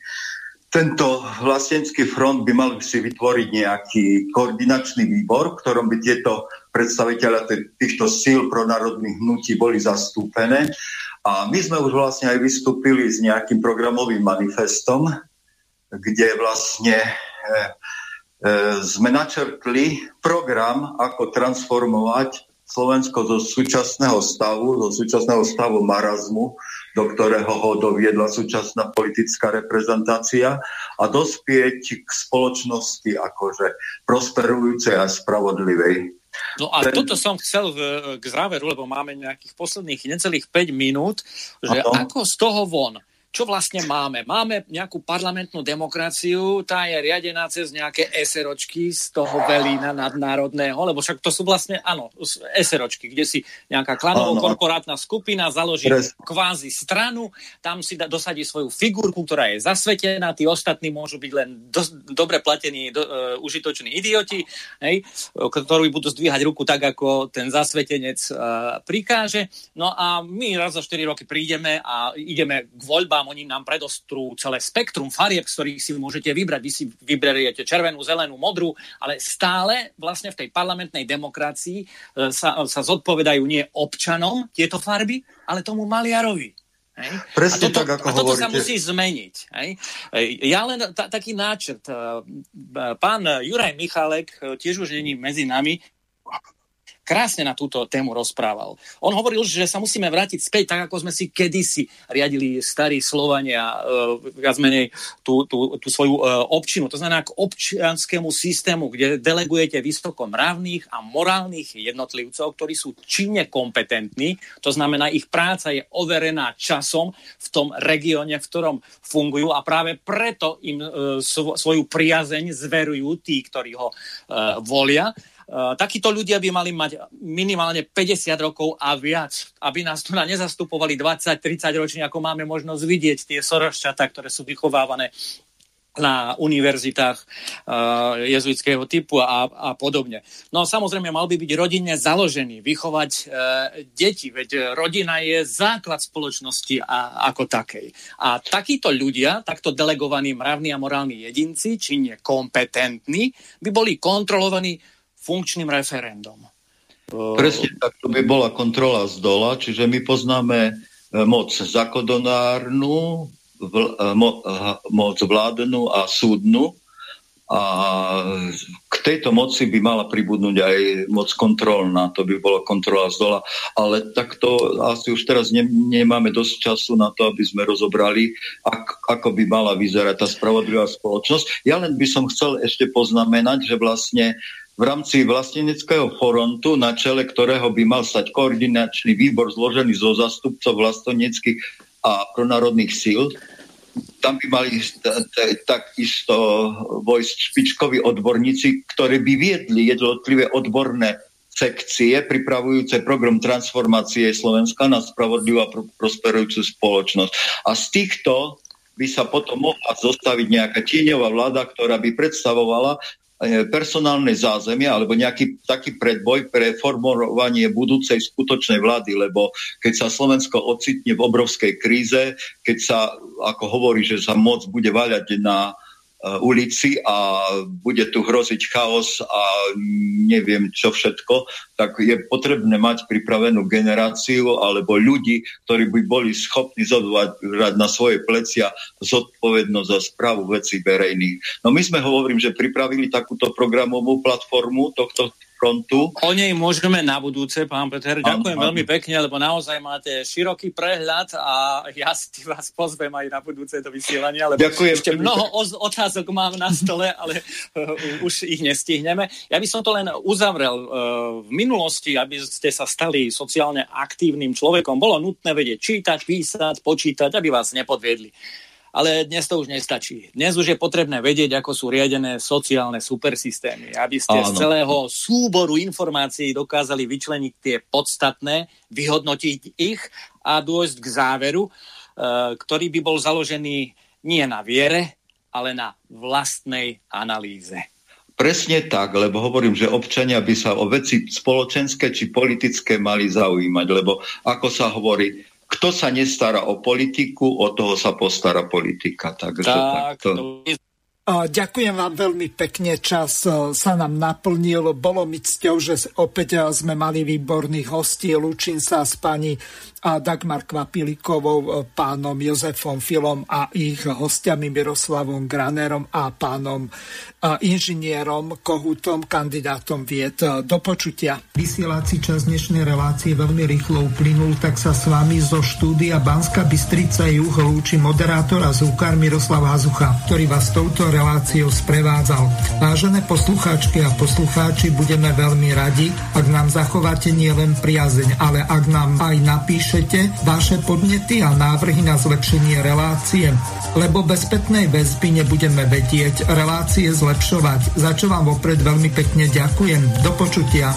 Tento vlastenecký front by mal si vytvoriť nejaký koordinačný výbor, v ktorom by tieto predstaviteľa týchto síl pronárodných hnutí boli zastúpené. A my sme už vlastne aj vystúpili s nejakým programovým manifestom, kde vlastne sme načrtli program, ako transformovať Slovensko zo súčasného stavu, zo súčasného stavu marazmu, do ktorého ho doviedla súčasná politická reprezentácia, a dospieť k spoločnosti akože prosperujúcej a spravodlivej. No a Ten... toto som chcel k záveru, lebo máme nejakých posledných necelých päť minút, že ano. Ako z toho von? čo vlastne máme? Máme nejakú parlamentnú demokraciu, tá je riadená cez nejaké eseročky z toho velína nadnárodného, lebo však to sú vlastne, áno, eseročky, kde si nejaká klanovo-korporátna skupina založí Prez. kvázi stranu, tam si da, dosadí svoju figurku, ktorá je zasvetená, tí ostatní môžu byť len do, dobre platení do, uh, užitoční idioti, hej, ktorí budú zdvíhať ruku tak, ako ten zasvetenec uh, prikáže. No a my raz za štyri roky prídeme a ideme k voľbám, oni nám predostrú celé spektrum farieb, z ktorých si môžete vybrať. Vy si vyberiete červenú, zelenú, modrú, ale stále vlastne v tej parlamentnej demokracii sa, sa zodpovedajú nie občanom tieto farby, ale tomu maliarovi. Hej? Presne a toto, tak, ako a toto hovoríte. Sa musí zmeniť. Hej? Ja len t- taký náčrt. Pán Juraj Michalek, tiež už není medzi nami, krásne na túto tému rozprával. On hovoril, že sa musíme vrátiť späť, tak ako sme si kedysi riadili starí Slovania, viac menej tú, tú, tú svoju občinu. To znamená k občianskému systému, kde delegujete vysoko mravných a morálnych jednotlivcov, ktorí sú činne kompetentní. To znamená, ich práca je overená časom v tom regióne, v ktorom fungujú a práve preto im svoju priazeň zverujú tí, ktorí ho volia. Uh, takíto ľudia by mali mať minimálne päťdesiat rokov a viac, aby nás tu na nezastupovali dvadsať tridsať roční, ako máme možnosť vidieť tie soroščatá, ktoré sú vychovávané na univerzitách uh, jezuitského typu a, a podobne. No samozrejme, mal by byť rodinne založený, vychovať uh, deti, veď rodina je základ spoločnosti a, ako takej. A takíto ľudia, takto delegovaní mravní a morálni jedinci, či nekompetentní, by boli kontrolovaní funkčným referendom. Presne tak, to by bola kontrola z dola, čiže my poznáme moc zákonodárnu, vl, mo, moc vládnu a súdnu a k tejto moci by mala pribudnúť aj moc kontrolná, to by bola kontrola z dola, ale takto asi už teraz ne, nemáme dosť času na to, aby sme rozobrali, ak, ako by mala vyzerať tá spravodlivá spoločnosť. Ja len by som chcel ešte poznamenať, že vlastne v rámci vlasteneckého frontu, na čele ktorého by mal stať koordinačný výbor zložený zo zástupcov vlasteneckých a pronárodných síl, tam by mali takisto vojsť špičkoví odborníci, ktorí by viedli jednotlivé odborné sekcie pripravujúce program transformácie Slovenska na spravodlivú a prosperujúcu spoločnosť. A z týchto by sa potom mohla zostaviť nejaká tieňová vláda, ktorá by predstavovala personálne zázemie alebo nejaký taký predboj pre formovanie budúcej skutočnej vlády, lebo keď sa Slovensko ocitne v obrovskej kríze, keď sa, ako hovorí, že sa moc bude vaľať na uh, ulici a bude tu hroziť chaos a neviem čo všetko, tak je potrebné mať pripravenú generáciu alebo ľudí, ktorí by boli schopní zobrať na svoje plecia zodpovednosť za správu vecí verejných. No my sme hovorím, že pripravili takúto programovú platformu tohto frontu. O nej môžeme na budúce, pán Peter. Ďakujem veľmi pekne, lebo naozaj máte široký prehľad a ja si vás pozvem aj na budúce do vysielania, lebo ďakujem. Ešte mnoho otázok mám na stole, ale uh, už ich nestihneme. Ja by som to len uzavrel uh, v minulosti, aby ste sa stali sociálne aktívnym človekom. Bolo nutné vedieť čítať, písať, počítať, aby vás nepodviedli. Ale dnes to už nestačí. Dnes už je potrebné vedieť, ako sú riadené sociálne supersystémy, aby ste Áno. z celého súboru informácií dokázali vyčleniť tie podstatné, vyhodnotiť ich a dôjsť k záveru, ktorý by bol založený nie na viere, ale na vlastnej analýze. Presne tak, lebo hovorím, že občania by sa o veci spoločenské či politické mali zaujímať, lebo ako sa hovorí, kto sa nestará o politiku, o toho sa postará politika. Takže tak, takto. Ďakujem vám veľmi pekne, čas sa nám naplnil. Bolo mi cťou, že opäť sme mali výborných hostí. Lúčim sa s pani Dagmar Kvapilíkovou, pánom Jozefom Filom a ich hostiami Miroslavom Granerom a pánom inžinierom Kohútom, kandidátom vied. Do počutia. Vysielací čas dnešnej relácie veľmi rýchlo uplynul, tak sa s vami zo štúdia Banská Bystrica juh lúči moderátor a zvukár Miroslav Hazucha, ktorý vás touto reláciou sprevádzal. Vážené poslucháčky a poslucháči, budeme veľmi radi, ak nám zachováte nielen priazeň, ale ak nám aj napíšete vaše podnety a návrhy na zlepšenie relácie, lebo bez spätnej väzby nebudeme vedieť relácie zlepšovať, za čo vám vopred veľmi pekne ďakujem. Do počutia.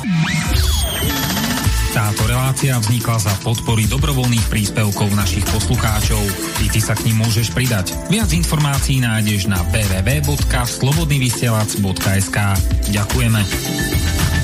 Táto relácia vznikla za podpory dobrovoľných príspevkov našich poslucháčov. Ty, ty sa k nim môžeš pridať. Viac informácií nájdeš na w w w bodka slobodný vysielač bodka es ka. Ďakujeme.